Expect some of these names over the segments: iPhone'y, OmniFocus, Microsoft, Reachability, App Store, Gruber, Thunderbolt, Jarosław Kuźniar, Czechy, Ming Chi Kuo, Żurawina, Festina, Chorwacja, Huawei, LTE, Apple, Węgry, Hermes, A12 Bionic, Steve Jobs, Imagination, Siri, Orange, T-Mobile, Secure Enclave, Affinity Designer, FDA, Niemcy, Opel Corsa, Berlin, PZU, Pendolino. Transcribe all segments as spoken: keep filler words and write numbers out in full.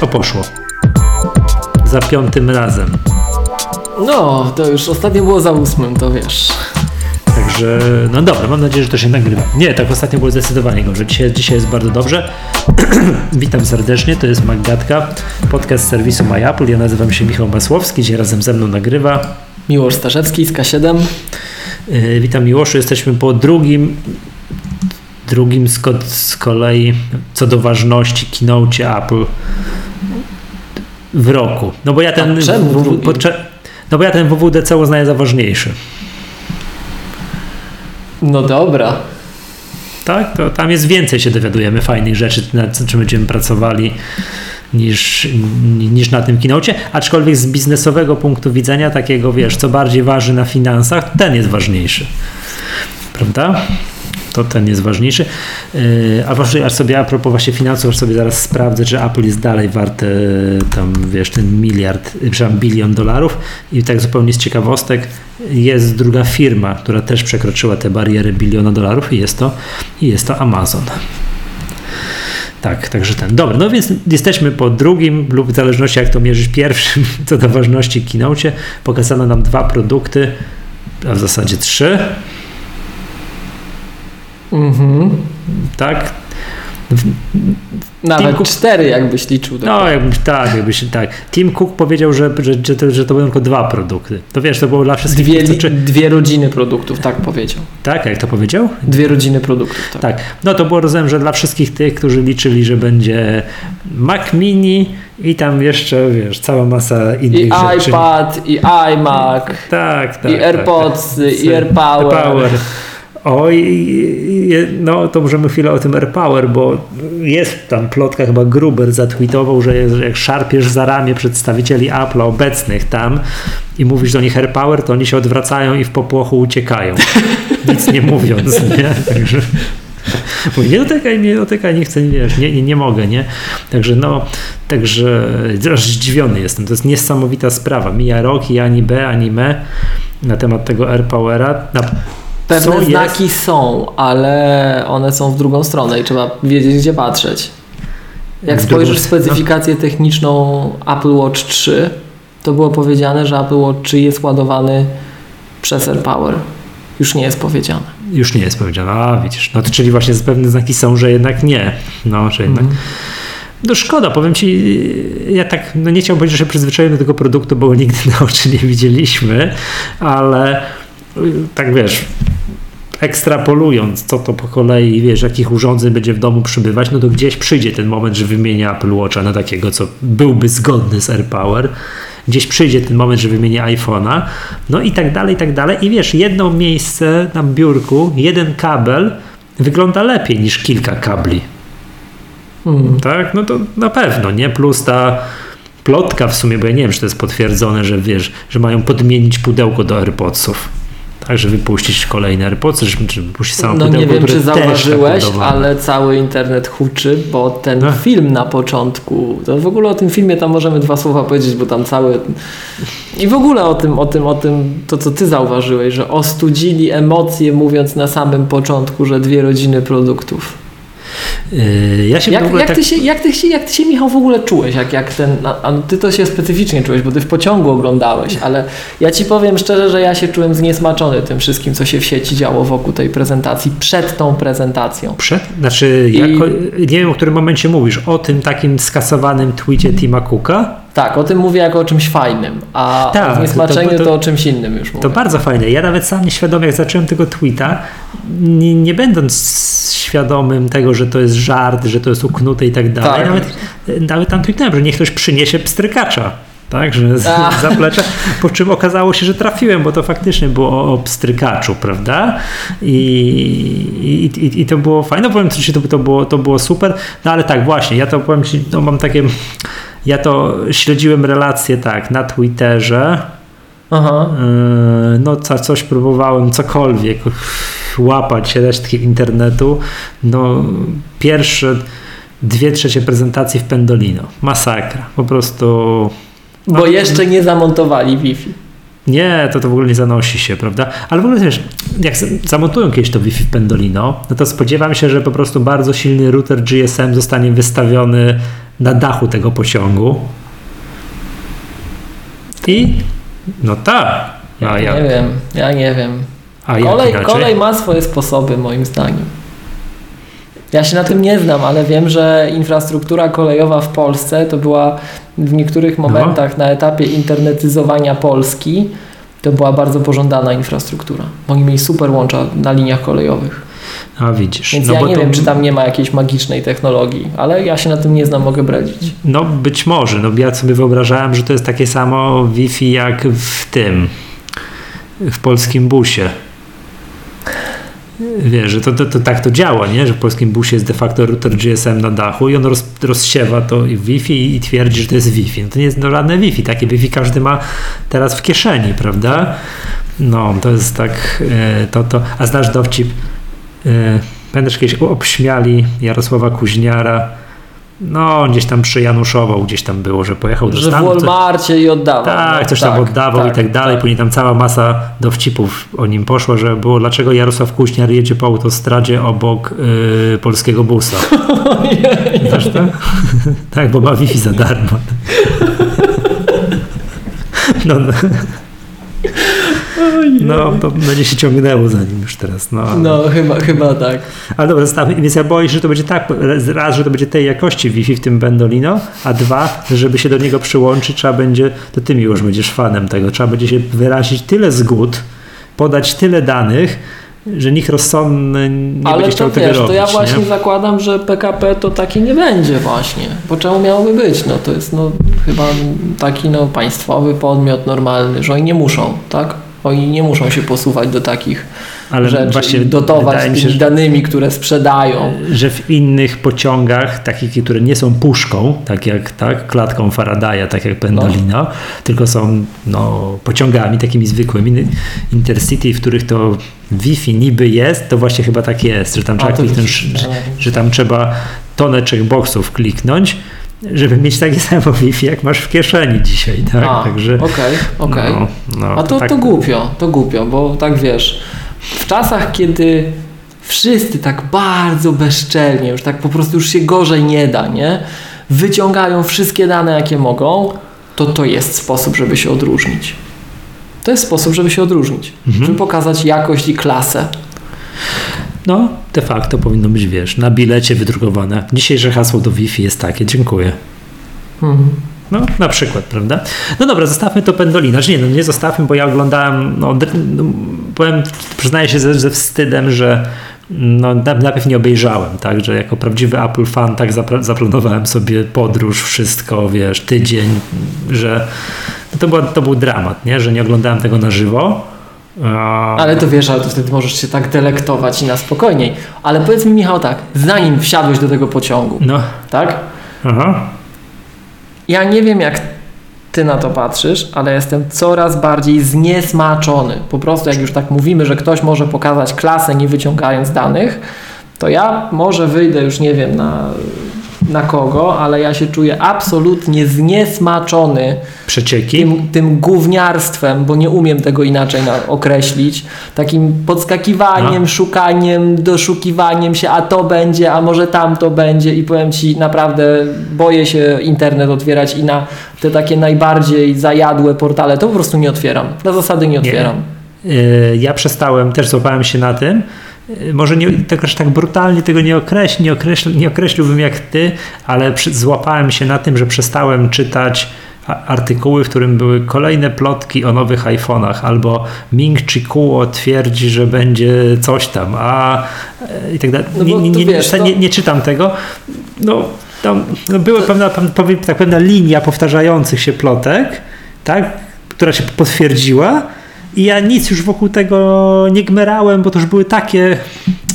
To poszło. Za piątym razem. No, to już ostatnio było za ósmym, to wiesz. Także, no dobra, mam nadzieję, że to się nagrywa. Nie, tak ostatnio było zdecydowanie gorzej. Dzisiaj, dzisiaj jest bardzo dobrze. Witam serdecznie, to jest MacGadka, podcast serwisu MyApple. Ja nazywam się Michał Masłowski, dzisiaj razem ze mną nagrywa Miłosz Staszewski z K siedem. Yy, witam Miłoszu, jesteśmy po drugim, drugim z, ko- z kolei co do ważności keynote Apple w roku. No bo ja ten, w, podcze- no bo ja ten W W D C uznaję za ważniejszy. No dobra. Tak, to tam jest więcej, się dowiadujemy fajnych rzeczy, nad czym będziemy pracowali, niż, niż na tym keynocie. Aczkolwiek z biznesowego punktu widzenia, takiego wiesz, co bardziej waży na finansach, ten jest ważniejszy. Prawda? To ten jest ważniejszy. Yy, a właśnie, aż sobie a propos właśnie finansów, aż sobie zaraz sprawdzę, czy Apple jest dalej warte tam, wiesz, ten miliard, przepraszam, bilion dolarów. I tak zupełnie z ciekawostek jest druga firma, która też przekroczyła te bariery biliona dolarów i jest to, i jest to Amazon. Tak, także ten. Dobra, no więc jesteśmy po drugim lub w zależności jak to mierzysz pierwszym, co do ważności keynocie. Pokazano nam dwa produkty, a w zasadzie trzy. Mhm. Tak. W, w, Nawet Cook, cztery jakbyś liczył. No tak. Jakbyś tak, jakbyś tak. Tim Cook powiedział, że, że, że, to, że to będą tylko dwa produkty. To wiesz, to było dla wszystkich. Dwie, li, dwie rodziny produktów, tak powiedział. Tak, jak to powiedział? Dwie rodziny produktów, tak. tak. No to było, rozumiem, że dla wszystkich tych, którzy liczyli, że będzie Mac Mini i tam jeszcze, wiesz, cała masa innych I rzeczy. I iPad, i iMac, tak, tak, i AirPods, tak, tak. i AirPower. AirPower. Oj, no to możemy chwilę o tym AirPower, bo jest tam plotka, chyba Gruber zatweetował, że jak szarpiesz za ramię przedstawicieli Apple'a obecnych tam i mówisz do nich AirPower, to oni się odwracają i w popłochu uciekają, nic nie mówiąc, nie? Także mówię, nie dotykaj, nie dotykaj, nie chcę, nie wiesz, nie, nie, nie mogę, nie? Także no, także aż zdziwiony jestem, to jest niesamowita sprawa, mija rok i ani B, ani me na temat tego AirPowera. Na, Pewne Co znaki jest? są, ale one są w drugą stronę i trzeba wiedzieć, gdzie patrzeć. Jak spojrzysz w specyfikację no. techniczną Apple Watch trzy, to było powiedziane, że Apple Watch trzy jest ładowany przez AirPower. Już nie jest powiedziane. Już nie jest powiedziane, a widzisz. No to czyli właśnie pewne znaki są, że jednak nie. No, że jednak... Mm. No szkoda, powiem Ci, ja tak no nie chciałbym powiedzieć, że się przyzwyczaiłem do tego produktu, bo nigdy na oczy nie widzieliśmy, ale tak wiesz... ekstrapolując, co to po kolei, wiesz, jakich urządzeń będzie w domu przybywać, no to gdzieś przyjdzie ten moment, że wymieni Apple Watcha na takiego, co byłby zgodny z AirPower. Gdzieś przyjdzie ten moment, że wymieni iPhone'a, no i tak dalej, i tak dalej. I wiesz, jedno miejsce na biurku, jeden kabel wygląda lepiej niż kilka kabli. Hmm. Tak? No to na pewno, nie? Plus ta plotka w sumie, bo ja nie wiem, czy to jest potwierdzone, że wiesz, że mają podmienić pudełko do AirPodsów. Tak, żeby puścić kolejne AirPods, żeby, żeby puścić samo pudełko. No nie wiem, czy zauważyłeś, ale cały internet huczy, bo ten no. film na początku, to w ogóle o tym filmie tam możemy dwa słowa powiedzieć, bo tam cały... I w ogóle o tym, o tym, o tym, to co ty zauważyłeś, że ostudzili emocje, mówiąc na samym początku, że dwie rodziny produktów. Ja się jak, jak, tak... ty się, jak, ty się, jak ty się Michał w ogóle czułeś? Jak, jak ten, a ty to się specyficznie czułeś, bo ty w pociągu oglądałeś, ale ja ci powiem szczerze, że ja się czułem zniesmaczony tym wszystkim, co się w sieci działo wokół tej prezentacji, przed tą prezentacją. Przed? Znaczy, I... jako, nie wiem, o którym momencie mówisz, o tym takim skasowanym tweetie Tima Cooka? Tak, o tym mówię jako o czymś fajnym, a tak, o zniesmaczeniu to, to, to o czymś innym już mówię. To bardzo fajne. Ja nawet sam nieświadomie, jak zacząłem tego tweeta, nie, nie będąc świadomym tego, że to jest żart, że to jest uknute i tak dalej, tak. Nawet, nawet tam tweetnąłem, że niech ktoś przyniesie pstrykacza. Tak, że zaplecza, po czym okazało się, że trafiłem, bo to faktycznie było o, o pstrykaczu, prawda? I, i, i to było fajne, no powiem ci, to, to, było, to było super, no ale tak właśnie, ja to powiem ci, no mam takie, ja to śledziłem relacje tak, na Twitterze, Aha. Yy, no co, coś próbowałem, cokolwiek łapać resztki internetu, no pierwsze dwie trzecie prezentacji w Pendolino, masakra, po prostu... Bo jeszcze nie zamontowali Wi-Fi. nie, to to w ogóle nie zanosi się, prawda? Ale w ogóle wiesz, jak zamontują kiedyś to Wi-Fi Pendolino, no to spodziewam się, że po prostu bardzo silny router G S M zostanie wystawiony na dachu tego pociągu. I? No tak. Ja A, nie jak? wiem, ja nie wiem. A kolej, kolej ma swoje sposoby, moim zdaniem. Ja się na tym nie znam, ale wiem, że infrastruktura kolejowa w Polsce to była w niektórych momentach no. na etapie internetyzowania Polski, to była bardzo pożądana infrastruktura. Oni mieli super łącza na liniach kolejowych. A widzisz. Więc no ja bo nie to... wiem, czy tam nie ma jakiejś magicznej technologii, ale ja się na tym nie znam, mogę bredzić. No być może. No, ja sobie wyobrażałem, że to jest takie samo Wi-Fi jak w tym, w polskim busie. Wiesz, że to, to, to tak to działa, nie? Że w polskim busie jest de facto router G S M na dachu i on roz, rozsiewa to Wi-Fi i twierdzi, że to jest Wi-Fi. No to nie jest no, żadne Wi-Fi. Takie Wi-Fi każdy ma teraz w kieszeni, prawda? No, to jest tak yy, to, to. A znasz dowcip? Yy, Pamiętasz, kiedyś obśmiali Jarosława Kuźniara. No, on gdzieś tam przyjanuszował, gdzieś tam było, że pojechał do Stanów. Że w Walmarcie i oddawał. Tak, no, coś tak, tam oddawał tak, i tak dalej. Tak. Później tam cała masa dowcipów o nim poszła, że było, dlaczego Jarosław Kuźniar jedzie po autostradzie obok yy, polskiego busa. Wiesz to? Tak, bo ma Wi-Fi za darmo. no, no. No, to będzie się ciągnęło za nim już teraz. No, no chyba, chyba tak. Ale dobra, więc ja boję się, że to będzie tak, raz, że to będzie tej jakości Wi-Fi w tym Pendolino, a dwa, żeby się do niego przyłączyć, trzeba będzie, to ty już będziesz fanem tego, trzeba będzie się wyrazić tyle zgód, podać tyle danych, że nikt rozsądny nie ale będzie chciał tego robić. Ale to ja właśnie nie? zakładam, że P K P to taki nie będzie właśnie. Bo czemu miałoby być? No to jest no, chyba taki no, państwowy podmiot normalny, że oni nie muszą, tak? Oni nie muszą się posuwać do takich ale rzeczy właśnie dotować tymi się, danymi, które sprzedają. Że w innych pociągach, takich, które nie są puszką, tak jak tak, klatką Faradaya, tak jak Pendolino, no. tylko są no, pociągami takimi zwykłymi Intercity, w których to Wi-Fi niby jest, to właśnie chyba tak jest, że tam trzeba, kliknąć, że, że tam trzeba tonę checkboxów kliknąć, żeby mieć takie samo Wi-Fi, jak masz w kieszeni dzisiaj, tak? A, także. Okej, okej. No, no, A to, to, tak... to głupio, to głupio, bo tak wiesz, w czasach, kiedy wszyscy tak bardzo bezczelnie, już tak po prostu już się gorzej nie da, nie? Wyciągają wszystkie dane, jakie mogą, to to jest sposób, żeby się odróżnić. To jest sposób, żeby się odróżnić, mhm. żeby pokazać jakość i klasę. No, de facto powinno być, wiesz, na bilecie wydrukowane. Dzisiejsze hasło do Wi-Fi jest takie, dziękuję. Mhm. No, na przykład, prawda? No dobra, zostawmy to Pendolino. Znaczy nie, no nie zostawmy, bo ja oglądałem, no, powiem, przyznaję się ze, ze wstydem, że no, najpierw nie obejrzałem, tak, że jako prawdziwy Apple fan tak zapra- zaplanowałem sobie podróż, wszystko, wiesz, tydzień, że no, to, była, to był dramat, nie, że nie oglądałem tego na żywo. Ale to wiesz, ale to wtedy możesz się tak delektować i na spokojniej. Ale powiedz mi, Michał, tak, zanim wsiadłeś do tego pociągu, no. tak? Aha. Ja nie wiem, jak ty na to patrzysz, ale jestem coraz bardziej zniesmaczony. Po prostu jak już tak mówimy, że ktoś może pokazać klasę, nie wyciągając danych, to ja może wyjdę już, nie wiem na, na kogo, ale ja się czuję absolutnie zniesmaczony Przecieki? Tym, tym gówniarstwem, bo nie umiem tego inaczej określić, takim podskakiwaniem, no. szukaniem, doszukiwaniem się, a to będzie, a może tamto będzie i powiem Ci, naprawdę boję się internet otwierać i na te takie najbardziej zajadłe portale to po prostu nie otwieram, na zasady nie otwieram. Nie. Yy, ja przestałem, też złapałem się na tym. Może nie, tak, tak brutalnie tego nie, określ, nie, określ, nie określiłbym jak ty, ale przy, złapałem się na tym, że przestałem czytać artykuły, w którym były kolejne plotki o nowych iPhone'ach, albo Ming Chi Kuo twierdzi, że będzie coś tam, a i tak dalej. Nie, nie, nie, nie, nie czytam tego. No, tam, no była pewna, tak, pewna linia powtarzających się plotek, tak, która się potwierdziła. I ja nic już wokół tego nie gmerałem, bo to już były takie...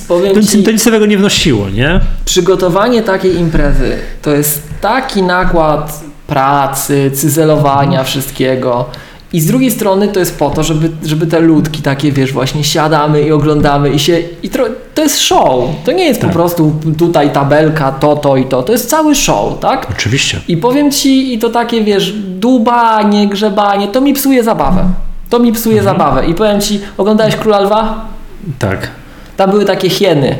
Powiem to, nic, to nic nowego nie wnosiło, nie? Przygotowanie takiej imprezy to jest taki nakład pracy, cyzelowania wszystkiego. I z drugiej strony to jest po to, żeby, żeby te ludki takie, wiesz, właśnie siadamy i oglądamy i się... I tro, to jest show. To nie jest tak. po prostu tutaj tabelka, to, to i to. To jest cały show, tak? Oczywiście. I powiem Ci, i to takie, wiesz, dubanie, grzebanie, to mi psuje zabawę. To mi psuje mhm. zabawę. I powiem Ci, oglądałeś Króla Lwa? Tak. Tam były takie hieny.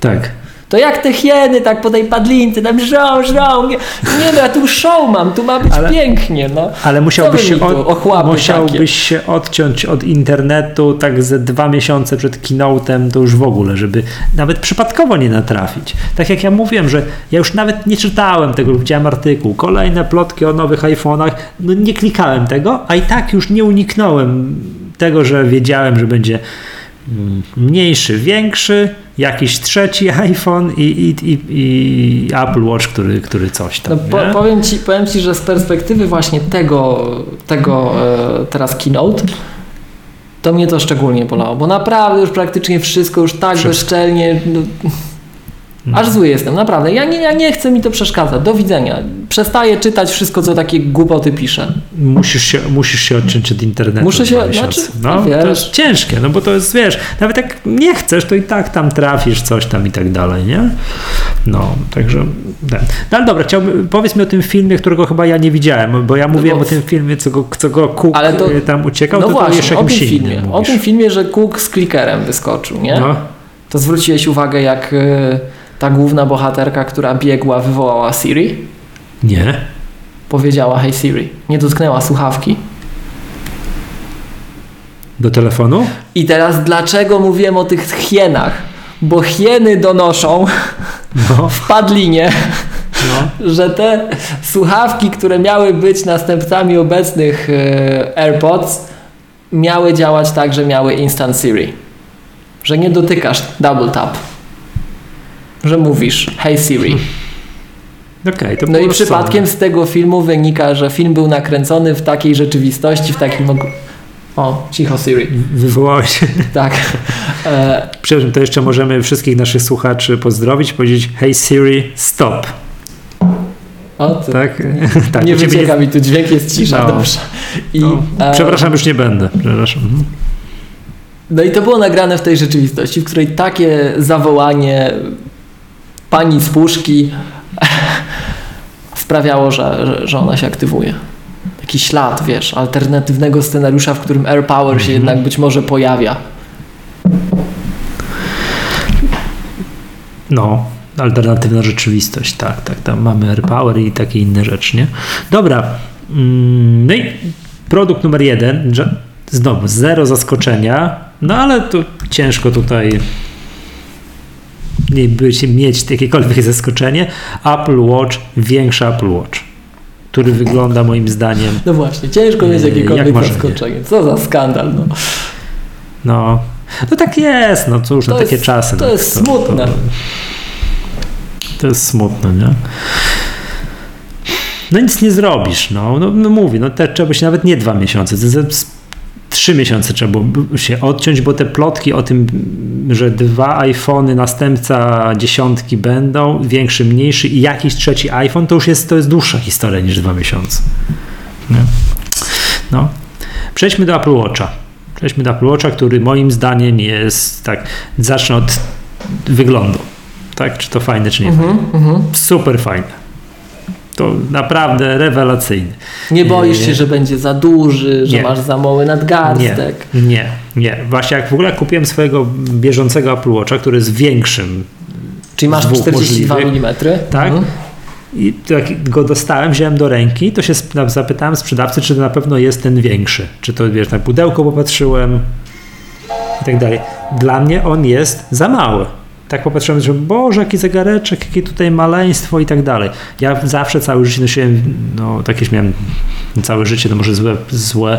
Tak. To jak te hieny tak po tej padlince tam żrą, żrą. Nie, nie no, ja tu show mam, tu ma być ale, pięknie. No. Ale musiałbyś, się, od, musiałbyś się odciąć od internetu tak ze dwa miesiące przed keynote'em, to już w ogóle, żeby nawet przypadkowo nie natrafić. Tak jak ja mówiłem, że ja już nawet nie czytałem tego, widziałem artykuł, kolejne plotki o nowych iPhone'ach, no nie klikałem tego, a i tak już nie uniknąłem tego, że wiedziałem, że będzie mniejszy, większy, jakiś trzeci iPhone i, i, i, i Apple Watch, który, który coś tam. No, po, powiem, ci, powiem Ci, że z perspektywy właśnie tego, tego e, teraz keynote, to mnie to szczególnie bolało, bo naprawdę już praktycznie wszystko już tak wszystko. bezczelnie, no, no. aż zły jestem, naprawdę. Ja nie, ja nie chcę, mi to przeszkadza. Do widzenia. Przestaję czytać wszystko, co takie głupoty pisze. Musisz się, musisz się odciąć od internetu. Muszę się, znaczy, no, wiesz. To jest ciężkie, no bo to jest, wiesz, nawet jak nie chcesz, to i tak tam trafisz, coś tam i tak dalej, nie? No, także, tak. No ale dobra, chciałbym, powiedz mi o tym filmie, którego chyba ja nie widziałem, bo ja mówiłem no bo, o tym filmie, co go, co go Cook to, tam uciekał, no to, właśnie, to jeszcze jakimś filmie. Innym o tym filmie, że Cook z klikerem wyskoczył, nie? No. To zwróciłeś uwagę, jak yy, ta główna bohaterka, która biegła, wywołała Siri? Nie. Powiedziała Hey Siri. Nie dotknęła słuchawki. Do telefonu? I teraz dlaczego mówiłem o tych hienach? Bo hieny donoszą no. w padlinie, no. że te słuchawki, które miały być następcami obecnych AirPods, miały działać tak, że miały Instant Siri. Że nie dotykasz double tap. Że mówisz Hey Siri. Okay, to no i przypadkiem z tego filmu wynika, że film był nakręcony w takiej rzeczywistości, w takim... O, cicho Siri. Wywołałeś. Tak. E... Przepraszam, to jeszcze możemy wszystkich naszych słuchaczy pozdrowić, powiedzieć Hey Siri, stop. O, to tak? Nie, tak, nie wycieka mi tu, dźwięk jest cisza. No, dobrze. I, no, przepraszam, e... już nie będę. Przepraszam. Mhm. No i to było nagrane w tej rzeczywistości, w której takie zawołanie pani z puszki sprawiało, że, że, że ona się aktywuje. Taki ślad, wiesz, alternatywnego scenariusza, w którym AirPower się mm-hmm. jednak być może pojawia. No, alternatywna rzeczywistość, tak, tak, tam mamy AirPower i takie inne rzeczy, nie? Dobra, no i produkt numer jeden, znowu zero zaskoczenia, no ale tu ciężko tutaj... nie byś mieć jakiekolwiek zaskoczenie, Apple Watch, większy Apple Watch, który wygląda moim zdaniem... No właśnie, ciężko mieć jakiekolwiek jak zaskoczenie. Co za skandal, no. No, no tak jest, no cóż, to no takie jest, czasy. To no, jest to, smutne. To, to jest smutne, nie? No nic nie zrobisz, no, no, no mówię, no te, trzeba się nawet nie dwa miesiące, trzy miesiące trzeba było się odciąć, bo te plotki o tym, że dwa iPhony, następca dziesiątki będą, większy, mniejszy i jakiś trzeci iPhone, to już jest, to jest dłuższa historia niż dwa miesiące. Nie? No. Przejdźmy do Apple Watcha. Przejdźmy do Apple Watcha, który moim zdaniem jest tak, zacznę od wyglądu. Tak? Czy to fajne, czy nie mhm, fajne. M- Super fajne. To naprawdę rewelacyjny. Nie boisz się, że będzie za duży, że nie. masz za mały nadgarstek? Nie, nie, nie. Właśnie jak w ogóle kupiłem swojego bieżącego Apple Watcha, który jest większym. Czyli masz czterdzieści dwa milimetry? Tak. Mhm. I tak go dostałem, wziąłem do ręki, to się zapytałem sprzedawcy, czy to na pewno jest ten większy. Czy to, wiesz, na pudełko popatrzyłem i tak dalej. Dla mnie on jest za mały. Tak popatrzyłem, że Boże, jaki zegareczek, jakie tutaj maleństwo i tak dalej. Ja zawsze całe życie nosiłem, no jakieś miałem całe życie, to może złe, złe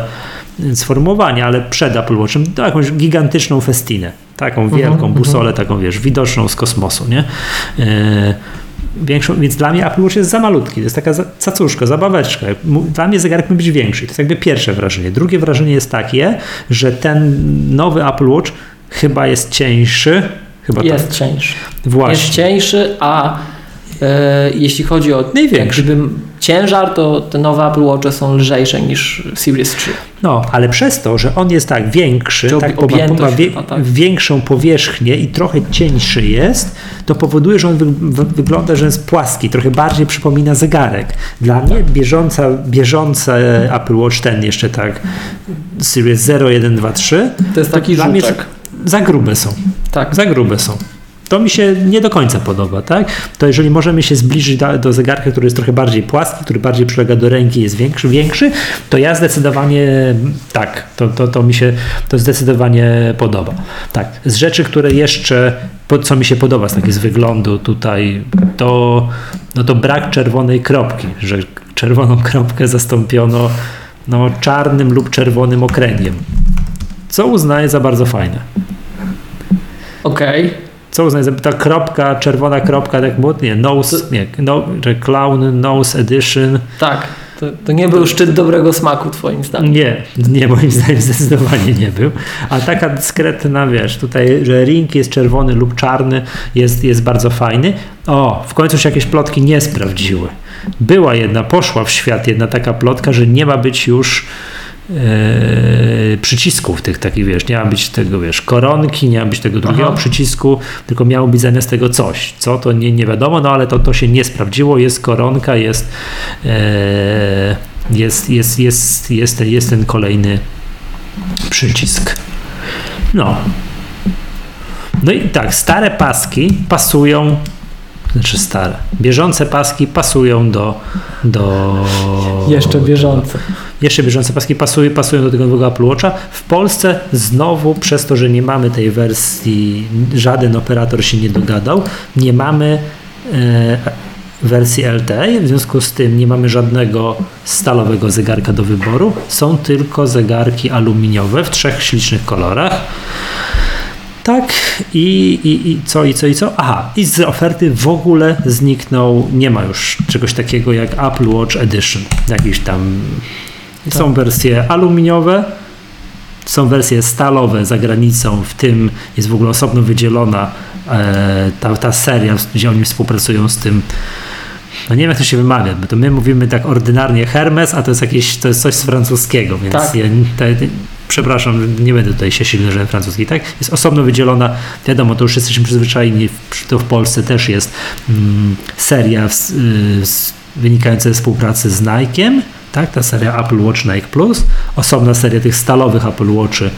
sformułowanie, ale przed Apple Watchem to jakąś gigantyczną festinę. Taką wielką uh-huh, busolę, uh-huh. taką wiesz, widoczną z kosmosu, nie? Yy, większą, więc dla mnie Apple Watch jest za malutki, to jest taka za, cacuszka, zabaweczka. Dla mnie zegarek ma być większy. To jest jakby pierwsze wrażenie. Drugie wrażenie jest takie, że ten nowy Apple Watch chyba jest cieńszy. Chyba jest tak. cieńszy. Właśnie. Jest cieńszy, a e, jeśli chodzi o jak gdyby ciężar, to te nowe Apple Watche są lżejsze niż Series trzy. No, ale przez to, że on jest tak większy, Czyli tak, objętość, ma wie, tak większą powierzchnię i trochę cieńszy jest, to powoduje, że on wy, wy, wygląda, że jest płaski, trochę bardziej przypomina zegarek. Dla mnie bieżąca, bieżąca Apple Watch, ten jeszcze tak, Series zero, jeden, dwa, trzy. To jest to taki dla mnie za grube są. Tak. Za grube są. To mi się nie do końca podoba, tak? To jeżeli możemy się zbliżyć do, do zegarka, który jest trochę bardziej płaski, który bardziej przylega do ręki, jest większy, większy, to ja zdecydowanie tak, to, to, to mi się to zdecydowanie podoba. Tak. Z rzeczy, które jeszcze, co mi się podoba z takiego z wyglądu tutaj, to, no to brak czerwonej kropki, że czerwoną kropkę zastąpiono no, czarnym lub czerwonym okręgiem, co uznaję za bardzo fajne. Okej. Okay. Co uznaję, ta kropka, czerwona kropka, tak było, nie, nose, to, nie, no, że clown, nose edition. Tak, to, to nie był to, szczyt dobrego smaku twoim zdaniem. Nie, nie, moim zdaniem zdecydowanie nie był. A taka dyskretna, wiesz, tutaj, że ring jest czerwony lub czarny, jest, jest bardzo fajny. O, w końcu się jakieś plotki nie sprawdziły. Była jedna, poszła w świat jedna taka plotka, że nie ma być już Yy, przycisków tych takich, wiesz, nie ma być tego, wiesz, koronki, nie ma być tego drugiego Aha. przycisku, tylko miało być zamiast tego coś, co to nie, nie wiadomo, no ale to, to się nie sprawdziło, jest koronka, jest yy, jest, jest, jest, jest, ten, jest ten kolejny przycisk. No. No i tak, stare paski pasują, znaczy stare, bieżące paski pasują do do... Jeszcze bieżące. Jeszcze bieżące paski pasują, pasują do tego nowego Apple Watcha. W Polsce znowu przez to, że nie mamy tej wersji, żaden operator się nie dogadał, nie mamy e, wersji L T E, w związku z tym nie mamy żadnego stalowego zegarka do wyboru. Są tylko zegarki aluminiowe w trzech ślicznych kolorach. Tak, i, i, i co, i co, i co? Aha, i z oferty w ogóle zniknął, nie ma już czegoś takiego jak Apple Watch Edition. Jakiś tam tak. Są wersje aluminiowe, są wersje stalowe za granicą, w tym jest w ogóle osobno wydzielona e, ta, ta seria, gdzie oni współpracują z tym. No nie wiem, jak to się wymawia, bo to my mówimy tak ordynarnie Hermes, a to jest jakieś, to jest coś z francuskiego, więc tak. ja, ta, przepraszam, nie będę tutaj się silny, że francuski, tak? Jest osobno wydzielona, wiadomo, to już jesteśmy przyzwyczajeni, to w Polsce też jest mm, seria w, z, wynikająca ze współpracy z Nike'em, tak? Ta seria Apple Watch Nike Plus, osobna seria tych stalowych Apple Watchy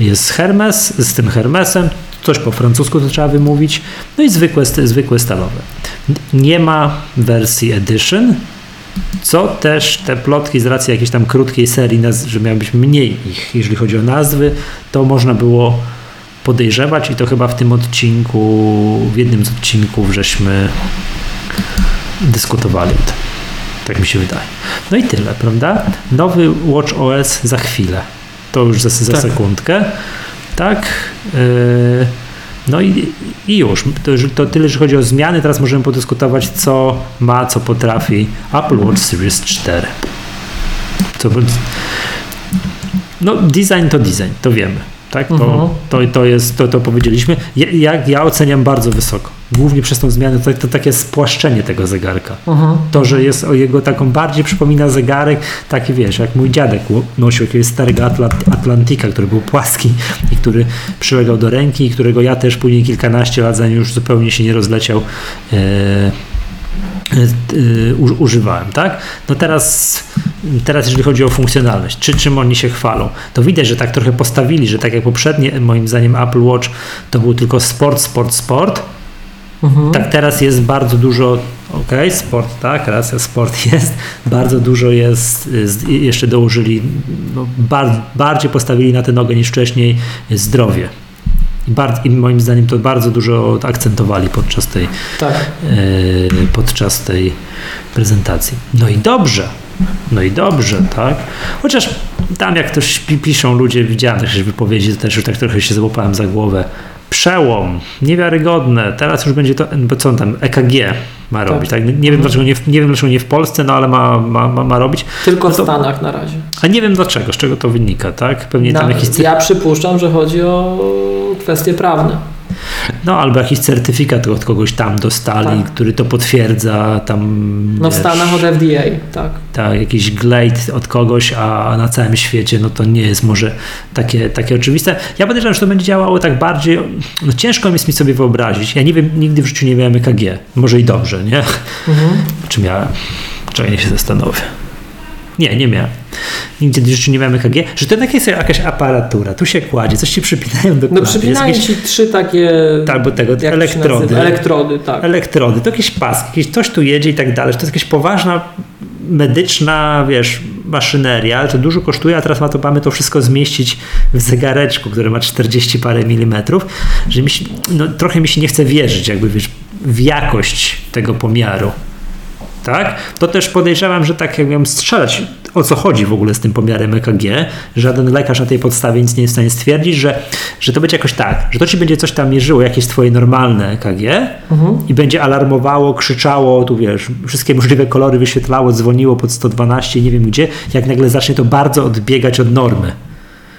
jest Hermes, z tym Hermesem, coś po francusku to trzeba wymówić, no i zwykłe, zwykłe stalowe. Nie ma wersji Edition, co też te plotki z racji jakiejś tam krótkiej serii, nazw, że miało być mniej ich, jeżeli chodzi o nazwy, to można było podejrzewać i to chyba w tym odcinku, w jednym z odcinków żeśmy dyskutowali o tym. Tak mi się wydaje. No i tyle, prawda? Nowy Watch O S za chwilę. To już za, za tak. sekundkę. Tak. Yy, no i, i już. To, to tyle, jeżeli chodzi o zmiany. Teraz możemy podyskutować, co ma, co potrafi Apple Watch Series cztery. Co, no design to design, to wiemy. Tak? To, uh-huh. to, to, jest, to, to powiedzieliśmy. Ja, ja oceniam bardzo wysoko. Głównie przez tą zmianę to, to takie spłaszczenie tego zegarka. Uh-huh. To, że jest o jego taką bardziej przypomina zegarek, taki wiesz, jak mój dziadek nosił jakiegoś starego Atl- Atlantika, który był płaski i który przylegał do ręki i którego ja też później kilkanaście lat, zanim już zupełnie się nie rozleciał, yy, yy, u- używałem. Tak? No teraz... Teraz jeżeli chodzi o funkcjonalność, czy czym oni się chwalą, to widać, że tak trochę postawili, że tak jak poprzednie, moim zdaniem Apple Watch to był tylko sport, sport, sport, mhm. tak teraz jest bardzo dużo, okej, okay, sport, tak, racja, sport jest, bardzo dużo jest, jest jeszcze dołożyli, no, bar, bardziej postawili na tę nogę niż wcześniej zdrowie. I, bardzo, I moim zdaniem to bardzo dużo akcentowali podczas tej, tak. yy, podczas tej prezentacji. No i dobrze. No i dobrze, tak? Chociaż tam jak ktoś piszą ludzie, widziałem też wypowiedzi, to też już tak trochę się złapałem za głowę. Przełom, niewiarygodne, teraz już będzie to, bo co on tam, E K G ma robić, tak? tak? Nie wiem dlaczego nie, nie wiem dlaczego nie w Polsce, no ale ma, ma, ma, ma robić. Tylko no to, w Stanach na razie. A nie wiem dlaczego, z czego to wynika, tak? Pewnie tam na, jakiś... Ja przypuszczam, że chodzi o kwestie prawne. No albo jakiś certyfikat od kogoś tam dostali, tak, który to potwierdza tam. No w Stanach od F D A, tak. Tak, jakiś glejt od kogoś, a na całym świecie no to nie jest może takie, takie oczywiste. Ja podejrzewam, że to będzie działało tak bardziej, no ciężko jest mi sobie wyobrazić. Ja nie wiem, nigdy w życiu nie miałem E K G. Może i dobrze, nie? Mhm. Czy miałem? Czekaj, niech się zastanowię. Nie, nie miałem. Nigdzie w życiu nie miałem E K G. Że to jednak jest jakaś aparatura. Tu się kładzie, coś ci przypinają do klatki. No przypinają ci trzy takie... Albo tego, elektrody. Elektrody, tak. Elektrody, to jakieś paski, jakieś coś tu jedzie i tak dalej. To jest jakaś poważna medyczna, wiesz, maszyneria, ale to dużo kosztuje, a teraz ma to, mamy to wszystko zmieścić w zegareczku, który ma czterdzieści parę milimetrów, że mi się, no, trochę mi się nie chce wierzyć, jakby wiesz, w jakość tego pomiaru. Tak? To też podejrzewam, że tak jak miałem strzelać, o co chodzi w ogóle z tym pomiarem E K G, żaden lekarz na tej podstawie nic nie jest w stanie stwierdzić, że, że to będzie jakoś tak, że to ci będzie coś tam mierzyło, jakieś twoje normalne E K G, mhm, i będzie alarmowało, krzyczało, tu wiesz, wszystkie możliwe kolory wyświetlało, dzwoniło pod sto dwanaście, nie wiem gdzie, jak nagle zacznie to bardzo odbiegać od normy.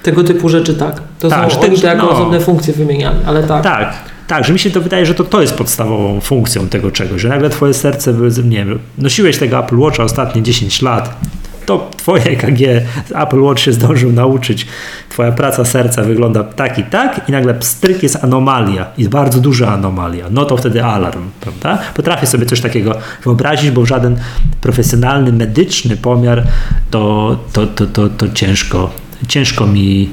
Tego typu rzeczy, tak. To tak, są oni te, jako no, osobne funkcje wymieniane, ale tak. Tak. Tak, że mi się to wydaje, że to, to jest podstawową funkcją tego czegoś, że nagle twoje serce, nie wiem, nosiłeś tego Apple Watcha ostatnie dziesięć lat, to twoje E K G, Apple Watch się zdążył nauczyć, twoja praca serca wygląda tak i tak i nagle pstryk, jest anomalia, jest bardzo duża anomalia, no to wtedy alarm, prawda? Potrafię sobie coś takiego wyobrazić, bo żaden profesjonalny, medyczny pomiar to, to, to, to, to ciężko, ciężko mi...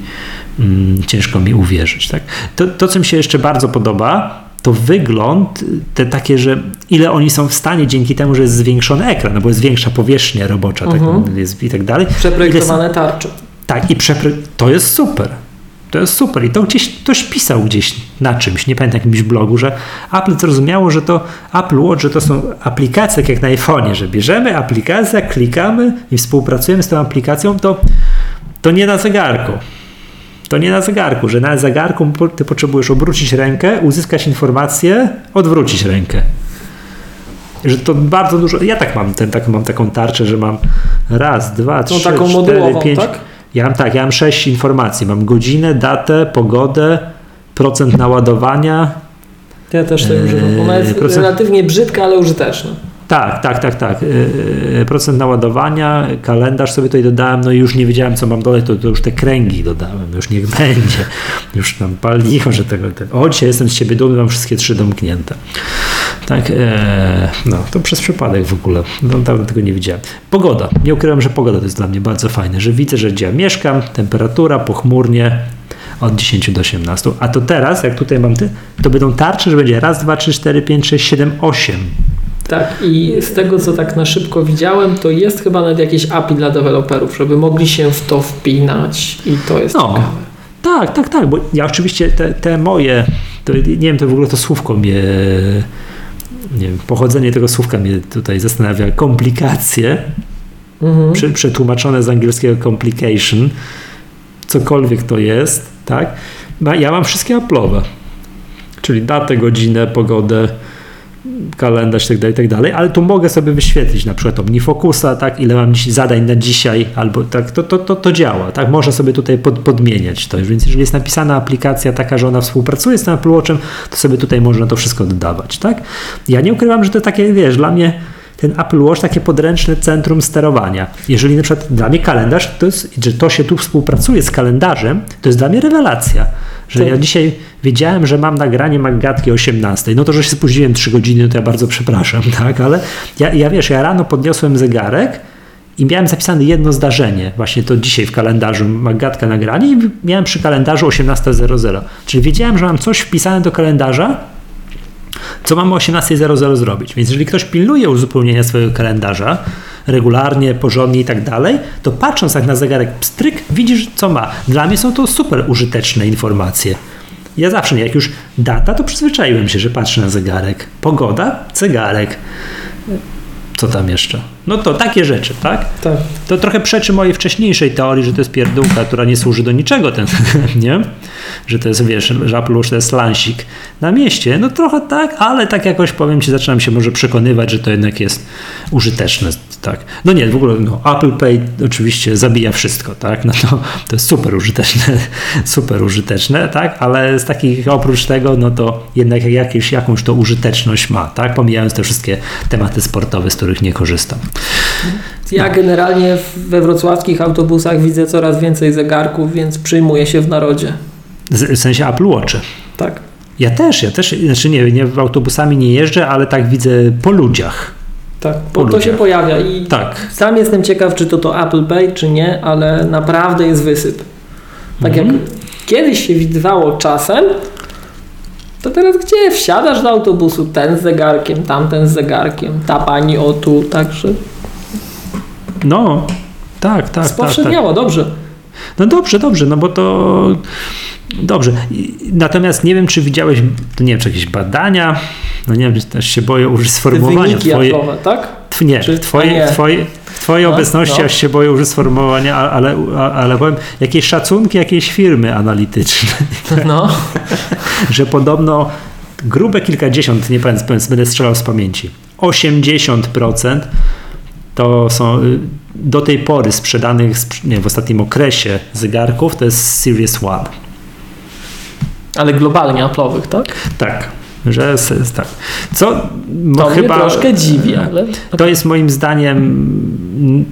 ciężko mi uwierzyć. Tak? To, to, co mi się jeszcze bardzo podoba, to wygląd, te takie, że ile oni są w stanie dzięki temu, że jest zwiększony ekran, no bo jest większa powierzchnia robocza, uh-huh, tak, jest, i tak dalej. Przeprojektowane są, tarcze. Tak, i przepro... to jest super. To jest super. I to gdzieś ktoś pisał gdzieś na czymś, nie pamiętam, jakimś blogu, że Apple zrozumiało, że to Apple Watch, że to są aplikacje, tak jak na iPhone'ie, że bierzemy aplikację, klikamy i współpracujemy z tą aplikacją, to, to nie na zegarku. To nie na zegarku, że na zegarku ty potrzebujesz obrócić rękę, uzyskać informację, odwrócić rękę. Że to bardzo dużo. Ja tak mam, ten, tak mam taką tarczę, że mam raz, dwa, trzy, no, taką cztery, modułową, pięć. Tak? Ja mam tak, ja mam sześć informacji. Mam godzinę, datę, pogodę, procent naładowania. Ja też to używam. Ona jest procent... relatywnie brzydka, ale użyteczna. Tak, tak, tak, tak. Yy, procent naładowania, kalendarz sobie tutaj dodałem, no i już nie wiedziałem, co mam dodać, to, to już te kręgi dodałem, już niech będzie. Już tam palicho, że tego... Ten. O, dzisiaj jestem z ciebie dumny, mam wszystkie trzy domknięte. Tak, yy, no, to przez przypadek w ogóle. No, dawno tego nie widziałem. Pogoda. Nie ukrywam, że pogoda to jest dla mnie bardzo fajne, że widzę, że gdzie ja mieszkam, temperatura, pochmurnie, od dziesięciu do osiemnastu. A to teraz, jak tutaj mam ty, to będą tarcze, że będzie raz, dwa, trzy, cztery, pięć, sześć, siedem, osiem. Tak, i z tego, co tak na szybko widziałem, to jest chyba nawet jakieś A P I dla deweloperów, żeby mogli się w to wpinać i to jest no, tak, tak, tak, bo ja oczywiście te, te moje, to, nie wiem, to w ogóle to słówko mnie, nie wiem, pochodzenie tego słówka mnie tutaj zastanawia, komplikacje, mhm, przy, przetłumaczone z angielskiego complication, cokolwiek to jest, tak, ja mam wszystkie Apple'owe, czyli datę, godzinę, pogodę, kalendarz itd., itd., ale tu mogę sobie wyświetlić na przykład OmniFocusa, tak, ile mam zadań na dzisiaj, albo tak, to, to, to, to działa, tak, można sobie tutaj pod, podmieniać to, więc jeżeli jest napisana aplikacja taka, że ona współpracuje z tym Apple Watchem, to sobie tutaj można to wszystko dodawać, tak. Ja nie ukrywam, że to takie, wiesz, dla mnie ten Apple Watch, takie podręczne centrum sterowania. Jeżeli na przykład dla mnie kalendarz, to jest, że to się tu współpracuje z kalendarzem, to jest dla mnie rewelacja. Że ja dzisiaj wiedziałem, że mam nagranie MacGadki osiemnastej. No to, że się spóźniłem trzy godziny, to ja bardzo przepraszam, tak? Ale ja, ja wiesz, ja rano podniosłem zegarek i miałem zapisane jedno zdarzenie. Właśnie to dzisiaj w kalendarzu MacGadka nagranie i miałem przy kalendarzu osiemnasta zero zero. Czyli wiedziałem, że mam coś wpisane do kalendarza, co mamy o osiemnasta zero zero zrobić. Więc jeżeli ktoś pilnuje uzupełnienia swojego kalendarza regularnie, porządnie i tak dalej, to patrząc tak na zegarek pstryk, widzisz, co ma. Dla mnie są to super użyteczne informacje. Ja zawsze, nie, jak już data, to przyzwyczaiłem się, że patrzę na zegarek. Pogoda, zegarek. Co tam jeszcze? No to takie rzeczy, tak? Tak. To trochę przeczy mojej wcześniejszej teorii, że to jest pierdółka, która nie służy do niczego, ten, nie? Że to jest, wiesz, żaplusz, że to jest lansik na mieście. No trochę tak, ale tak jakoś, powiem ci, zaczynam się może przekonywać, że to jednak jest użyteczne, tak? No nie, w ogóle no, Apple Pay oczywiście zabija wszystko, tak? No to, to jest super użyteczne, super użyteczne, tak? Ale z takich, oprócz tego, no to jednak jakieś, jakąś to użyteczność ma, tak? Pomijając te wszystkie tematy sportowe, z których nie korzystam. Ja generalnie we wrocławskich autobusach widzę coraz więcej zegarków, więc przyjmuję się w narodzie. W sensie Apple Watcha. Tak. Ja też, ja też, znaczy nie, nie autobusami nie jeżdżę, ale tak widzę po ludziach. Tak, po, po to ludziach się pojawia i tak. Sam jestem ciekaw, czy to to Apple Pay, czy nie, ale naprawdę jest wysyp. Tak mhm. jak kiedyś się widywało czasem, to teraz gdzie wsiadasz do autobusu? Ten z zegarkiem, tamten z zegarkiem, ta pani o tu, także... No, tak, tak. Spowszedniało, tak, tak. Dobrze. No dobrze, dobrze, no bo to... Dobrze. Natomiast nie wiem, czy widziałeś, nie wiem, czy jakieś badania, no nie wiem, też się boję użyć sformułowania. Wyniki twoje, Apple'owe, tak? Tw- nie, czy, twoje, nie, twoje, twojej no, obecności no. aż się boję użyć sformułowania, ale, ale, ale powiem, jakieś szacunki jakiejś firmy analitycznej. No. Że podobno grube kilkadziesiąt, nie pamiętam, będę strzelał z pamięci, osiemdziesiąt procent to są do tej pory sprzedanych, nie wiem, w ostatnim okresie zegarków, to jest Series jeden. Ale globalnie Apple'owych, tak? Tak, że jest tak. Co to chyba mnie troszkę dziwi, ale... Okay. To jest moim zdaniem,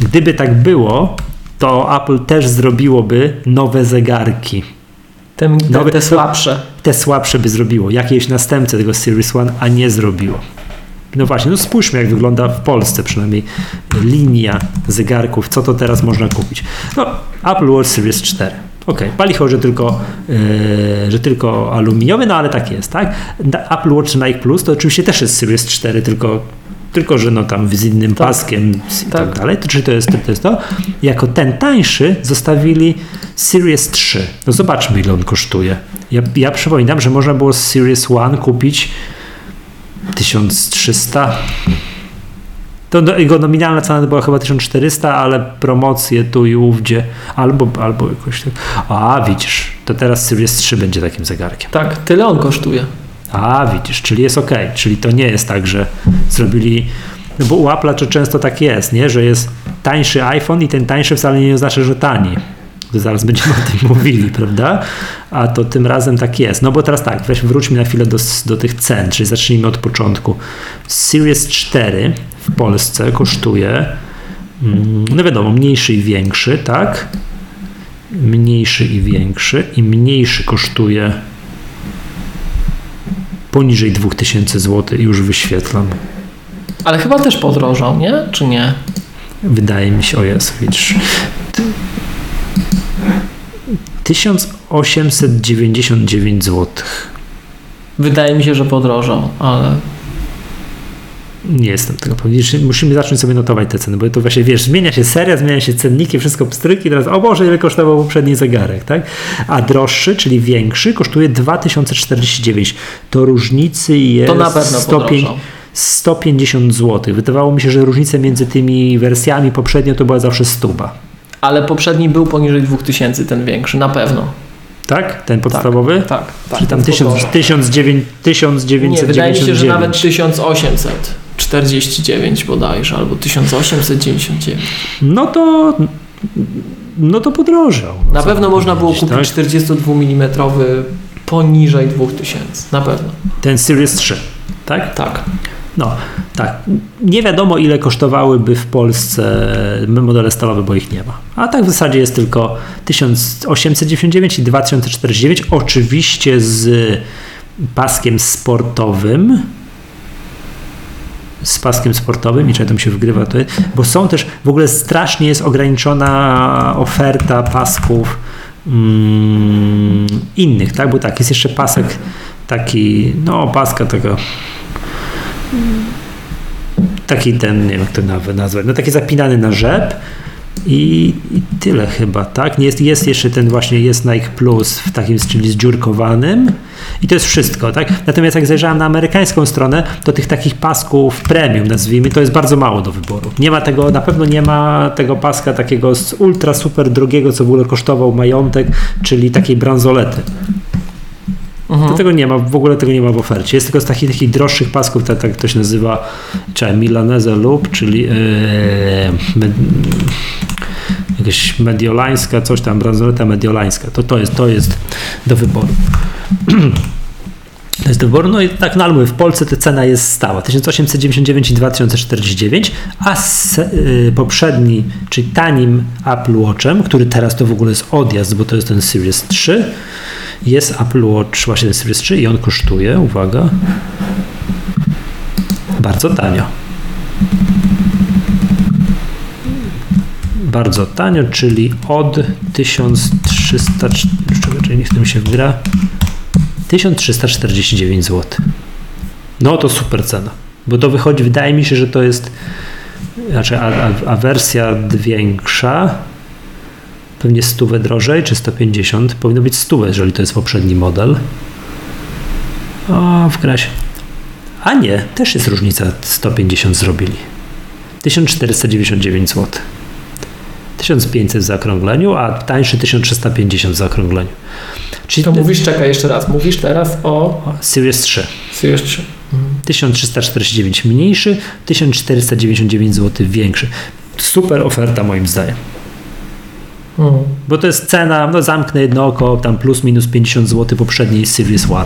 gdyby tak było, to Apple też zrobiłoby nowe zegarki. Te, nowe, te słabsze. Te słabsze by zrobiło. Jakieś następce tego Series jeden, a nie zrobiło. No właśnie, no spójrzmy, jak wygląda w Polsce przynajmniej linia zegarków, co to teraz można kupić. No, Apple Watch Series cztery. Okej, okay, palicho, że tylko, yy, że tylko aluminiowy, no ale tak jest, tak? Apple Watch Nike Plus to oczywiście też jest Series cztery, tylko, tylko że no tam z innym tak. paskiem i tak, tak dalej. To, czy to jest, to jest to? Jako ten tańszy zostawili Series trzy. No zobaczmy, ile on kosztuje. Ja, ja przypominam, że można było z Series jeden kupić tysiąc trzysta. To jego nominalna cena była chyba tysiąc czterysta, ale promocje tu i ówdzie, albo, albo jakoś tak. A widzisz, to teraz Series trzy będzie takim zegarkiem. Tak, tyle on kosztuje. A widzisz, czyli jest okej, okay. Czyli to nie jest tak, że zrobili, no bo u Apple'a to często tak jest, nie? Że jest tańszy iPhone i ten tańszy wcale nie oznacza, że tani. To zaraz będziemy o tym mówili, prawda? A to tym razem tak jest. No bo teraz tak, weź wróćmy na chwilę do, do tych cen, czyli zacznijmy od początku. Series cztery w Polsce kosztuje, no wiadomo, mniejszy i większy, tak? Mniejszy i większy i mniejszy kosztuje poniżej dwa tysiące złotych, już wyświetlam. Ale chyba też podrożał, nie? Czy nie? Wydaje mi się, o jest, widzisz. tysiąc osiemset dziewięćdziesiąt dziewięć złotych. Wydaje mi się, że podrożą, ale... Nie jestem tego pewien. Musimy zacząć sobie notować te ceny, bo to właśnie, wiesz, zmienia się seria, zmienia się cenniki, wszystko pstryki, teraz o Boże, ile kosztował poprzedni zegarek, tak? A droższy, czyli większy, kosztuje dwa tysiące czterdzieści dziewięć. To różnicy jest... To na pewno podrożą. sto pięćdziesiąt złotych. Wydawało mi się, że różnica między tymi wersjami poprzednio to była zawsze stuba. Ale poprzedni był poniżej dwa tysiące, ten większy, na pewno. Tak? Ten podstawowy? Tak. tak Czy tam tysiąc dziewięćset dziewięćdziesiąt dziewięć? Nie, wydaje mi się, że nawet tysiąc osiemset czterdzieści dziewięć bodajże, albo tysiąc osiemset dziewięćdziesiąt dziewięć. No to, no to podrożał. Na pewno można było kupić tak? czterdziestodwumilimetrowy poniżej dwa tysiące, na pewno. Ten Series trzy, tak? Tak. No, tak. Nie wiadomo, ile kosztowałyby w Polsce modele stalowe, bo ich nie ma. A tak w zasadzie jest tylko tysiąc osiemset dziewięćdziesiąt dziewięć i dwa tysiące czterdzieści dziewięć. Oczywiście z paskiem sportowym. Z paskiem sportowym i czego tam się wgrywa, to jest, bo są też, w ogóle strasznie jest ograniczona oferta pasków mm, innych, tak? Bo tak, jest jeszcze pasek taki, no paska tego... Taki ten, nie wiem jak to nazwać, no taki zapinany na rzep, I, i tyle chyba, tak? Jest, jest jeszcze ten właśnie, jest Nike Plus w takim, czyli z dziurkowanym i to jest wszystko, tak? Natomiast jak zajrzałem na amerykańską stronę, to tych takich pasków premium, nazwijmy, to jest bardzo mało do wyboru. Nie ma tego, na pewno nie ma tego paska takiego z ultra super drogiego, co w ogóle kosztował majątek, czyli takiej bransolety. Mhm. To tego nie ma, w ogóle tego nie ma w ofercie. Jest tylko z takich, takich droższych pasków, tak, tak to się nazywa, czy Milanese lub, czyli yy, med, jakaś mediolańska, coś tam, bransoleta mediolańska. To, to, jest, to jest do wyboru. To jest do wyboru. No i tak na no, w Polsce ta cena jest stała. tysiąc osiemset dziewięćdziesiąt dziewięć i dwa tysiące czterdzieści dziewięć, a z, yy, poprzedni, czyli tanim Apple Watchem, który teraz to w ogóle jest odjazd, bo to jest ten Series trzy, jest Apple Watch właśnie ten Series trzy i on kosztuje, uwaga, bardzo tanio. Bardzo tanio, czyli od tysiąc trzysta, czyli niech tym się wgra, tysiąc trzysta czterdzieści dziewięć złotych. No to super cena, bo to wychodzi, wydaje mi się, że to jest, znaczy a, a, a wersja większa, pewnie stówę drożej, czy sto pięćdziesiąt. Powinno być stówę, jeżeli to jest poprzedni model. O, w grasie. A nie, też jest różnica. sto pięćdziesiąt zrobili. tysiąc czterysta dziewięćdziesiąt dziewięć złotych. tysiąc pięćset w zaokrągleniu, a tańszy tysiąc trzysta pięćdziesiąt w zaokrągleniu. Czyli to mówisz, czekaj jeszcze raz, mówisz teraz o... Series trzy. Series trzy. Mhm. tysiąc trzysta czterdzieści dziewięć mniejszy, tysiąc czterysta dziewięćdziesiąt dziewięć złotych większy. Super oferta moim zdaniem. Hmm. Bo to jest cena, no zamknę jedno oko, tam plus minus pięćdziesiąt złotych poprzedniej Series jeden.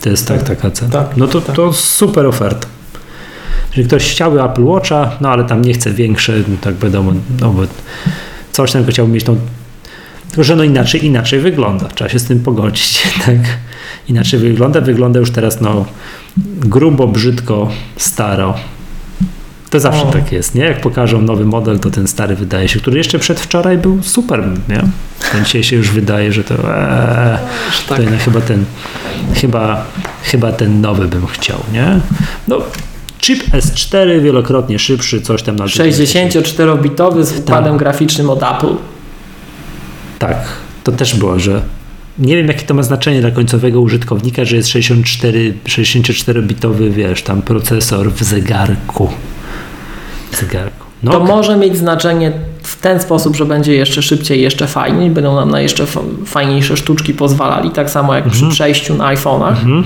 To jest tak, tak taka cena. Tak, no to, tak. To super oferta. Jeżeli ktoś chciałby Apple Watcha, no ale tam nie chce większe, tak wiadomo, no bo coś tam chciałby mieć tą, tylko że no inaczej, inaczej wygląda. Trzeba się z tym pogodzić, tak? Inaczej wygląda, wygląda już teraz no grubo, brzydko, staro. To zawsze o. tak jest, nie? Jak pokażą nowy model, to ten stary wydaje się, który jeszcze przedwczoraj był super, nie? Ten dzisiaj się już wydaje, że to, ee, tak. to no, chyba ten chyba, chyba ten nowy bym chciał, nie? No, chip S cztery wielokrotnie szybszy, coś tam na sześćdziesięcioczterobitowy z układem tam. graficznym od Apple. Tak, to też było, że nie wiem, jakie to ma znaczenie dla końcowego użytkownika, że jest sześćdziesięcioczterobitowy, wiesz, tam procesor w zegarku. No to okay. może mieć znaczenie w ten sposób, że będzie jeszcze szybciej, jeszcze fajniej, będą nam na jeszcze fajniejsze sztuczki pozwalali, tak samo jak mm-hmm. przy przejściu na iPhone'ach, mm-hmm.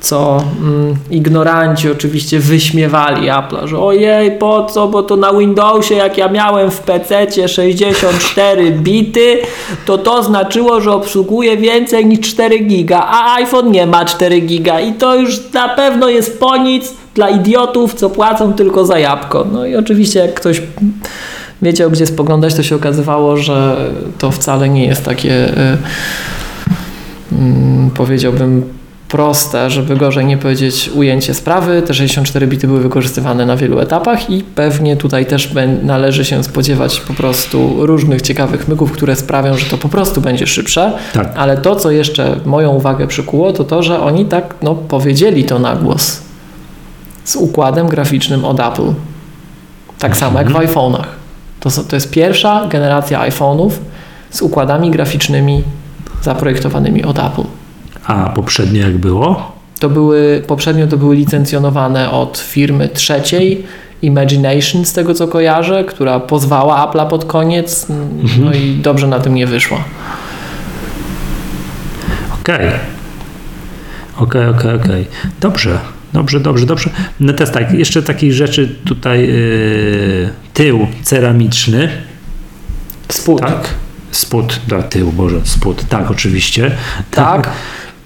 co mm, ignoranci oczywiście wyśmiewali Apple'a, że ojej, po co, bo to na Windowsie, jak ja miałem w pececie sześćdziesiąt cztery bity, to to znaczyło, że obsługuje więcej niż cztery giga, a iPhone nie ma cztery giga i to już na pewno jest po nic, dla idiotów, co płacą tylko za jabłko. No i oczywiście jak ktoś wiedział, gdzie spoglądać, to się okazywało, że to wcale nie jest takie, hmm, powiedziałbym, proste, żeby gorzej nie powiedzieć, ujęcie sprawy. Te sześćdziesiąt cztery bity były wykorzystywane na wielu etapach i pewnie tutaj też należy się spodziewać po prostu różnych ciekawych myków, które sprawią, że to po prostu będzie szybsze. Tak. Ale to, co jeszcze moją uwagę przykuło, to to, że oni tak no, powiedzieli to na głos. Z układem graficznym od Apple. Tak samo jak w iPhone'ach. To, to jest pierwsza generacja iPhone'ów z układami graficznymi zaprojektowanymi od Apple. A poprzednio jak było? To były, poprzednio to były licencjonowane od firmy trzeciej, Imagination, z tego co kojarzę, która pozwała Apple'a pod koniec, mhm. no i dobrze na tym nie wyszła. Okej. Okay. Okej, okay, okej, okay, okej. Okay. Dobrze. Dobrze, dobrze, dobrze. No teraz tak, jeszcze takich rzeczy tutaj yy, tył ceramiczny. Spód. Tak? Spód, da, tył, Boże, spód. Tak, oczywiście. Tak. tak.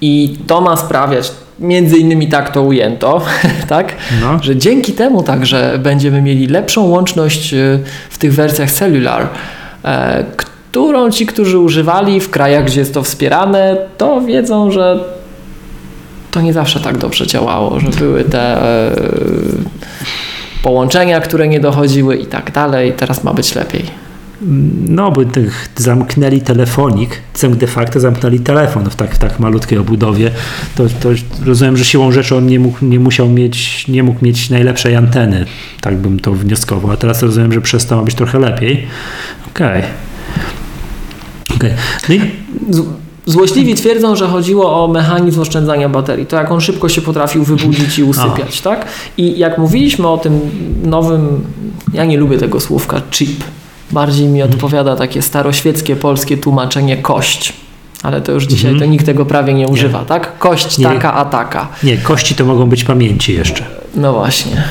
I to ma sprawiać, między innymi tak to ujęto, tak? No. Że dzięki temu także będziemy mieli lepszą łączność w tych wersjach cellular, e, którą ci, którzy używali w krajach, gdzie jest to wspierane, to wiedzą, że to nie zawsze tak dobrze działało, że były te e, połączenia, które nie dochodziły i tak dalej. Teraz ma być lepiej. no by tych zamknęli telefonik, de facto zamknęli telefon w tak, w tak malutkiej obudowie, to, to rozumiem, że siłą rzeczy on nie mógł, nie musiał mieć, nie mógł mieć najlepszej anteny, tak bym to wnioskował, a teraz rozumiem, że przestało być trochę lepiej. Okej. Okay. Okay. No złośliwi twierdzą, że chodziło o mechanizm oszczędzania baterii, to jak on szybko się potrafił wybudzić i usypiać, a. tak? I jak mówiliśmy o tym nowym, ja nie lubię tego słówka, chip, bardziej mi odpowiada takie staroświeckie polskie tłumaczenie kość, ale to już dzisiaj mm-hmm. to nikt tego prawie nie używa, nie. tak? Kość nie. taka, a taka. Nie, kości to mogą być pamięci jeszcze. No właśnie.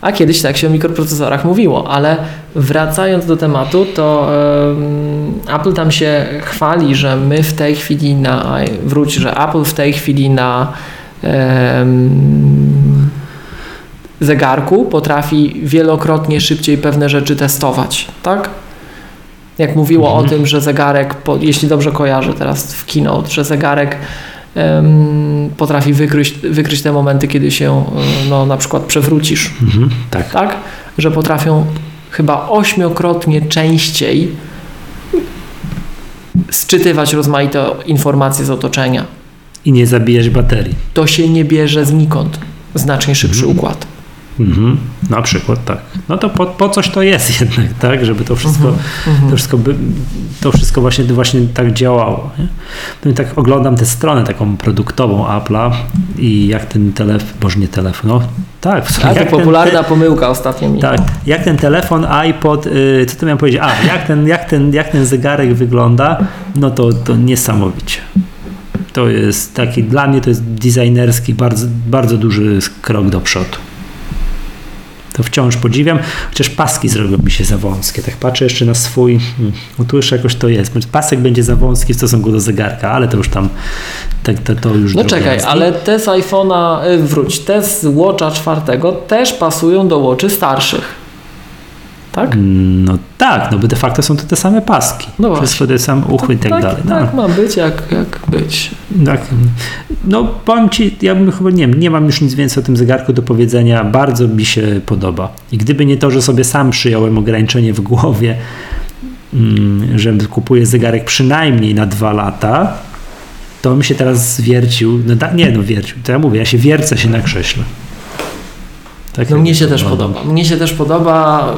A kiedyś tak się o mikroprocesorach mówiło, ale wracając do tematu, to yy, Apple tam się chwali, że my w tej chwili na... Wróć, że Apple w tej chwili na yy, zegarku potrafi wielokrotnie szybciej pewne rzeczy testować, tak? Jak mówiło mhm. o tym, że zegarek, po, jeśli dobrze kojarzę teraz w keynote, że zegarek potrafi wykryć, wykryć te momenty, kiedy się no, na przykład przewrócisz. Mhm, tak. tak? Że potrafią chyba ośmiokrotnie częściej sczytywać rozmaite informacje z otoczenia. I nie zabijać baterii. To się nie bierze znikąd. Znacznie szybszy mhm. układ. Mhm, na przykład tak. No to po, po coś to jest jednak, tak? Żeby to wszystko, mhm, to wszystko, by, to wszystko właśnie, właśnie tak działało. Nie? No i tak oglądam tę stronę taką produktową Apple'a i jak ten telefon, może nie telefon, no tak. W sumie, A to popularna ten, pomyłka ostatnio mi. Tak, jak ten telefon, iPod, yy, co to miałem powiedzieć? A, jak ten, jak ten, jak ten zegarek wygląda, no to, to niesamowicie. To jest taki, dla mnie to jest designerski, bardzo, bardzo duży krok do przodu. To wciąż podziwiam, chociaż paski zrobią mi się za wąskie. Tak patrzę jeszcze na swój, no tu jeszcze jakoś to jest. Pasek będzie za wąski w stosunku do zegarka, ale to już tam, to, to, to już... No czekaj, jest. Ale te z iPhone'a, wróć, te z Watcha czwartego też pasują do Watchy starszych. Tak? No tak, no bo de facto są to te same paski. No wszystko ten sam uchwyt i tak, tak dalej. No. Tak ma być, jak, jak być. Tak. No powiem Ci, ja bym chyba, nie wiem, nie mam już nic więcej o tym zegarku do powiedzenia. Bardzo mi się podoba. I gdyby nie to, że sobie sam przyjąłem ograniczenie w głowie, że kupuję zegarek przynajmniej na dwa lata, to mi się teraz zwiercił. No da, nie no, wiercił. To ja mówię, ja się wiercę się na krześle. Tak no mnie się też podoba. podoba. Mnie się też podoba.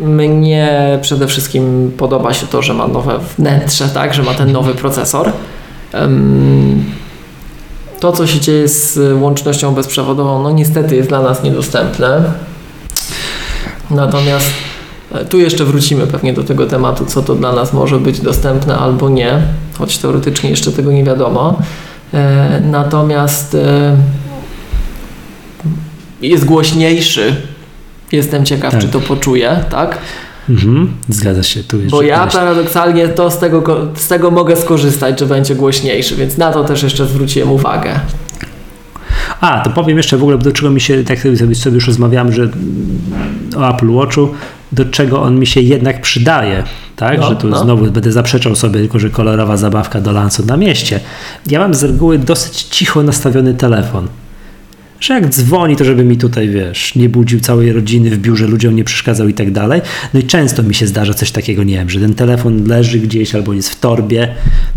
Mnie przede wszystkim podoba się to, że ma nowe wnętrze, tak, że ma ten nowy procesor. To, co się dzieje z łącznością bezprzewodową, no niestety jest dla nas niedostępne. Natomiast tu jeszcze wrócimy pewnie do tego tematu, co to dla nas może być dostępne albo nie, choć teoretycznie jeszcze tego nie wiadomo. Natomiast jest głośniejszy. Jestem ciekaw, tak. czy to poczuję, tak? Mhm, zgadza się. Tu Bo ja paradoksalnie to z tego, z tego mogę skorzystać, że będzie głośniejszy, więc na to też jeszcze zwróciłem uwagę. A, to powiem jeszcze w ogóle, do czego mi się, tak sobie już rozmawiałem, że o Apple Watchu, do czego on mi się jednak przydaje, tak? No, że tu no. znowu będę zaprzeczał sobie, tylko że kolorowa zabawka do lansu na mieście. Ja mam z reguły dosyć cicho nastawiony telefon. Że jak dzwoni, to żeby mi tutaj, wiesz, nie budził całej rodziny w biurze, ludziom nie przeszkadzał i tak dalej. No i często mi się zdarza coś takiego, nie wiem, że ten telefon leży gdzieś albo jest w torbie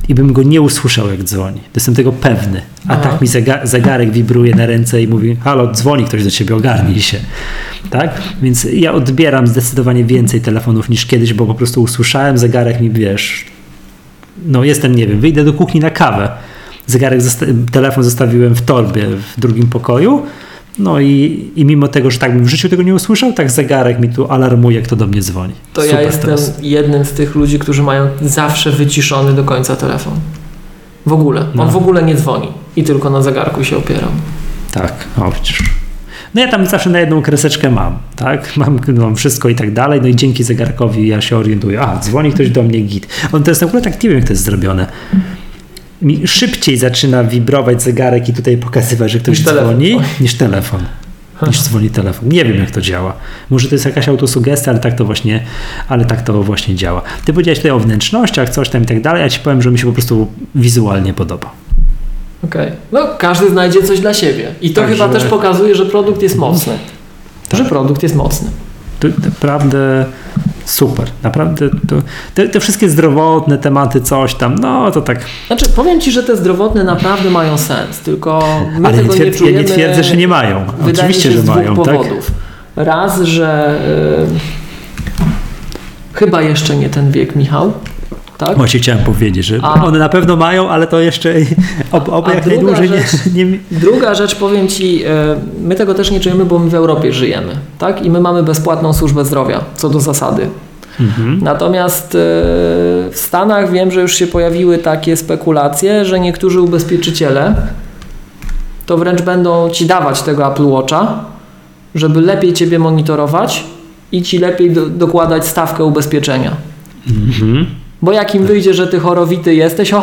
i bym go nie usłyszał, jak dzwoni. Jestem tego pewny. A Aha. tak mi zega- zegarek wibruje na ręce i mówi, halo, dzwoni ktoś do ciebie, ogarnij się. Tak? Więc ja odbieram zdecydowanie więcej telefonów niż kiedyś, bo po prostu usłyszałem, zegarek mi, wiesz, no jestem, nie wiem, wyjdę do kuchni na kawę. Zegarek, telefon zostawiłem w torbie w drugim pokoju, no i, i mimo tego, że tak bym w życiu tego nie usłyszał, tak zegarek mi tu alarmuje, kto do mnie dzwoni. To Super ja jestem teraz. jednym z tych ludzi, którzy mają zawsze wyciszony do końca telefon. W ogóle. On no. w ogóle nie dzwoni i tylko na zegarku się opieram. Tak, o przecież. No ja tam zawsze na jedną kreseczkę mam, tak? Mam, mam wszystko i tak dalej, no i dzięki zegarkowi ja się orientuję. A, dzwoni ktoś do mnie, git. On to jest na ogóle tak, nie wiem, jak to jest zrobione. Mi szybciej zaczyna wibrować zegarek i tutaj pokazywać, że ktoś niż dzwoni, telefon. niż telefon. Niż dzwoni telefon. Nie wiem, jak to działa. Może to jest jakaś autosugestia, ale tak to właśnie, ale tak to właśnie działa. Ty powiedziałeś tutaj o wnętrznościach, coś tam i tak dalej, ja ci powiem, że mi się po prostu wizualnie podoba. Okej. Okay. No, każdy znajdzie coś dla siebie. I to tak, chyba że... też pokazuje, że produkt jest mocny. Tak. Że produkt jest mocny. Tu naprawdę super. Naprawdę to, te, te wszystkie zdrowotne tematy, coś tam, no to tak. Znaczy powiem Ci, że te zdrowotne naprawdę mają sens, tylko my Ale tego nie, twierd- nie czujemy. Ja nie twierdzę, że nie mają. Wydaje Oczywiście, się, że z mają. Dwóch powodów. Tak? Raz, że y, chyba jeszcze nie ten wiek, Michał. Tak? Właśnie chciałem powiedzieć, że a, one na pewno mają, ale to jeszcze ob, ob jak najdłużej nie, nie... Druga rzecz, powiem Ci, my tego też nie czujemy, bo my w Europie żyjemy, tak? I my mamy bezpłatną służbę zdrowia, co do zasady. Mhm. Natomiast w Stanach wiem, że już się pojawiły takie spekulacje, że niektórzy ubezpieczyciele to wręcz będą Ci dawać tego Apple Watcha, żeby lepiej Ciebie monitorować i Ci lepiej do, dokładać stawkę ubezpieczenia. Mhm. Bo jak im wyjdzie, że ty chorowity jesteś, o,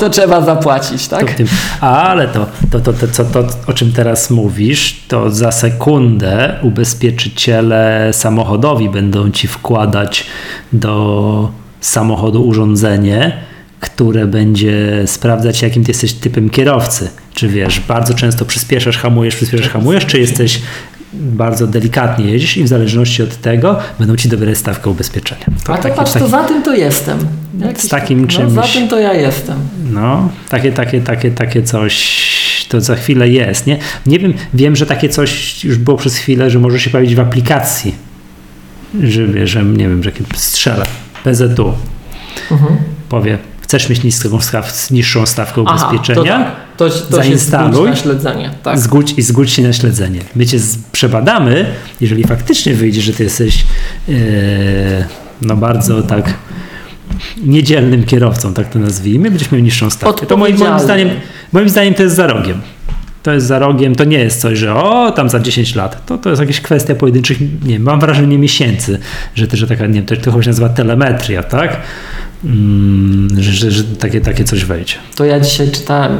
to trzeba zapłacić, tak? To tym, ale to, to, to, to, to, to, o czym teraz mówisz, to za sekundę ubezpieczyciele samochodowi będą ci wkładać do samochodu urządzenie, które będzie sprawdzać, jakim ty jesteś typem kierowcy. Czy wiesz, bardzo często przyspieszasz, hamujesz, przyspieszasz, hamujesz, czy jesteś bardzo delikatnie jeździsz i w zależności od tego będą ci dobrać stawkę ubezpieczenia. To A to taki, patrz, taki, to za tym to jestem. Jakiś z takim tak, czymś. No, za tym to ja jestem. No, takie, takie, takie, takie coś to za chwilę jest, nie? Nie wiem, wiem, że takie coś już było przez chwilę, że może się pojawić w aplikacji, że, że nie wiem, że strzela P Z U. Mhm. Powie, chcesz mieć niską, niższą stawkę ubezpieczenia? Aha, to, tak. to, to zainstaluj, się zgódź na śledzenie. Tak. Zgódź, I zgódź się na śledzenie. My cię z, przebadamy, jeżeli faktycznie wyjdzie, że ty jesteś yy, no bardzo tak niedzielnym kierowcą, tak to nazwijmy, będziesz miał niższą stawkę. To moim, moim, zdaniem, moim zdaniem to jest za rogiem. To jest za rogiem, to nie jest coś, że o, tam za dziesięć lat. To, to jest jakaś kwestia pojedynczych, nie wiem, mam wrażenie miesięcy, że, że taka, nie wiem, to, to chyba się nazywa telemetria, tak? Mm, że, że, że takie, takie coś wejdzie. To ja dzisiaj czytałem,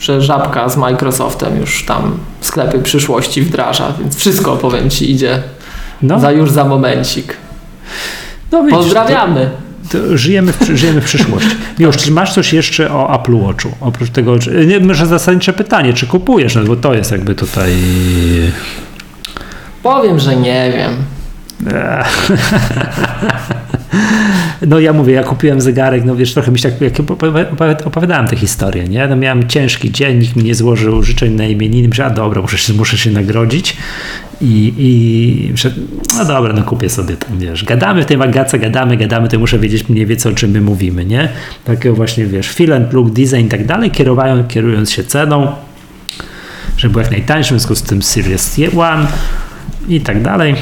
że Żabka z Microsoftem już tam sklepy przyszłości wdraża, więc wszystko, powiem Ci, idzie no. za już za momencik. No, widzisz, pozdrawiamy! To, to żyjemy w, żyjemy w przyszłości. Miłosz, czy masz coś jeszcze o Apple Watchu? Oprócz tego, nie, może zasadnicze pytanie, czy kupujesz? No, bo to jest jakby tutaj... Powiem, że nie wiem. No ja mówię, ja kupiłem zegarek, no wiesz, trochę mi się tak, jak opowiadałem tę historię, nie? No miałem ciężki dzień, nikt mi nie złożył życzeń na imieniny, myślę, a dobra, muszę się, muszę się nagrodzić i, i myślę, no dobra, no kupię sobie tam, wiesz, gadamy w tej MacGadce, gadamy, gadamy, to muszę wiedzieć mniej więcej, o czym my mówimy, nie? Takiego właśnie, wiesz, feel and look, design i tak dalej, kierując, kierując się ceną, żeby był jak najtańszy, w związku z tym Series jeden i tak dalej.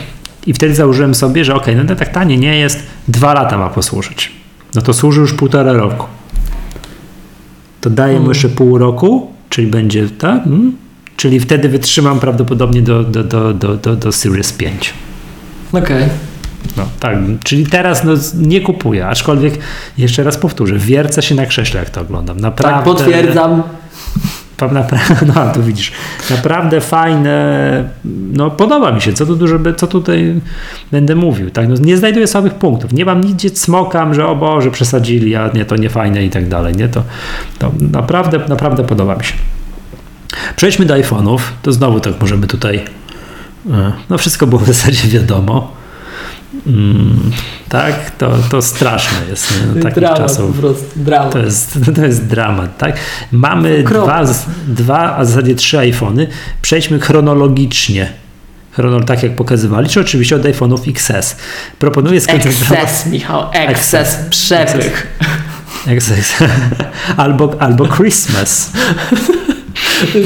I wtedy założyłem sobie, że okej, okay, no to tak tanie nie jest, dwa lata ma posłużyć. No to służy już półtora roku. To daję hmm. mu jeszcze pół roku, czyli będzie tak, hmm? czyli wtedy wytrzymam prawdopodobnie do, do, do, do, do, do Series pięć. Okej. Okay. No tak, czyli teraz no, nie kupuję, aczkolwiek jeszcze raz powtórzę, wiercę się na krześle, jak to oglądam. Naprawdę, tak, potwierdzam. No, tu widzisz, naprawdę fajne, no podoba mi się, co tu dużo, co tutaj będę mówił, tak, no, nie znajduję słabych punktów, nie mam nigdzie cmokam, że o Boże, przesadzili, a nie, to nie fajne i tak dalej, nie, to, to naprawdę, naprawdę podoba mi się. Przejdźmy do iPhone'ów, to znowu tak możemy tutaj, no wszystko było w zasadzie wiadomo, mm, tak, to, to straszne jest no, takich dramat, czasów. Po prostu, dramat. To, jest, to jest dramat, tak? Mamy dwa, dwa, a w zasadzie trzy iPhony. Przejdźmy chronologicznie. Chronol, tak jak pokazywali, czy oczywiście od iPhone'ów X S. Proponuję skończyć. X S, Michał, X S, przepych. X S. Albo, albo Christmas.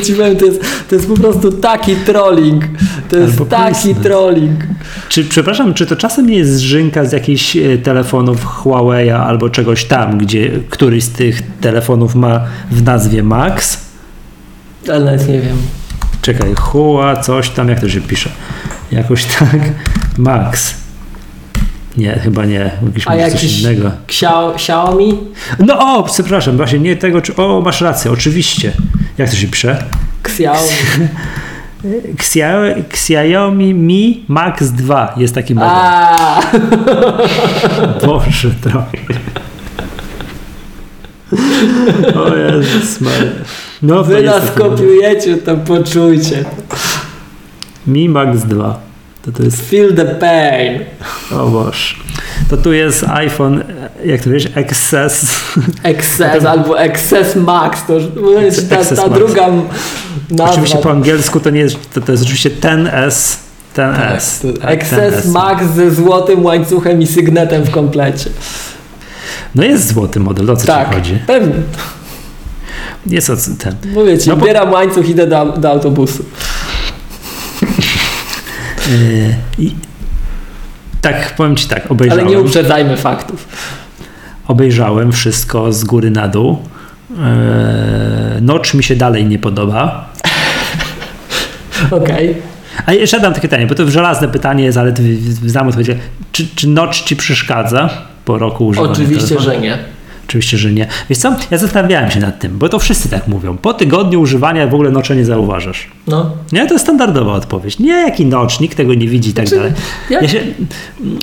Ci powiem, to, jest, to jest po prostu taki trolling. To jest Albo taki Christmas. trolling. Czy, przepraszam, czy to czasem nie jest zżynka z jakichś telefonów Huawei albo czegoś tam, gdzie któryś z tych telefonów ma w nazwie Max? Ale nawet nie wiem. Czekaj, Hua, coś tam, jak to się pisze? Jakoś tak, Max. Nie, chyba nie. Jakiś A jakiś coś innego. Xiao, Xiaomi? No o, przepraszam, właśnie nie tego, czy... O, masz rację, oczywiście. Jak to się pisze? Xiaomi. Xiaomi, Xiaomi Mi Max dwa jest taki model. Boże, trochę. O Jezus Maria. No, wy nas kopiujecie, to poczujcie. Mi Max dwa. To tu jest... Feel the pain! O Boże. To tu jest iPhone, jak to wiesz, X S. X S albo X S Max. To jest ta, ta druga nazwa. Oczywiście po angielsku to nie jest, to, to jest oczywiście X S. X S. X S Max ze złotym łańcuchem i sygnetem w komplecie. No jest złoty model, o co tak, ci chodzi? Tak, pewnie. Jest o ten. Mówię ci, no bieram po... łańcuch, idę do, do autobusu. I, tak, powiem ci tak, obejrzałem. Ale nie uprzedzajmy faktów. Obejrzałem wszystko z góry na dół. E, notch mi się dalej nie podoba. Okej. Okay. A jeszcze dam takie pytanie, bo to żelazne pytanie, ale znam odpowiedź. Czy, czy notch ci przeszkadza po roku używania? Oczywiście, telefonu? że nie. Oczywiście, że nie. Wiesz co, ja zastanawiałem się nad tym, bo to wszyscy tak mówią. Po tygodniu używania w ogóle notcha nie zauważasz. No. Nie, to jest standardowa odpowiedź. Nie, jaki notch, nikt tego nie widzi i tak dalej. Ja się,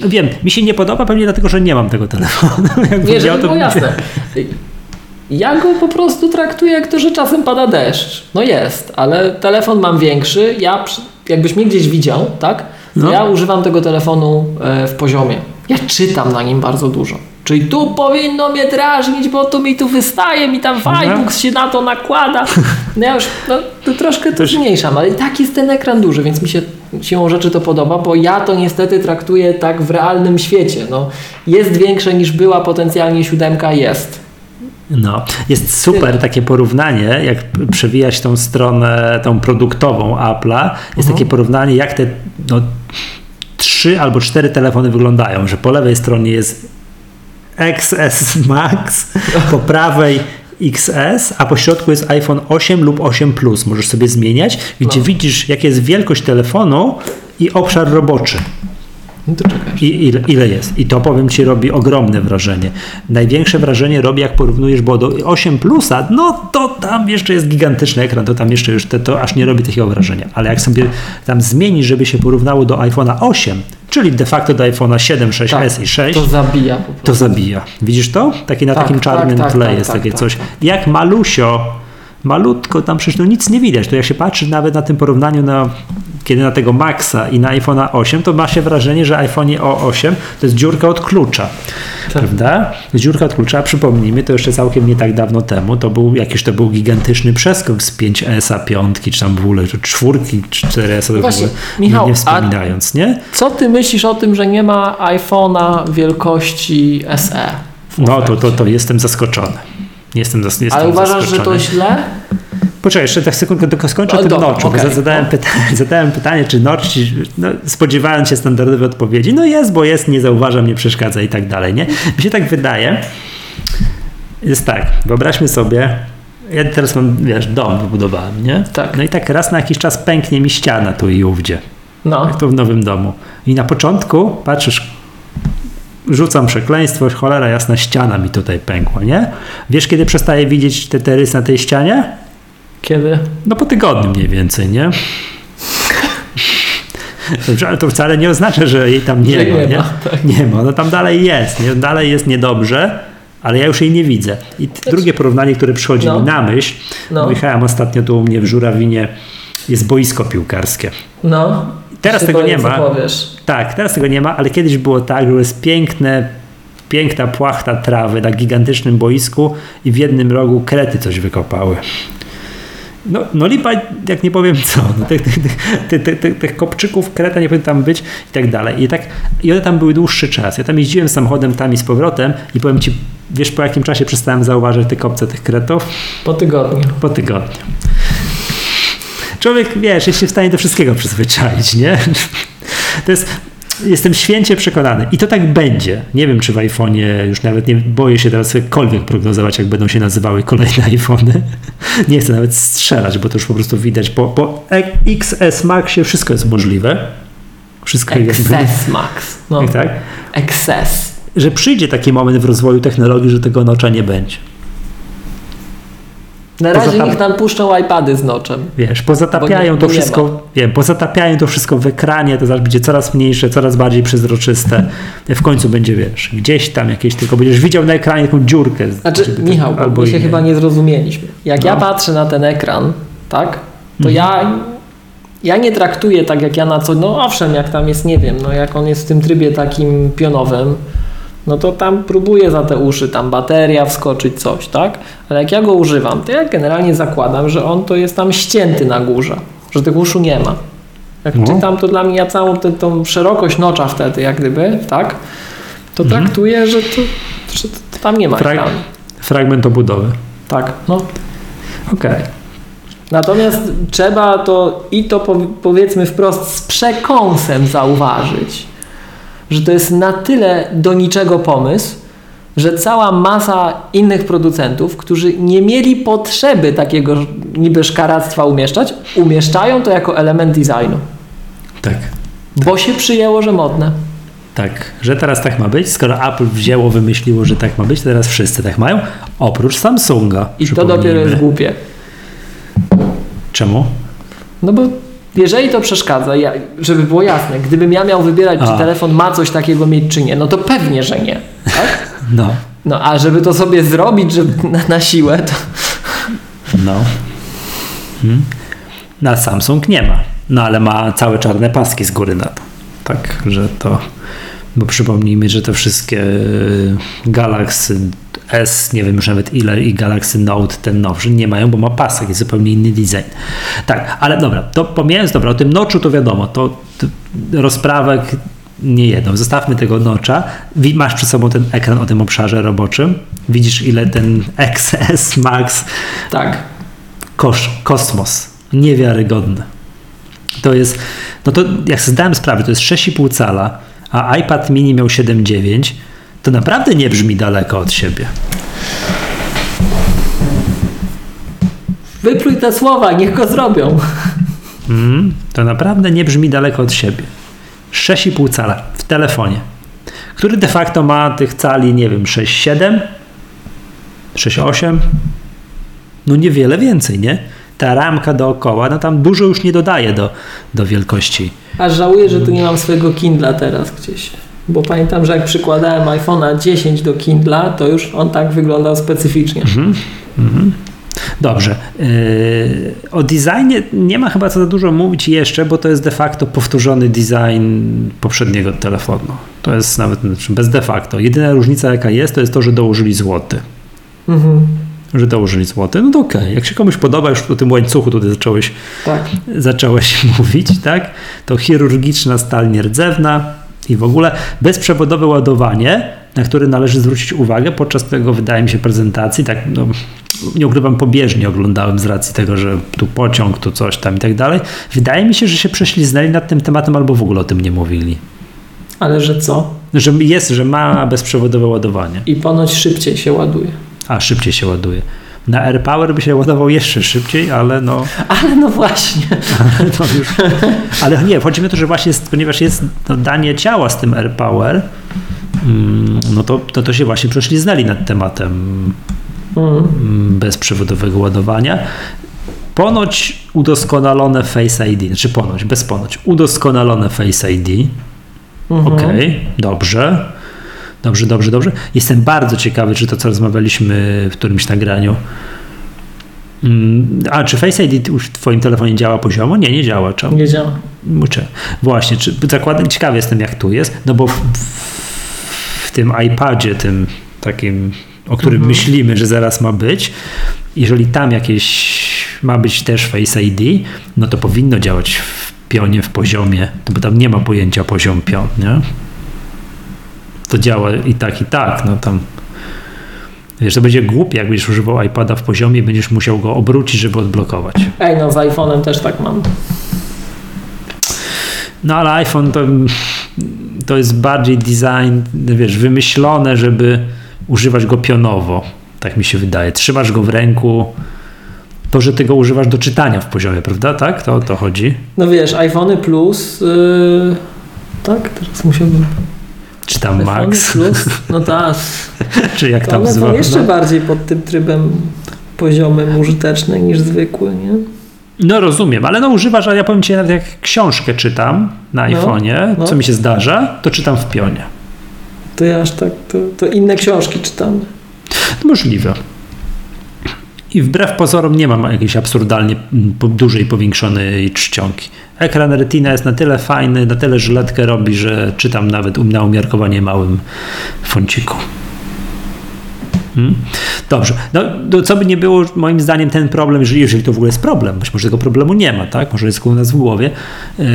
wiem, mi się nie podoba pewnie dlatego, że nie mam tego telefonu. Nie, żeby było jasne. Ja go po prostu traktuję jak to, że czasem pada deszcz. No jest, ale telefon mam większy. Ja, jakbyś mnie gdzieś widział, tak? No. Ja używam tego telefonu w poziomie. Ja czytam na nim bardzo dużo. Czyli tu powinno mnie drażnić, bo tu mi tu wystaje, mi tam Firefox się na to nakłada. No ja już no, to troszkę to zmniejszam, ale i tak jest ten ekran duży, więc mi się siłą rzeczy to podoba, bo ja to niestety traktuję tak w realnym świecie. No, jest większe niż była, potencjalnie siódemka jest. No, jest super takie porównanie, jak przewijać tą stronę, tą produktową Apple'a, jest mhm. takie porównanie, jak te no, trzy albo cztery telefony wyglądają, że po lewej stronie jest X S Max, po prawej X S, a po środku jest iPhone osiem lub osiem plus. Możesz sobie zmieniać, gdzie no. widzisz, jaka jest wielkość telefonu i obszar roboczy. No to czekasz. I ile, ile jest. I to, powiem ci, robi ogromne wrażenie. Największe wrażenie robi, jak porównujesz, bo do osiem plusa, no to tam jeszcze jest gigantyczny ekran, to tam jeszcze już te, to aż nie robi takiego wrażenia. Ale jak sobie tam zmienisz, żeby się porównało do iPhone'a osiem, czyli de facto do iPhone'a siedem, sześć S tak, i sześć. To zabija po prostu. To zabija. Widzisz to? Taki na tak, takim czarnym tak, tle tak, jest tak, takie tak, coś. Tak. Jak malusio, malutko tam przecież no nic nie widać. To jak się patrzy nawet na tym porównaniu, na, kiedy na tego Maxa i na iPhone'a osiem, to ma się wrażenie, że iPhone'ie osiem to jest dziurka od klucza. Tak. Prawda? Dziurka od klucza, przypomnijmy, to jeszcze całkiem nie tak dawno temu, to był jakiś to był gigantyczny przeskok z pięć S, piątki, czy tam w ogóle, czy czwórki, cztery S, to właśnie, w ogóle, Michał, nie wspominając, nie? Co ty myślisz o tym, że nie ma iPhone'a wielkości S E? No to, to, to jestem zaskoczony. Jestem, zas- jestem Ale uważasz, zaskoczony. Że to źle? Poczekaj, jeszcze tak sekundkę, tylko skończę o tym notchu. Okay. Zadałem, pyta- zadałem pytanie, czy notch, no, spodziewając się standardowej odpowiedzi, no jest, bo jest, nie zauważam, nie przeszkadza i tak dalej, nie? Mi się tak wydaje, jest tak, wyobraźmy sobie, ja teraz mam, wiesz, dom wybudowałem, nie? Tak. No i tak raz na jakiś czas pęknie mi ściana tu i ówdzie, no. Jak to w nowym domu. I na początku patrzysz, rzucam przekleństwo, cholera jasna, ściana mi tutaj pękła, nie? Wiesz, kiedy przestaję widzieć te, te rysy na tej ścianie? Kiedy? No po tygodniu mniej więcej, nie? Dobrze, ale to wcale nie oznacza, że jej tam nie że ma, nie? Ma, tak. Nie ma, no tam dalej jest, nie? Dalej jest niedobrze, ale ja już jej nie widzę. I t- drugie porównanie, które przychodzi no. mi na myśl, no. jechałem ostatnio tu u mnie w Żurawinie, jest boisko piłkarskie. No. Teraz tego nie ma. Powiesz. Tak, teraz tego nie ma, ale kiedyś było tak, że jest piękne, piękna płachta trawy na gigantycznym boisku i w jednym rogu krety coś wykopały. No, no lipa, jak nie powiem co, no, tych, tych, tych, tych, tych, tych kopczyków kreta nie powinno tam być i tak dalej. I, tak, I one tam były dłuższy czas. Ja tam jeździłem samochodem tam i z powrotem i powiem ci, wiesz po jakim czasie przestałem zauważać te kopce tych kretów? Po tygodniu. Po tygodniu. Człowiek, wiesz, jest się w stanie do wszystkiego przyzwyczaić, nie? To jest, jestem święcie przekonany. I to tak będzie. Nie wiem, czy w iPhone'ie, już nawet nie boję się teraz jakkolwiek prognozować, jak będą się nazywały kolejne iPhony. Nie chcę nawet strzelać, bo to już po prostu widać. Po, po X S Maxie wszystko jest możliwe. Wszystko X S Max. No. Tak? X S. Że przyjdzie taki moment w rozwoju technologii, że tego notcha nie będzie. Na razie Pozatap... niech nam puszczą iPady z notchem. Wiesz, pozatapiają nie, to wszystko, wiem, pozatapiają to wszystko w ekranie, to zaraz będzie coraz mniejsze, coraz bardziej przezroczyste. W końcu będzie, wiesz, gdzieś tam jakieś tylko będziesz widział na ekranie taką dziurkę. Znaczy, Michał, tak, albo my się nie. chyba nie zrozumieliśmy. Jak no. ja patrzę na ten ekran, tak, to mhm. ja ja nie traktuję tak jak ja na co, no owszem, jak tam jest, nie wiem, no jak on jest w tym trybie takim pionowym, no to tam próbuję za te uszy, tam bateria wskoczyć, coś, tak? Ale jak ja go używam, to ja generalnie zakładam, że on to jest tam ścięty na górze, że tych uszu nie ma. Jak no. czytam, to dla mnie ja całą tę, tą szerokość nocza wtedy, jak gdyby, tak? To mhm. traktuję, że to, że to tam nie ma. Frag- fragment obudowy. Tak, no. Okej. Okay. Natomiast trzeba to i to powiedzmy wprost z przekąsem zauważyć, że to jest na tyle do niczego pomysł, że cała masa innych producentów, którzy nie mieli potrzeby takiego niby szkaractwa umieszczać, umieszczają to jako element designu. Tak. Bo tak. się przyjęło, że modne. Tak, że teraz tak ma być. Skoro Apple wzięło, wymyśliło, że tak ma być, to teraz wszyscy tak mają, oprócz Samsunga. I to dopiero jest głupie. Czemu? No bo jeżeli to przeszkadza, ja, żeby było jasne, gdybym ja miał wybierać, a. czy telefon ma coś takiego mieć, czy nie, no to pewnie, że nie. Tak? No. No, a żeby to sobie zrobić, żeby na, na siłę, to... No. Hmm. Na Samsung nie ma. No, ale ma całe czarne paski z góry na to. Tak, że to... Bo przypomnijmy, że te wszystkie Galaxy S, nie wiem już nawet ile, i Galaxy Note, ten nowszy, nie mają, bo ma pasek, jest zupełnie inny design. Tak, ale dobra, to pomijając, dobra, o tym noczu to wiadomo, to, to rozprawek nie jedną. Zostawmy tego nocza. Masz przed sobą ten ekran o tym obszarze roboczym. Widzisz, ile ten X S Max... Tak. Kosz, kosmos. Niewiarygodny. To jest... No to, jak sobie zdałem sprawę, to jest sześć i pół cala, a iPad mini miał siedem dziewięć, to naprawdę nie brzmi daleko od siebie. Wypluj te słowa, niech go zrobią. Mm, to naprawdę nie brzmi daleko od siebie. sześć i pół cala w telefonie, który de facto ma tych cali, nie wiem, sześć siedem, sześć osiem. No niewiele więcej, nie? Ta ramka dookoła, no tam dużo już nie dodaje do, do wielkości. Aż żałuję, że tu nie mam swojego Kindla teraz gdzieś. Bo pamiętam, że jak przykładałem iPhone'a dziesięć do Kindla, to już on tak wyglądał specyficznie. Mm-hmm. Mm-hmm. Dobrze. Yy, o designie nie ma chyba co za dużo mówić jeszcze, bo to jest de facto powtórzony design poprzedniego telefonu. To jest nawet znaczy bez de facto. Jedyna różnica jaka jest, to jest to, że dołożyli złoty. Mhm. Że dołożyli złoty, no to okej. Okay. Jak się komuś podoba, już o tym łańcuchu tutaj zacząłeś, tak. zacząłeś mówić, tak? To chirurgiczna stal nierdzewna i w ogóle bezprzewodowe ładowanie, na które należy zwrócić uwagę podczas tego, wydaje mi się, prezentacji. Tak, no, nie ukrywam, pobieżnie oglądałem z racji tego, że tu pociąg, tu coś tam i tak dalej. Wydaje mi się, że się prześliznęli nad tym tematem albo w ogóle o tym nie mówili. Ale że co? Że jest, że ma bezprzewodowe ładowanie. I ponoć szybciej się ładuje. A, szybciej się ładuje. Na AirPower by się ładował jeszcze szybciej, ale no... Ale no właśnie. Ale, to już, ale nie, chodzi mi o to, że właśnie jest, ponieważ jest danie ciała z tym AirPower, no to, to, to się właśnie prześliznęli nad tematem mm. bezprzewodowego ładowania. Ponoć udoskonalone Face I D, znaczy ponoć, bez ponoć, udoskonalone Face I D. Mhm. Okej, dobrze. Dobrze, dobrze, dobrze. Jestem bardzo ciekawy, czy to, co rozmawialiśmy w którymś nagraniu. A, czy Face I D już w twoim telefonie działa poziomo? Nie, nie działa. Czemu? Nie działa. Muszę. Właśnie, czy, zakładam, ciekawy jestem, jak tu jest, no bo w, w tym iPadzie, tym takim, o którym mhm. myślimy, że zaraz ma być, jeżeli tam jakieś ma być też Face I D, no to powinno działać w pionie, w poziomie, bo tam nie ma pojęcia poziom, pion, nie? To działa i tak, i tak. No tam, wiesz, to będzie głupie, jak będziesz używał iPada w poziomie i będziesz musiał go obrócić, żeby odblokować. Ej, no z iPhone'em też tak mam. No ale iPhone to, to jest bardziej design, wiesz, wymyślone, żeby używać go pionowo. Tak mi się wydaje. Trzymasz go w ręku. To, że ty go używasz do czytania w poziomie, prawda? Tak? To o to chodzi. No wiesz, iPhone'y Plus... Yy, tak? Teraz musiałbym... Czy tam iPhone Max? Plus, no tak. Czy jak to tam zwał? Jeszcze bardziej pod tym trybem poziomem użyteczny niż zwykły, nie? No rozumiem, ale no używasz, a ja powiem ci, nawet jak książkę czytam na no, iPhonie, no. co mi się zdarza, to czytam w pionie. To ja aż tak, to, to inne książki czytam. Możliwe. I wbrew pozorom nie mam jakiejś absurdalnie dużej, powiększonej czcionki. Ekran Retina jest na tyle fajny, na tyle żyletkę robi, że czytam nawet na umiarkowanie małym fonciku. Hmm? Dobrze, no to co by nie było, moim zdaniem ten problem, jeżeli, jeżeli to w ogóle jest problem, być może tego problemu nie ma, tak? Może jest u nas w głowie. Yy,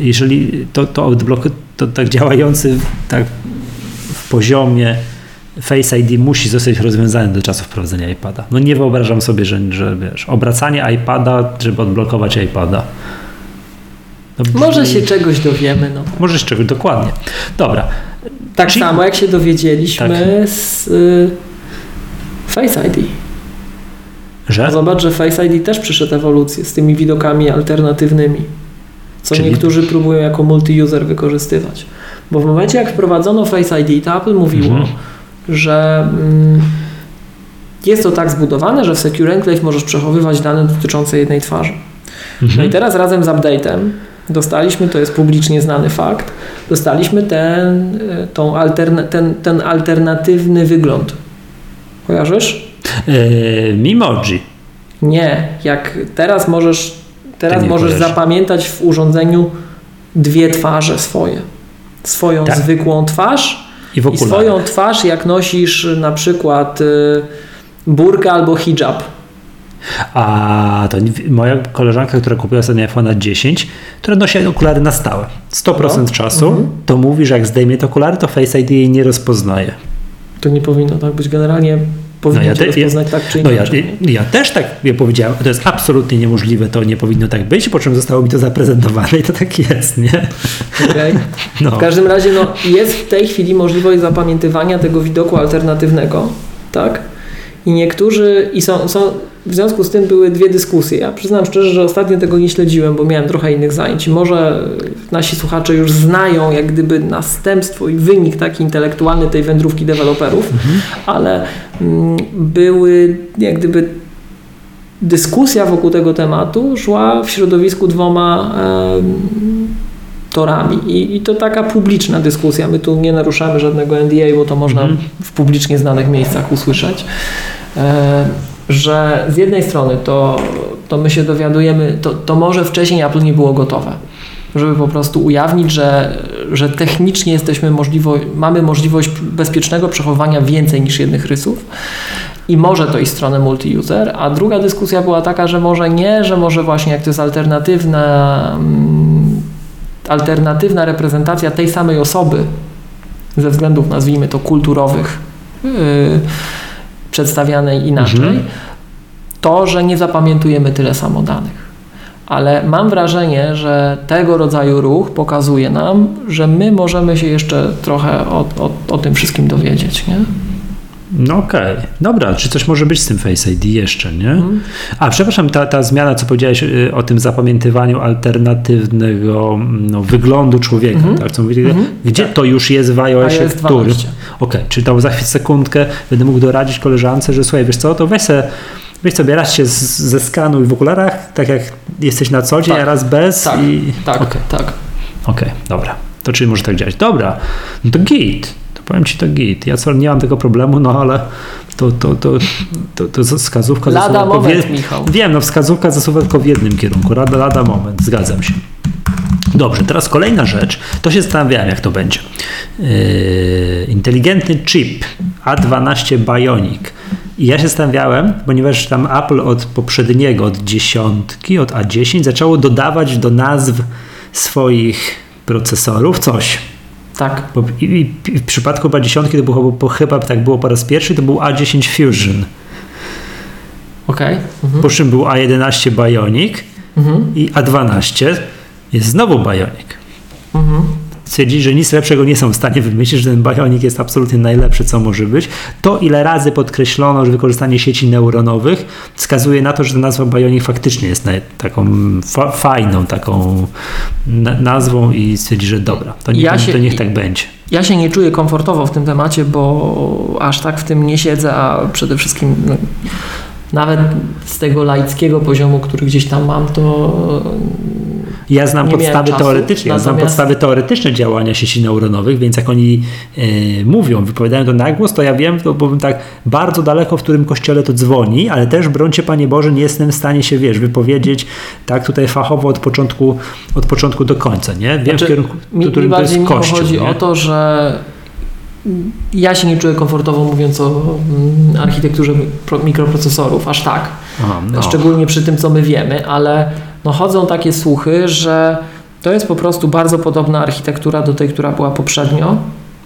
jeżeli to, to odblok, to tak działający tak w poziomie Face I D musi zostać rozwiązany do czasu wprowadzenia iPada. No nie wyobrażam sobie, że, że wiesz, obracanie iPada, żeby odblokować iPada. No, może by... się czegoś dowiemy. No. Może się czegoś, dokładnie. Dobra. Tak Czyli... samo jak się dowiedzieliśmy tak. z y, Face I D. Że? Zobacz, że Face I D też przyszedł ewolucję z tymi widokami alternatywnymi, co Czyli... niektórzy próbują jako multi-user wykorzystywać. Bo w momencie jak wprowadzono Face I D, to Apple mówiło, mhm. że mm, jest to tak zbudowane, że w Secure Enclave możesz przechowywać dane dotyczące jednej twarzy. Mhm. No i teraz razem z update'em dostaliśmy, to jest publicznie znany fakt, dostaliśmy ten, tą alterna, ten, ten alternatywny wygląd. Kojarzysz? Yy, Memoji. Nie, jak teraz możesz, teraz możesz kojarzy. zapamiętać w urządzeniu dwie twarze swoje. Swoją tak. zwykłą twarz i, w i swoją twarz, jak nosisz na przykład y, burkę albo hijab. A to moja koleżanka, która kupiła sobie iPhone'a dziesięć, która nosi okulary na stałe sto procent no. czasu, mhm. to mówi, że jak zdejmie te okulary, to Face I D jej nie rozpoznaje. To nie powinno tak być. Generalnie powinno no ja te, rozpoznać ja, tak czy inaczej. No ja, ja też tak ja powiedziałem, to jest absolutnie niemożliwe, to nie powinno tak być, po czym zostało mi to zaprezentowane i to tak jest, nie? Okay. No. W każdym razie no, jest w tej chwili możliwość zapamiętywania tego widoku alternatywnego, tak? I niektórzy, i są, są, w związku z tym były dwie dyskusje. Ja przyznam szczerze, że ostatnio tego nie śledziłem, bo miałem trochę innych zajęć. Może nasi słuchacze już znają jak gdyby następstwo i wynik taki intelektualny tej wędrówki deweloperów, mhm. ale m, były jak gdyby dyskusja wokół tego tematu szła w środowisku dwoma e, torami. I, I to taka publiczna dyskusja. My tu nie naruszamy żadnego N D A, bo to można mhm. w publicznie znanych miejscach usłyszeć. Że z jednej strony to, to my się dowiadujemy, to, to może wcześniej Apple nie było gotowe, żeby po prostu ujawnić, że, że technicznie jesteśmy możliwo, mamy możliwość bezpiecznego przechowywania więcej niż jednych rysów i może to iść w stronę multi-user, a druga dyskusja była taka, że może nie, że może właśnie jak to jest alternatywna, alternatywna reprezentacja tej samej osoby ze względów, nazwijmy to, kulturowych, yy, przedstawianej inaczej, mhm. to, że nie zapamiętujemy tyle samo danych. Ale mam wrażenie, że tego rodzaju ruch pokazuje nam, że my możemy się jeszcze trochę o, o, o tym wszystkim dowiedzieć, nie? No okej. Okay. Dobra, czy coś może być z tym Face I D jeszcze, nie? Mhm. A przepraszam, ta, ta zmiana, co powiedziałeś o tym zapamiętywaniu alternatywnego no, wyglądu człowieka, mhm. tak? Co mówili, mhm. Gdzie tak. to już jest w iOSie, który? Okej, czy to za sekundkę będę mógł doradzić koleżance, że słuchaj, wiesz co, to weź sobie, weź sobie raz się z, ze skanuj w okularach, tak jak jesteś na co dzień, tak. a raz bez. Tak, i... tak, okay. tak. Okej, okay. dobra. To czyli może tak działać. Dobra, no to git. Powiem ci to git. Ja co nie mam tego problemu, no ale to, to, to, to, to wskazówka lada zasuwa moment, tylko w Michał. Wiem, no wskazówka zasuwa tylko w jednym kierunku. Lada, lada moment, zgadzam się. Dobrze, teraz kolejna rzecz. To się zastanawiałem, jak to będzie. Yy, inteligentny chip A dwanaście Bionic. I ja się zastanawiałem, ponieważ tam Apple od poprzedniego, od dziesiątki, od A dziesięć zaczęło dodawać do nazw swoich procesorów coś. Tak. I, i, i w przypadku A dziesięć to było, bo chyba tak było po raz pierwszy, to był A dziesięć Fusion. Okej. Okay. Mhm. Po czym był A jedenaście Bionic mhm. i A dwanaście jest znowu Bionic. Mhm. Stwierdzili, że nic lepszego nie są w stanie wymyślić, że ten Bionic jest absolutnie najlepszy, co może być. To, ile razy podkreślono, że wykorzystanie sieci neuronowych wskazuje na to, że ta nazwa Bionic faktycznie jest taką fa- fajną taką na- nazwą i stwierdzili, że dobra, to, nie, ja się, to niech tak będzie. Ja się nie czuję komfortowo w tym temacie, bo aż tak w tym nie siedzę, a przede wszystkim no, nawet z tego laickiego poziomu, który gdzieś tam mam, to... Ja znam podstawy czasu, teoretyczne, natomiast... znam podstawy teoretyczne działania sieci neuronowych, więc jak oni y, mówią, wypowiadają to na głos, to ja wiem, to powiem tak, bardzo daleko w którym kościele to dzwoni, ale też broń cię Panie Boże, nie jestem w stanie się, wiesz, wypowiedzieć tak tutaj fachowo od początku, od początku do końca, nie? Wiem znaczy, w kierunku, mi, którym mi to jest kościół. Chodzi o to, że ja się nie czuję komfortowo mówiąc o architekturze mikroprocesorów, aż tak. Aha, no. Szczególnie przy tym, co my wiemy, ale no chodzą takie słuchy, że to jest po prostu bardzo podobna architektura do tej, która była poprzednio,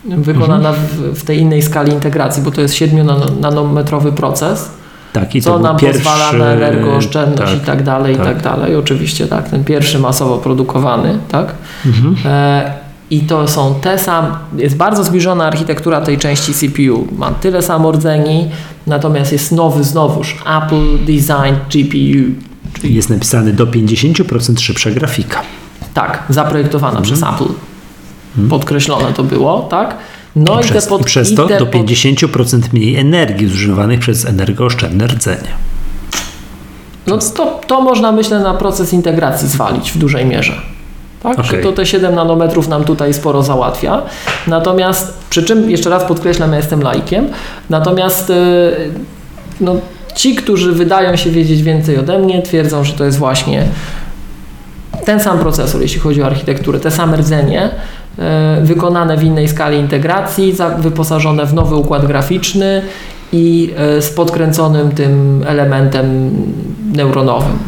wykonana w, w tej innej skali integracji, bo to jest siedmiu nanometrowy proces, tak, i to co nam pierwszy... pozwala na energooszczędność tak, i tak dalej, tak. i tak dalej. Oczywiście tak, ten pierwszy masowo produkowany, tak? Mhm. E- I to są te same, jest bardzo zbliżona architektura tej części C P U. Ma tyle samo rdzeni, natomiast jest nowy znowuż Apple Design G P U. Czyli jest napisany do pięćdziesiąt procent szybsza grafika. Tak, zaprojektowana mm. przez Apple. Mm. Podkreślone to było, tak? No i, i, przez, pod, i przez to i do pięćdziesiąt procent pod... mniej energii zużywanych przez energooszczędne rdzenie. No to, to można, myślę, na proces integracji zwalić w dużej mierze. Tak? Okay. To te siedem nanometrów nam tutaj sporo załatwia. Natomiast, przy czym jeszcze raz podkreślam, ja jestem laikiem, natomiast no, ci, którzy wydają się wiedzieć więcej ode mnie, twierdzą, że to jest właśnie ten sam procesor, jeśli chodzi o architekturę, te same rdzenie, wykonane w innej skali integracji, wyposażone w nowy układ graficzny i z podkręconym tym elementem neuronowym.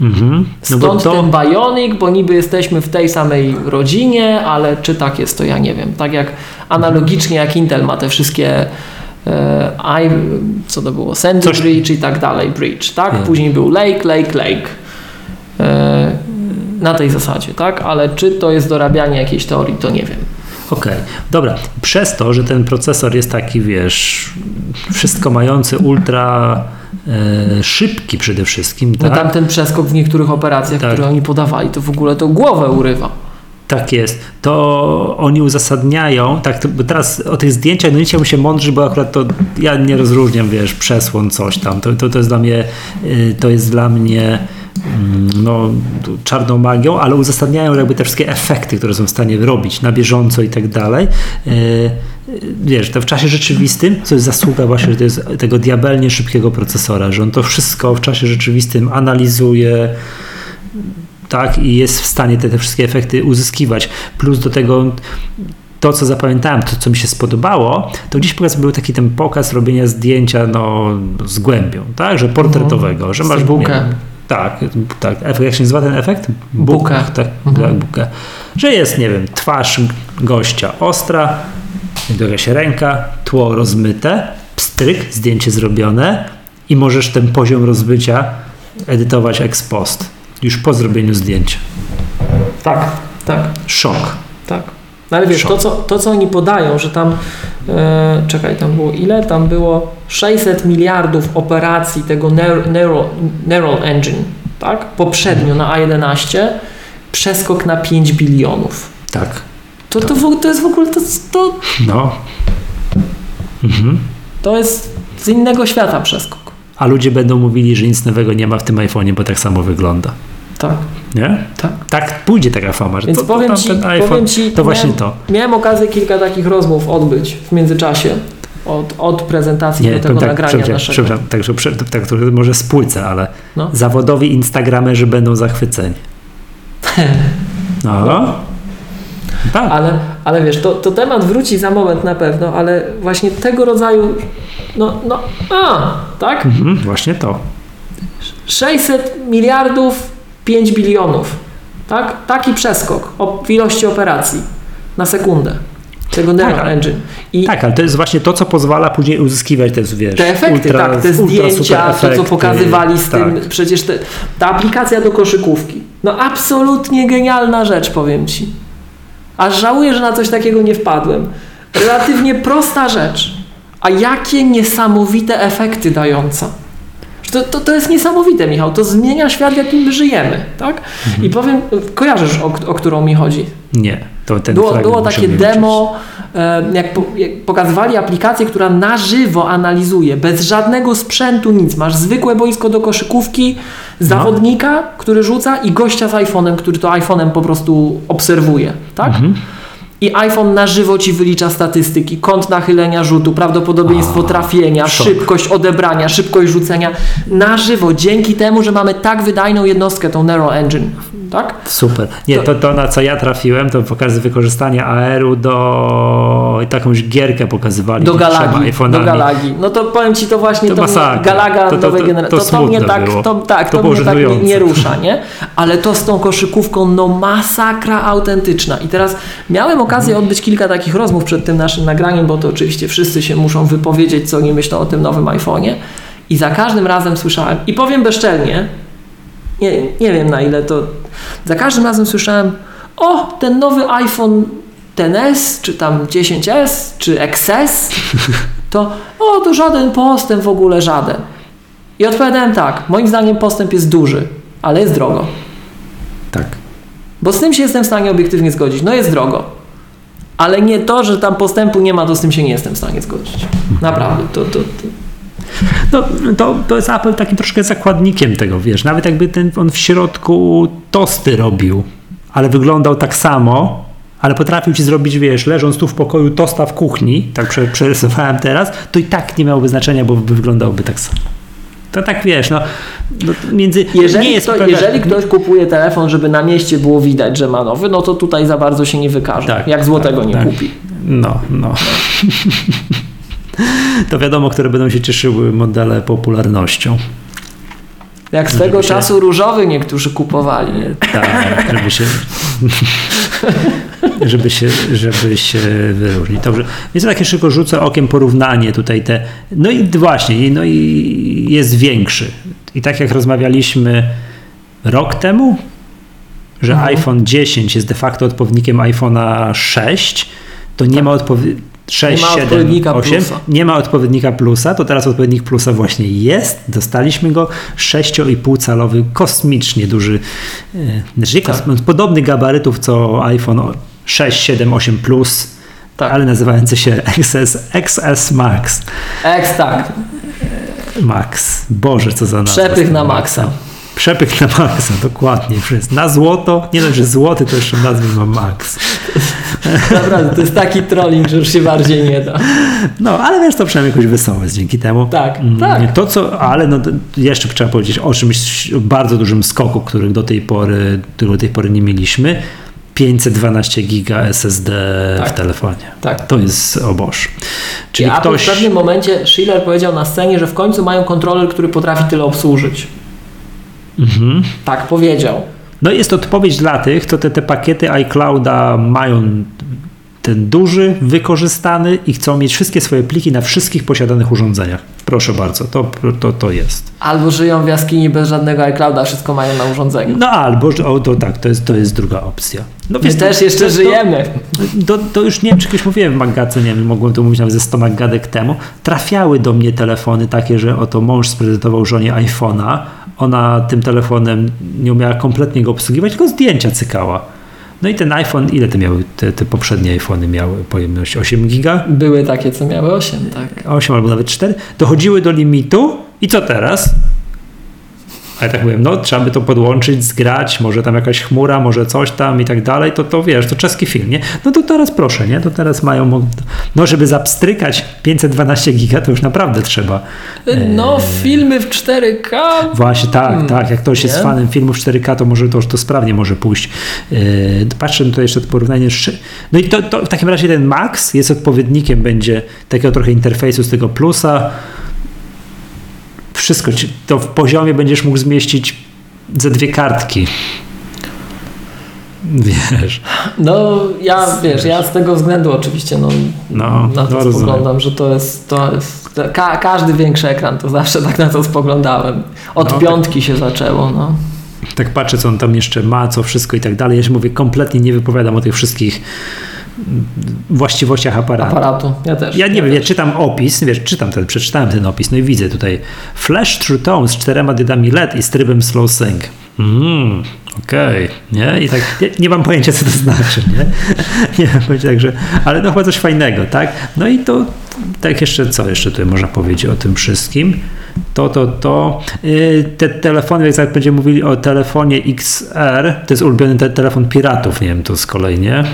Mm-hmm. No Stąd to... ten Bionic, bo niby jesteśmy w tej samej rodzinie, ale czy tak jest, to ja nie wiem. Tak jak analogicznie jak Intel ma te wszystkie e, i, co to było, Sandy Coś... Bridge i tak dalej, Bridge, tak? Hmm. Później był Lake, Lake, Lake. E, na tej zasadzie, tak? Ale czy to jest dorabianie jakiejś teorii, to nie wiem. Okej, okay. Dobra. Przez to, że ten procesor jest taki, wiesz, wszystko mający ultra... Yy, szybki przede wszystkim. Tak? No tamten przeskok w niektórych operacjach, tak. które oni podawali, to w ogóle to głowę urywa. Tak jest. To oni uzasadniają, tak, to, bo teraz o tych zdjęciach no nie chciałbym się mądrzy, bo akurat to ja nie rozróżniam, wiesz, przesłon, coś tam. To, to, to jest dla mnie, yy, to jest dla mnie no, czarną magią, ale uzasadniają jakby te wszystkie efekty, które są w stanie robić na bieżąco i tak dalej. Wiesz, to w czasie rzeczywistym, co jest zasługa właśnie to jest tego diabelnie szybkiego procesora, że on to wszystko w czasie rzeczywistym analizuje, tak, i jest w stanie te, te wszystkie efekty uzyskiwać. Plus do tego to, co zapamiętałem, to, co mi się spodobało, to gdzieś pokaz był taki ten pokaz robienia zdjęcia no, z głębią, tak, że portretowego, no, że masz bułkę. Tak, tak. Efekt, jak się nazywa ten efekt? Buka. Tak, mhm. buka. Że jest, nie wiem, twarz gościa ostra, jakaś ręka, tło rozmyte, pstryk, zdjęcie zrobione i możesz ten poziom rozmycia edytować ex post. Już po zrobieniu zdjęcia. Tak, tak. Szok. Tak. No ale wiesz, to co, to co oni podają, że tam, yy, czekaj, tam było ile? Tam było sześćset miliardów operacji tego Neural, neural Engine, tak? Poprzednio na A jedenaście przeskok na pięć bilionów. Tak. To, to, to, to jest w ogóle, to, to no. Mhm. To jest z innego świata przeskok. A ludzie będą mówili, że nic nowego nie ma w tym iPhone'ie, bo tak samo wygląda. Tak. Nie? Tak. tak pójdzie taka fama, że Więc to, to powiem ci, ten iPhone, powiem ci, to właśnie miałem, to. Miałem okazję kilka takich rozmów odbyć w międzyczasie od, od prezentacji nie, do tego tak, nagrania naszego. Przepraszam, także tak, to może spłycę, ale no. zawodowi instagramerzy będą zachwyceni. No. no. Tak. Ale, ale wiesz, to, to temat wróci za moment na pewno, ale właśnie tego rodzaju no, no, a, tak? Mhm, właśnie to. sześćset miliardów pięć bilionów, tak? Taki przeskok w ilości operacji na sekundę tego Neural tak, Engine. I tak, ale to jest właśnie to, co pozwala później uzyskiwać te, wiesz, te efekty, ultra, tak, te zdjęcia, to co pokazywali z tak. tym, przecież te, ta aplikacja do koszykówki. No absolutnie genialna rzecz, powiem Ci. Aż żałuję, że na coś takiego nie wpadłem. Relatywnie prosta rzecz, a jakie niesamowite efekty dająca. To, to, to jest niesamowite, Michał. To zmienia świat, w jakim my żyjemy, tak? Mhm. I powiem, kojarzysz, o, o którą mi chodzi? Nie. To ten było było takie demo, jak, po, jak pokazywali aplikację, która na żywo analizuje, bez żadnego sprzętu, nic. Masz zwykłe boisko do koszykówki, zawodnika, no. który rzuca i gościa z iPhone'em, który to iPhone'em po prostu obserwuje, tak? Mhm. I iPhone na żywo ci wylicza statystyki, kąt nachylenia rzutu, prawdopodobieństwo A, trafienia, szok. szybkość odebrania, szybkość rzucenia. Na żywo, dzięki temu, że mamy tak wydajną jednostkę, tą Neural Engine. Tak? Super. Nie, to, to na co ja trafiłem, to pokazy wykorzystania A R u do... Takąś gierkę pokazywali. Do Galagi. Do Galagi. No to powiem ci, to właśnie to to mnie, Galaga to, to, nowej generacji. To, to, to, to mnie tak, to, tak, to to mnie tak nie, nie rusza, nie? Ale to z tą koszykówką, no masakra autentyczna. I teraz miałem okazję odbyć kilka takich rozmów przed tym naszym nagraniem, bo to oczywiście wszyscy się muszą wypowiedzieć, co oni myślą o tym nowym iPhone'ie. I za każdym razem słyszałem, i powiem bezczelnie, nie, nie wiem na ile to... Za każdym razem słyszałem, o, ten nowy iPhone X S, czy tam dziesięć S, czy X S, to o, to żaden postęp w ogóle, żaden. I odpowiadałem tak, moim zdaniem postęp jest duży, ale jest drogo. Tak. Bo z tym się jestem w stanie obiektywnie zgodzić. No jest drogo. Ale nie to, że tam postępu nie ma, to z tym się nie jestem w stanie zgodzić. Naprawdę, to... to, to. No, to, to jest Apple takim troszkę zakładnikiem tego, wiesz, nawet jakby ten, on w środku tosty robił, ale wyglądał tak samo, ale potrafił ci zrobić, wiesz, leżąc tu w pokoju tosta w kuchni, tak przerysowałem teraz, to i tak nie miałoby znaczenia, bo by wyglądałby tak samo. To tak, wiesz, no, no między... Jeżeli, nie jest kto, jeżeli ktoś kupuje telefon, żeby na mieście było widać, że ma nowy, no to tutaj za bardzo się nie wykaże, tak, jak złotego tak, nie tak. kupi. No, no. To wiadomo, które będą się cieszyły modele popularnością. Jak swego się... czasu różowy niektórzy kupowali. Tak, żeby się żeby się, żeby się wyróżnić. Dobrze, więc tak szybko rzucę okiem porównanie tutaj te, no i właśnie, no i jest większy. I tak jak rozmawialiśmy rok temu, że mhm. iPhone dziesięć jest de facto odpowiednikiem iPhone'a sześć, to nie tak. ma odpowiedzi. sześć, siedem, osiem, nie ma odpowiednika plusa, to teraz odpowiednik plusa właśnie jest, dostaliśmy go, sześć i pół calowy, kosmicznie duży, znaczy tak. kosm- podobny gabarytów co iPhone sześć, siedem, osiem plus, tak. ale nazywający się X S, X S Max. X, tak. Max, Boże, co za nazwa. Przepych na Maxa. Przepych na Maxa, dokładnie. Na złoto, nie dość, że złoty, to jeszcze nazwę ma Max. Naprawdę, to jest taki trolling, że już się bardziej nie da. No, ale wiesz, to przynajmniej jakoś wesołe jest dzięki temu. Tak, tak. To co, ale no, jeszcze trzeba powiedzieć o czymś, o bardzo dużym skoku, którego do tej pory, do tej pory nie mieliśmy. pięćset dwanaście giga S S D tak. w telefonie. Tak. To jest o Boże. Czyli I ktoś... w pewnym momencie Schiller powiedział na scenie, że w końcu mają kontroler, który potrafi tyle obsłużyć. Mhm. Tak powiedział. No jest odpowiedź dla tych, to te, te pakiety iClouda mają ten duży, wykorzystany i chcą mieć wszystkie swoje pliki na wszystkich posiadanych urządzeniach. Proszę bardzo, to, to, to jest. Albo żyją w jaskini bez żadnego iClouda, wszystko mają na urządzeniu. No albo, o, to tak, to jest, to jest druga opcja. No, My więc, też to, jeszcze to, żyjemy. To, to, to już nie wiem, czy kiedyś mówiłem w MacGadce, nie wiem, mogłem to mówić nawet ze sto MacGadek temu. Trafiały do mnie telefony takie, że oto mąż sprezentował żonie iPhone'a, ona tym telefonem nie umiała kompletnie go obsługiwać, tylko zdjęcia cykała. No i ten iPhone, ile te miały, te, te poprzednie iPhony miały pojemność? osiem giga? Były takie, co miały osiem, tak. osiem albo nawet cztery. Dochodziły do limitu i co teraz? A ja tak mówiłem, no trzeba by to podłączyć, zgrać, może tam jakaś chmura, może coś tam i tak dalej, to, to wiesz, to czeski film, nie? No to teraz proszę, nie? To teraz mają, no żeby zapstrykać pięćset dwanaście giga, to już naprawdę trzeba. No filmy w cztery K. Właśnie, tak, hmm, tak, jak ktoś nie? jest fanem filmów cztery K, to może to, to sprawnie może pójść. Patrzę tutaj jeszcze porównanie, no i to, to w takim razie ten Max jest odpowiednikiem, będzie takiego trochę interfejsu z tego plusa. Wszystko, to w poziomie będziesz mógł zmieścić ze dwie kartki. Wiesz. No ja wiesz, ja z tego względu oczywiście no, no, na to spoglądam, że to jest, to jest ka- każdy większy ekran, to zawsze tak na to spoglądałem. Od no, piątki tak. się zaczęło. No. Tak patrzę, co on tam jeszcze ma, co wszystko i tak dalej. Ja się mówię, kompletnie nie wypowiadam o tych wszystkich właściwościach aparatu. aparatu. Ja też. Ja nie ja wiem, też. ja czytam opis, wiesz, czytam ten, przeczytałem ten opis, no i widzę tutaj Flash Through Tone z czterema dydami L E D i z trybem Slow Sync. Mm, okej, okay. nie? I tak nie, nie mam pojęcia, co to znaczy, nie? Nie mam pojęcia, także, ale no chyba coś fajnego, tak? No i to tak jeszcze, co jeszcze tutaj można powiedzieć o tym wszystkim? To, to, to. Yy, te telefony, jak będziemy mówili o telefonie X R, to jest ulubiony te, telefon piratów, nie wiem, to z kolei, nie?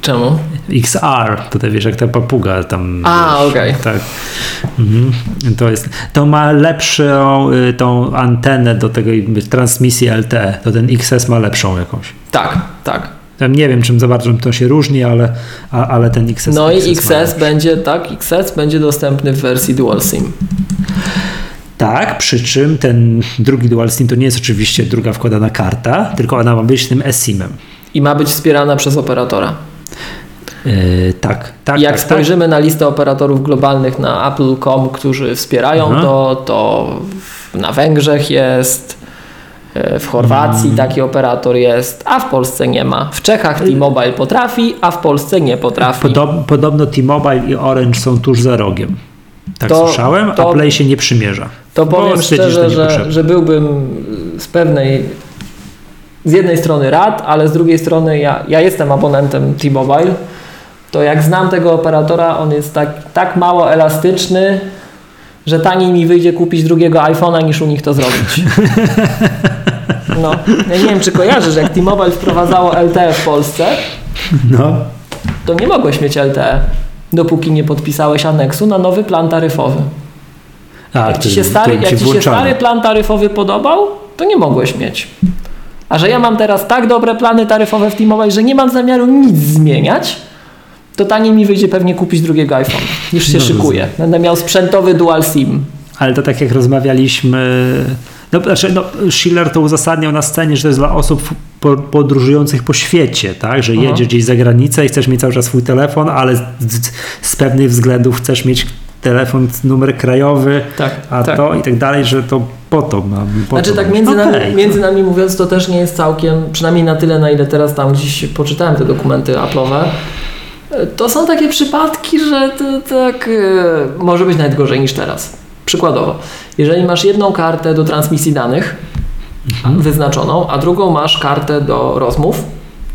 Czemu? X R, tutaj wiesz, jak ta papuga tam. A, okej. Okay. Tak. Mhm. To jest, to ma lepszą y, tą antenę do tego transmisji L T E, to ten X S ma lepszą jakąś. Tak, tak. Tam nie wiem, czym za bardzo to się różni, ale, a, ale ten X S. No i X S będzie, tak, X S będzie dostępny w wersji Dual SIM. Tak, przy czym ten drugi Dual SIM to nie jest oczywiście druga wkładana karta, tylko ona ma być tym eSIM-em. I ma być wspierana przez operatora. Yy, tak, tak. Jak tak, spojrzymy tak. na listę operatorów globalnych na Apple kropka com, którzy wspierają Aha. to, to na Węgrzech jest, w Chorwacji hmm. taki operator jest, a w Polsce nie ma. W Czechach T-Mobile potrafi, a w Polsce nie potrafi. Podob- podobno T-Mobile i Orange są tuż za rogiem. Tak to, słyszałem, to, a Play się nie przymierza. To powiem szczerze, że, że, że byłbym z pewnej z jednej strony rad, ale z drugiej strony ja, ja jestem abonentem T-Mobile, to jak znam tego operatora, on jest tak, tak mało elastyczny, że taniej mi wyjdzie kupić drugiego iPhone'a niż u nich to zrobić. No, ja nie wiem, czy kojarzysz, jak T-Mobile wprowadzało L T E w Polsce, no. to nie mogłeś mieć L T E, dopóki nie podpisałeś aneksu na nowy plan taryfowy. A, jak ci się, stary, jak ci się stary plan taryfowy podobał, to nie mogłeś mieć. A że ja mam teraz tak dobre plany taryfowe w T-Mobile, że nie mam zamiaru nic zmieniać, to taniej mi wyjdzie pewnie kupić drugiego iPhone. Już się no szykuję. Będę miał sprzętowy Dual SIM. Ale to tak jak rozmawialiśmy... No, znaczy, no, Schiller to uzasadniał na scenie, że to jest dla osób podróżujących po świecie, tak? Że jedziesz Aha. gdzieś za granicę i chcesz mieć cały czas swój telefon, ale z, z pewnych względów chcesz mieć telefon, numer krajowy, tak, a tak. to i tak dalej, że to po to mam. Po znaczy to tak między, okay. nami, między nami mówiąc, to też nie jest całkiem, przynajmniej na tyle, na ile teraz tam gdzieś poczytałem te dokumenty Apple'owe, to są takie przypadki, że to, tak yy, może być nawet gorzej niż teraz. Przykładowo, jeżeli masz jedną kartę do transmisji danych mhm. wyznaczoną, a drugą masz kartę do rozmów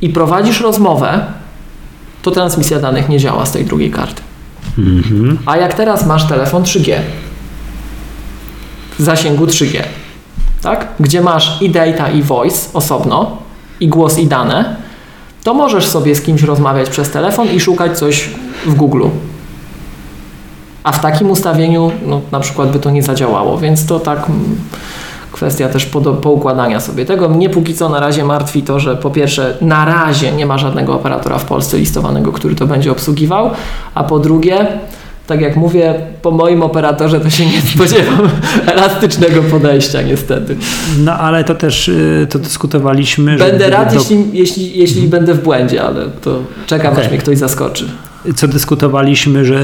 i prowadzisz rozmowę, to transmisja danych nie działa z tej drugiej karty. Mhm. A jak teraz masz telefon trzy G w zasięgu trzy G, tak? Gdzie masz i data, i voice osobno, i głos, i dane, to możesz sobie z kimś rozmawiać przez telefon i szukać coś w Google. A w takim ustawieniu no, na przykład by to nie zadziałało, więc to tak kwestia też poukładania sobie tego. Mnie póki co na razie martwi to, że po pierwsze na razie nie ma żadnego operatora w Polsce listowanego, który to będzie obsługiwał, a po drugie, tak jak mówię, po moim operatorze to się nie spodziewam elastycznego podejścia niestety. No ale to też y, to dyskutowaliśmy. Będę że rad, do... jeśli, jeśli, jeśli hmm. będę w błędzie, ale to czekam, okay. aż mnie ktoś zaskoczy. Co dyskutowaliśmy, że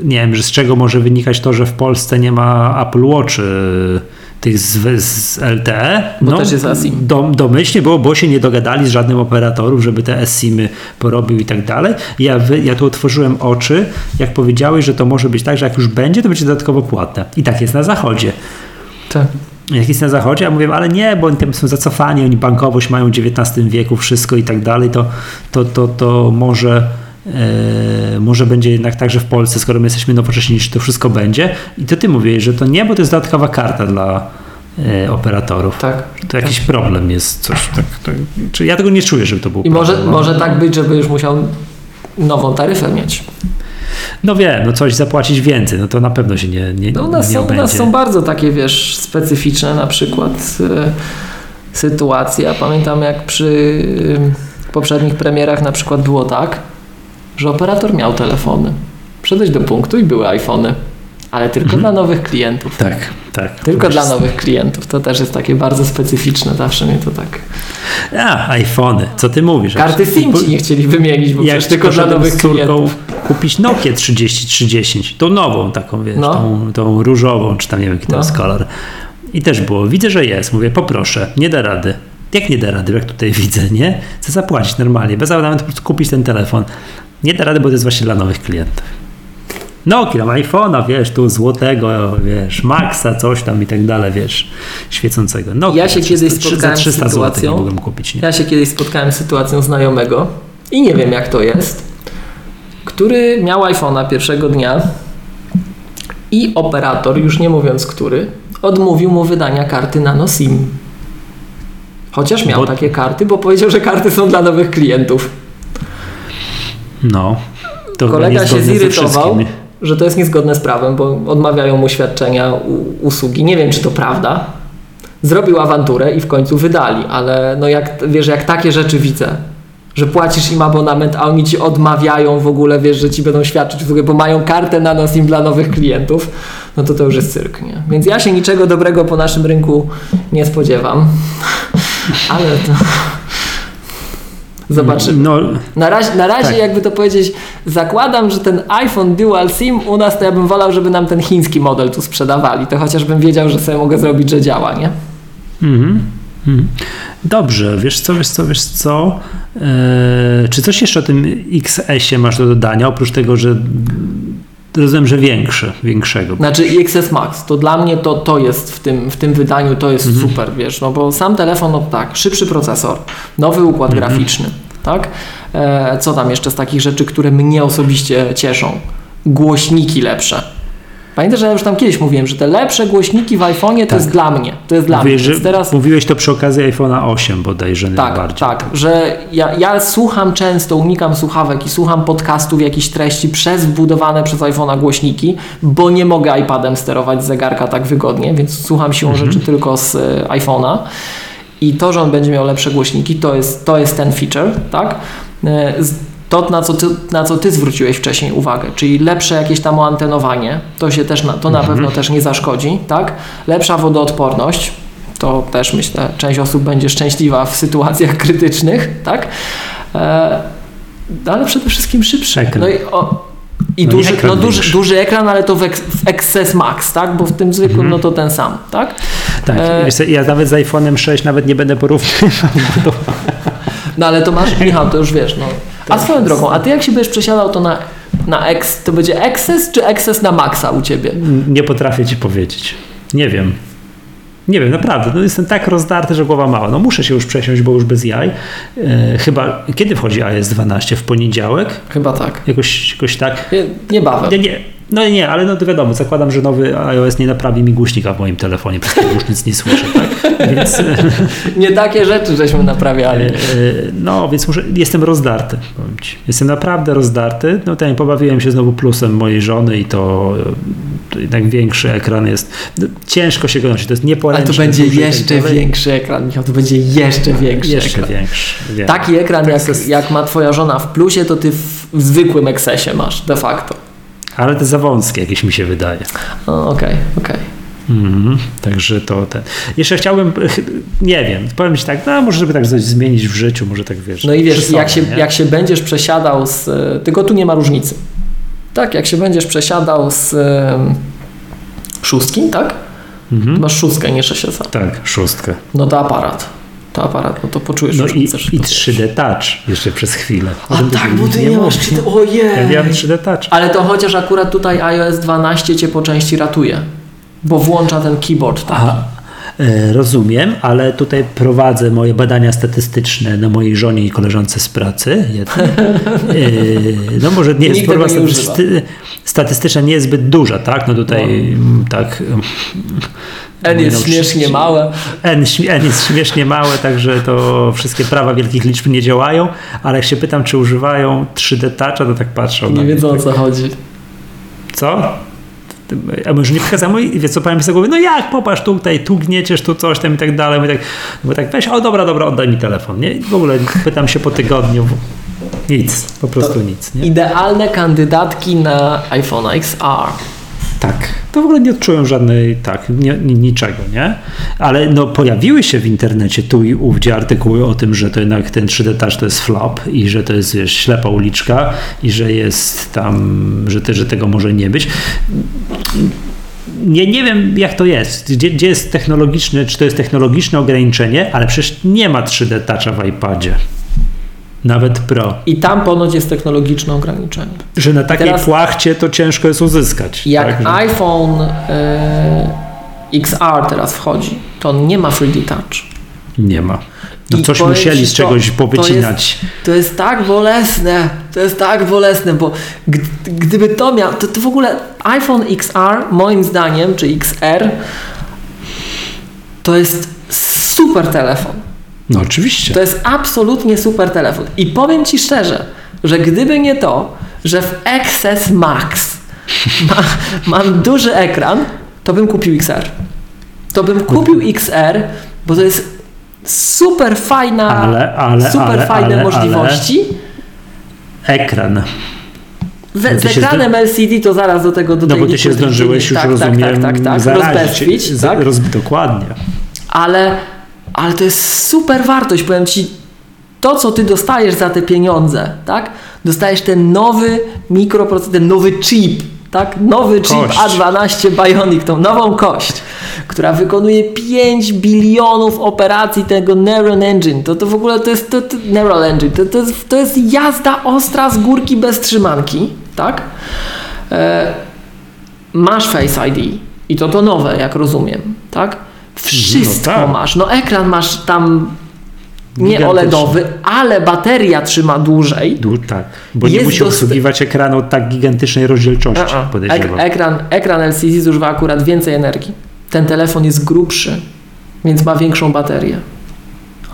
nie wiem, że z czego może wynikać to, że w Polsce nie ma Apple Watch tych z, z L T E. Bo no, też jest eSIM. Dom, domyślnie było, bo się nie dogadali z żadnym operatorów, żeby te eSIM-y porobił i tak dalej. Ja, wy, ja tu otworzyłem oczy, jak powiedziałeś, że to może być tak, że jak już będzie, to będzie dodatkowo płatne. I tak jest na zachodzie. Tak. Jak jest na zachodzie, ja mówię, ale nie, bo oni tam są zacofani, oni bankowość mają w dziewiętnastym wieku, wszystko i tak dalej, to, to, to, to może... Yy, może będzie jednak tak, że w Polsce, skoro my jesteśmy nowocześniejsi, to wszystko będzie. I to ty mówisz, że to nie, bo to jest dodatkowa karta dla yy, operatorów. Tak. To tak. Jakiś problem jest, coś. Tak, tak. Czyli ja tego nie czuję, żeby to był I problem. I może, może tak być, żeby już musiał nową taryfę mieć. No wiem, no coś zapłacić więcej, no to na pewno się nie, nie, no u nas nie są, u nas są bardzo takie, wiesz, specyficzne na przykład yy, sytuacje. Pamiętam, jak przy yy, poprzednich premierach na przykład było tak, że operator miał telefony. Przyszedłeś do punktu i były iPhony, ale tylko mhm. dla nowych klientów. Tak, tak. Tylko dla nowych klientów. To też jest takie bardzo specyficzne. Zawsze mnie to tak... A, iPhony. Co ty mówisz? Karty SIM ci nie chcieli wymienić, bo przecież tylko dla nowych klientów. Kupić Nokię trzydzieści trzydzieści, tą nową taką, wiesz, no. tą, tą różową, czy tam nie wiem, jaki to jest kolor. I też było. Widzę, że jest. Mówię, poproszę. Nie da rady. Jak nie da rady, jak tutaj widzę, nie? Chcę zapłacić normalnie. Bez abonamentu po prostu kupić ten telefon. Nie da rady, bo to jest właśnie dla nowych klientów. Nokia, tam iPhone'a, wiesz, tu złotego, wiesz, Maxa, coś tam i tak dalej, wiesz, świecącego. Nokia, ja się kiedyś spotkałem z sytuacją, nie mogłem kupić, nie? Ja się kiedyś spotkałem z sytuacją znajomego i nie wiem jak to jest, który miał iPhone'a pierwszego dnia i operator, już nie mówiąc który, odmówił mu wydania karty nano SIM. Chociaż miał bo... takie karty, bo powiedział, że karty są dla nowych klientów. No. To kolega się zirytował, że to jest niezgodne z prawem, bo odmawiają mu świadczenia u, usługi. Nie wiem, czy to prawda. Zrobił awanturę i w końcu wydali, ale no jak, wiesz, jak takie rzeczy widzę, że płacisz im abonament, a oni ci odmawiają w ogóle, wiesz, że ci będą świadczyć usługę, bo mają kartę nano SIM dla nowych klientów, no to to już jest cyrk, nie? Więc ja się niczego dobrego po naszym rynku nie spodziewam. Ale to... Zobaczymy. No, na razie, na razie tak. Jakby to powiedzieć, zakładam, że ten iPhone Dual SIM u nas, to ja bym wolał, żeby nam ten chiński model tu sprzedawali. To chociażbym wiedział, że sobie mogę zrobić, że działa, nie? Mhm. Mm. Dobrze, wiesz co, wiesz co, wiesz co? Eee, czy coś jeszcze o tym X S-ie masz do dodania, oprócz tego, że rozumiem, że większe, większego. Znaczy X S Max, to dla mnie to, to jest w tym, w tym wydaniu, to jest mm-hmm. super, wiesz, no bo sam telefon, no tak, szybszy procesor, nowy układ mm-hmm. graficzny, tak? Eee, co tam jeszcze z takich rzeczy, które mnie osobiście cieszą? Głośniki lepsze. Pamiętasz, że ja już tam kiedyś mówiłem, że te lepsze głośniki w iPhone'ie to tak. jest dla mnie. To jest dla Mówię, mnie. Że teraz... Mówiłeś to przy okazji iPhone'a osiem bodajże tak, najbardziej. Tak, tak, że ja, ja słucham często, unikam słuchawek i słucham podcastów, jakichś treści przez wbudowane przez iPhone'a głośniki, bo nie mogę iPadem sterować zegarka tak wygodnie, więc słucham siłą mhm. rzeczy tylko z iPhone'a. I to, że on będzie miał lepsze głośniki, to jest, to jest ten feature, tak? Z To, na co, ty, na co Ty zwróciłeś wcześniej uwagę, czyli lepsze jakieś tam antenowanie, to się też na, to na mhm. pewno też nie zaszkodzi, tak? Lepsza wodoodporność, to też myślę, część osób będzie szczęśliwa w sytuacjach krytycznych, tak? E, ale przede wszystkim szybsze. No i, o, i no duży, i ekran no duży, duży ekran, ale to w, ek, w X S Max, tak? Bo w tym zwykłym mhm. no to ten sam, tak? Tak, e, ja nawet z iPhone'em sześć nawet nie będę porównywał. No ale to masz, Michał, to już wiesz, no. A swoją drogą, a ty jak się będziesz przesiadał, to na, na X, to będzie X S czy X S na Maxa u ciebie? Nie potrafię ci powiedzieć. Nie wiem. Nie wiem, naprawdę. No jestem tak rozdarty, że głowa mała. No muszę się już przesiąść, bo już bez jaj. E, chyba, kiedy wchodzi A S dwanaście? W poniedziałek? Chyba tak. Jakoś, jakoś tak. Nie, niebawem. Nie, nie. No nie, ale no to wiadomo, zakładam, że nowy iOS nie naprawi mi głośnika w moim telefonie, przez to już nic nie słyszę, tak? Więc, nie takie rzeczy żeśmy naprawiali. No, więc muszę, jestem rozdarty, powiem ci. Jestem naprawdę rozdarty. No tak, pobawiłem się znowu plusem mojej żony i to, to jednak większy ekran jest. No, ciężko się go nosić, to jest nieporęczne. Ale to będzie jeszcze tak większy ekran, Michał, to będzie jeszcze większy jeszcze ekran. Większy, większy. Taki ekran, jak, jest... jak ma twoja żona w plusie, to ty w, w zwykłym X S-ie masz, de facto. Ale te za wąskie jakieś mi się wydaje. Okej, okej. Okay, okay. Mm, także to ten. Jeszcze chciałbym, nie wiem, powiem ci tak, no może żeby tak coś zmienić w życiu, może tak wiesz. No i wiesz, jak się, jak się będziesz przesiadał z, tylko tu nie ma różnicy. Tak, jak się będziesz przesiadał z szóstki, tak? Mhm. Masz szóstkę, nie sześć S. Tak, szóstkę. No to aparat. To aparat, no to poczujesz. No i, i trzy D Touch jeszcze przez chwilę. A tak, tak, bo ty nie masz trzy D, ojej. Ja mam trzy D Touch. Ale to chociaż akurat tutaj iOS dwanaście cię po części ratuje, bo włącza ten keyboard. Tak? Aha, e, rozumiem, ale tutaj prowadzę moje badania statystyczne na mojej żonie i koleżance z pracy. E, no może nie jest próba staty- statystyczna nie jest zbyt duża, tak? No tutaj no. tak... N jest śmiesznie małe. N, N jest śmiesznie małe, także to wszystkie prawa wielkich liczb nie działają, ale jak się pytam, czy używają trzy D Toucha, to tak patrzą. Nie wiedzą o co chodzi. Co? A może nie pokazałem, wie co, powiem sobie, no jak, popatrz tutaj, tu gnieciesz, tu coś tam i tak dalej. Bo tak, bo tak weź, o dobra, dobra, oddaj mi telefon. Nie? W ogóle pytam się po tygodniu. Nic, po prostu to nic. Nie? Idealne kandydatki na iPhone X R. Tak, to w ogóle nie odczułem żadnej, tak, nie, niczego, nie? Ale no pojawiły się w internecie tu i ówdzie artykuły o tym, że to jednak ten trzy D Touch to jest flop i że to jest, wiesz, ślepa uliczka i że jest tam, że, te, że tego może nie być. Nie, nie wiem jak to jest, gdzie, gdzie jest technologiczne, czy to jest technologiczne ograniczenie, ale przecież nie ma trzy D Toucha w iPadzie. Nawet Pro. I tam ponoć jest technologiczne ograniczenie. Że na takiej teraz, płachcie to ciężko jest uzyskać. Jak tak, że... iPhone y, X R teraz wchodzi, to nie ma trzy D Touch. Nie ma. No i coś musieli z czegoś to, powycinać. To jest, to jest tak bolesne, to jest tak bolesne, bo gdy, gdyby to miał, to, to w ogóle iPhone X R moim zdaniem, czy X R, to jest super telefon. No oczywiście. To jest absolutnie super telefon. I powiem Ci szczerze, że gdyby nie to, że w X S Max ma, mam duży ekran, to bym kupił X R. To bym kupił X R, bo to jest super fajna, ale, ale, super ale, fajne ale, możliwości. Ale. Ekran. We, z ekranem zda... L C D to zaraz do tego do No tej bo Ty się zdążyłeś już, tak, rozumiem, tak, tak, tak, tak. rozbestwić. Z, tak? Roz... Dokładnie. Ale, ale to jest super wartość. Powiem Ci, to co Ty dostajesz za te pieniądze, tak? Dostajesz ten nowy mikroprocesor, ten nowy chip, tak? Nowy chip kość. A dwanaście Bionic, tą nową kość, która wykonuje pięć bilionów operacji tego Neural Engine. To, to w ogóle to jest to, to, Neural Engine. To, to, jest, to jest jazda ostra z górki bez trzymanki, tak? E, masz Face I D i to to nowe, jak rozumiem, tak? Wszystko no tak. masz. No ekran masz tam nie OLEDowy, ale bateria trzyma dłużej. Dłuż, tak, bo jest nie musi dost... obsługiwać ekranu od tak gigantycznej rozdzielczości. A-a. Podejrzewam. Ek- ekran, ekran L C D zużywa akurat więcej energii. Ten telefon jest grubszy, więc ma większą baterię.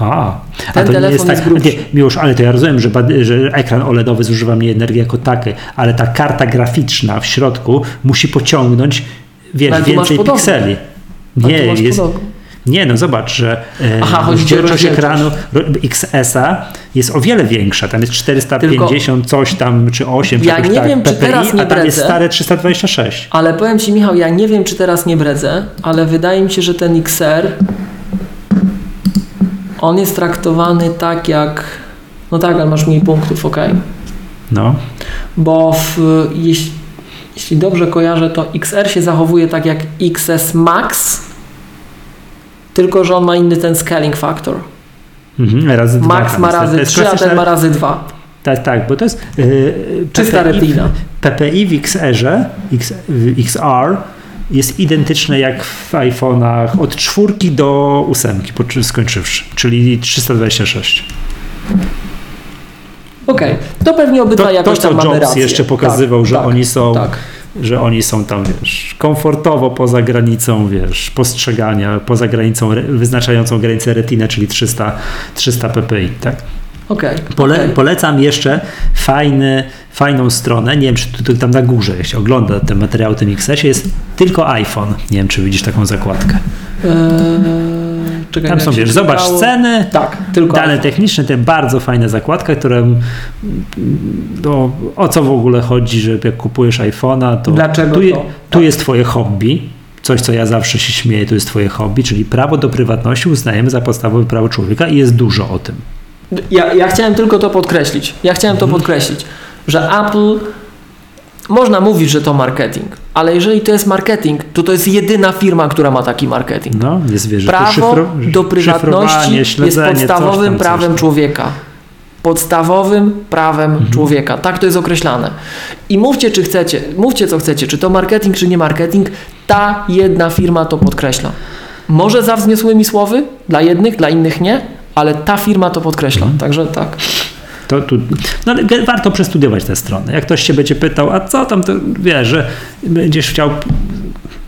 A, ten a to telefon nie jest, tak, jest grubszy. Nie, Miłosz, ale to ja rozumiem, że, że ekran OLEDowy zużywa mniej energii jako taki, ale ta karta graficzna w środku musi pociągnąć wiesz, więcej pikseli. Nie, jest... Nie, no zobacz, że Aha, e, rozdzielczość ekranu X S a jest o wiele większa. Tam jest czterysta pięćdziesiąt Tylko coś tam, czy osiem, ja nie tak, wiem, P P I, czy teraz nie a tam bredzę, jest stare trzysta dwadzieścia sześć. Ale powiem Ci, Michał, ja nie wiem, czy teraz nie bredzę, ale wydaje mi się, że ten X R on jest traktowany tak jak... No tak, ale masz mniej punktów, okej. Okay. No. Bo w, jeśli, jeśli dobrze kojarzę, to X R się zachowuje tak jak X S Max, tylko że on ma inny ten scaling factor. Mhm, razy Max dwa, ma razy trzy, a ten ma razy dwa. Tak, tak, bo to jest yy, czysta retina. P P I w X R-ze, X, w X R jest identyczne jak w iPhone'ach od czwórki do ósemki, skończywszy, czyli trzysta dwadzieścia sześć. Okej, okay. To pewnie obydwa jakoś tam mamy rację. To, co Jobs jeszcze pokazywał, tak, że tak, oni są... Tak. że oni są tam, wiesz, komfortowo poza granicą, wiesz, postrzegania, poza granicą, wyznaczającą granicę retina, czyli trzysta, trzysta P P I, tak? Okej. Okay, Pole, okay. Polecam jeszcze fajny, fajną stronę, nie wiem, czy tu, tu tam na górze, jeśli ogląda ten materiał o tym X S ie, jest tylko iPhone, nie wiem, czy widzisz taką zakładkę. Eee, czekaj, tam są, wiesz, zobacz czytało... ceny, tak, tylko dane iPhone. Techniczne, te bardzo fajne zakładka, które no, o co w ogóle chodzi, że jak kupujesz iPhone'a, to Dlaczego tu, je, to? tu tak. jest twoje hobby, coś co ja zawsze się śmieję, to jest twoje hobby, czyli prawo do prywatności uznajemy za podstawowe prawo człowieka i jest dużo o tym. Ja, ja chciałem tylko to podkreślić. Ja chciałem to podkreślić, że Apple, można mówić, że to marketing, ale jeżeli to jest marketing, to to jest jedyna firma, która ma taki marketing. No, jest wierzę. Prawo szyfru, do prywatności jest podstawowym coś tam, prawem coś człowieka. Podstawowym prawem mhm. człowieka. Tak to jest określane. I mówcie, czy chcecie, mówcie, co chcecie, czy to marketing, czy nie marketing, ta jedna firma to podkreśla. Może za wzniosłymi słowy, dla jednych, dla innych nie, ale ta firma to podkreśla, mhm. także tak. To, tu, no, warto przestudiować tę stronę. Jak ktoś się będzie pytał, a co tam, to wiesz, że będziesz chciał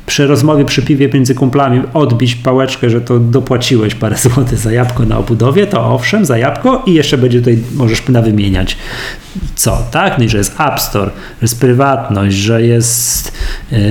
przy rozmowie, przy piwie między kumplami odbić pałeczkę, że to dopłaciłeś parę złotych za jabłko na obudowie, to owszem, za jabłko i jeszcze będzie tutaj, możesz nawymieniać co, tak? No i że jest App Store, że jest prywatność, że jest... Yy,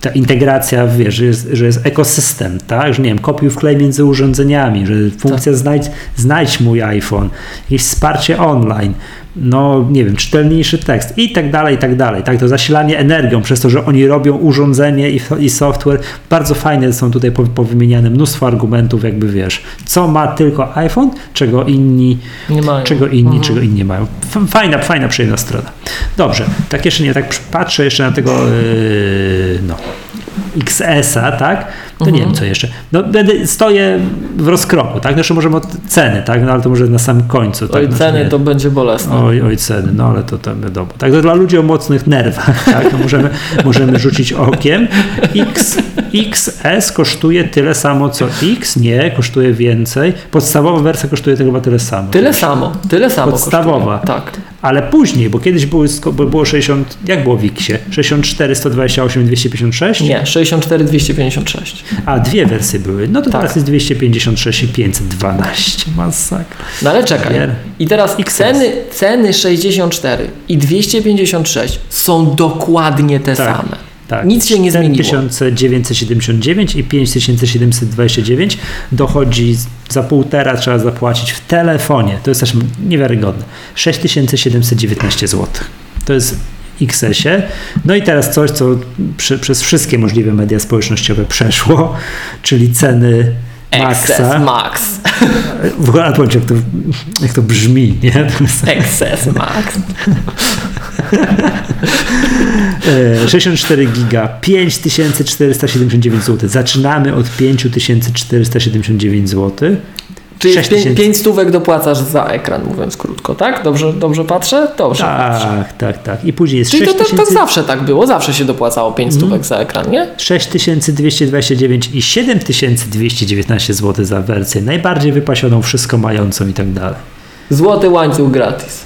ta integracja, wiesz, że jest, że jest ekosystem, tak? Że nie wiem, kopiuj wklej między urządzeniami, że funkcja tak. znajdź, znajdź mój iPhone, jakieś wsparcie online, no nie wiem, czytelniejszy tekst i tak dalej, i tak dalej. Tak, to zasilanie energią przez to, że oni robią urządzenie i, i software. Bardzo fajne są tutaj powymieniane mnóstwo argumentów, jakby wiesz, co ma tylko iPhone, czego inni nie mają. Czego inni, mhm. czego inni mają. Fajna, fajna, przyjemna strona. Dobrze, tak jeszcze nie, tak patrzę jeszcze na tego, yy, no. X S a, tak? to mhm. nie wiem co jeszcze. No, będę, stoję w rozkroku, tak? Znaczy możemy od ceny, tak? No ale to może na samym końcu. Tak? Oj, znaczy, ceny nie. to będzie bolesne. Oj, oj ceny, no ale to tam wiadomo. Tak, to dla ludzi o mocnych nerwach, tak? No, możemy, możemy rzucić okiem. X, X S kosztuje tyle samo co X, nie, kosztuje więcej. Podstawowa wersja kosztuje tego chyba tyle samo. Tyle też. samo, tyle samo Podstawowa. Kosztuje. Tak. Ale później, bo kiedyś było, było sześćdziesiąt, jak było w X-ie? sześćdziesiąt cztery, sto dwadzieścia osiem, dwieście pięćdziesiąt sześć? Nie, sześćdziesiąt cztery, dwieście pięćdziesiąt sześć. A, dwie wersje były. No to tak. Teraz jest dwieście pięćdziesiąt sześć i pięćset dwanaście. Masakra. No ale czekaj. I teraz ceny, ceny sześćdziesiąt cztery i dwieście pięćdziesiąt sześć są dokładnie te tak. same. Tak, nic się nie zmieniło. cztery tysiące dziewięćset siedemdziesiąt dziewięć i pięć tysięcy siedemset dwadzieścia dziewięć dochodzi za półtora, trzeba zapłacić w telefonie. To jest też niewiarygodne. sześć tysięcy siedemset dziewiętnaście złotych. To jest X S-ie. No i teraz coś, co przy, przez wszystkie możliwe media społecznościowe przeszło, czyli ceny Maxa. X S Max. W ogóle odpowiem, jak to, jak to brzmi, nie? X S Max. sześćdziesiąt cztery giga, pięć tysięcy czterysta siedemdziesiąt dziewięć złotych. Zaczynamy od pięć tysięcy czterysta siedemdziesiąt dziewięć złotych. Czyli pięć stówek dopłacasz za ekran, mówiąc krótko, tak? Dobrze, dobrze patrzę? Dobrze tak, patrzę. Tak, tak. I później jest czyli sześć to, to, to tysięcy... zawsze tak było, zawsze się dopłacało pięć stówek mm. za ekran, nie? sześć tysięcy dwieście dwadzieścia dziewięć i siedem tysięcy dwieście dziewiętnaście złotych za wersję najbardziej wypasioną, wszystko mającą i tak dalej. Złoty łańcuch gratis.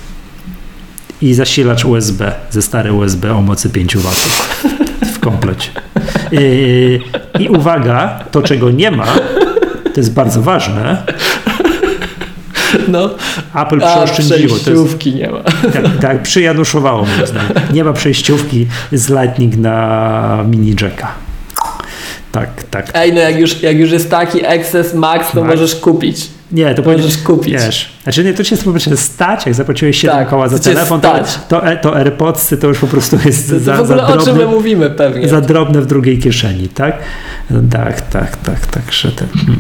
I zasilacz U S B, ze stare U S B o mocy pięć watów w komplecie. I, I uwaga, to czego nie ma, to jest bardzo ważne. No, Apple przeoszczędziło. Przejściówki jest, nie ma. Tak, tak przyjanuszowało moim zdaniem. Nie ma przejściówki z Lightning na mini jacka. Tak, tak. Ej, no jak już, jak już jest taki X S Max, to Max. możesz kupić. Nie, to możesz kupić. Wiesz, znaczy nie, to cię jest stać, jak zapłaciłeś siedem tak, koła za telefon, to, to, to AirPodsy to już po prostu jest to za, to w ogóle za drobne, o czym my mówimy pewnie. Za drobne w drugiej kieszeni, tak? Tak, tak, tak, tak, szetem. Hmm.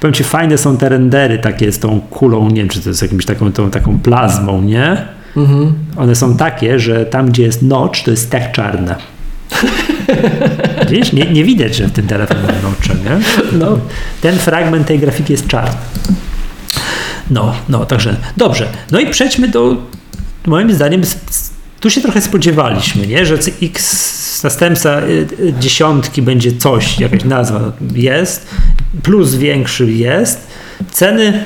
Powiem ci, fajne są te rendery takie z tą kulą, nie wiem, czy to jest jakimś taką, tą, taką plazmą, nie? Mhm. One są takie, że tam, gdzie jest notch, to jest tak czarne. Wiesz, nie, nie widać, że w tym telefonie nocze, nie? No. Ten fragment tej grafiki jest czarny. No, no, także dobrze. No i przejdźmy do, moim zdaniem, tu się trochę spodziewaliśmy, nie? Że X, następca dziesiątki będzie coś, jakaś nazwa jest, plus większy jest, ceny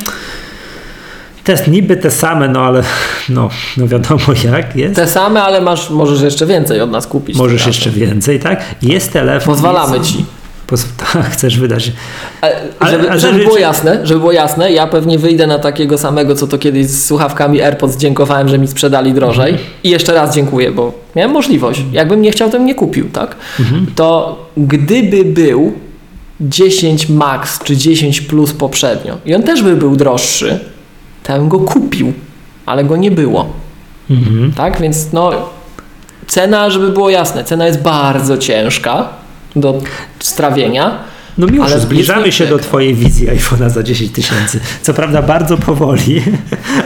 też niby te same, no ale no, no wiadomo jak jest. Te same, ale masz, możesz jeszcze więcej od nas kupić. Możesz jeszcze więcej, tak? Jest telefon. Pozwalamy jest... ci. Poz... Tak, chcesz wydać. A, ale, żeby, a żeby, żeby, było jasne, żeby było jasne, ja pewnie wyjdę na takiego samego, co to kiedyś z słuchawkami AirPods dziękowałem, że mi sprzedali drożej. Mhm. I jeszcze raz dziękuję, bo miałem możliwość. Jakbym nie chciał, to bym nie kupił, tak? Mhm. To gdyby był dziesięć Max czy dziesięć Plus poprzednio i on też by był droższy, to ja bym go kupił, ale go nie było. Mhm. Tak, więc no cena, żeby było jasne, cena jest bardzo ciężka do strawienia. No Miłoszu, ale zbliżamy się do twojej wizji iPhone'a za dziesięć tysięcy. Co prawda bardzo powoli,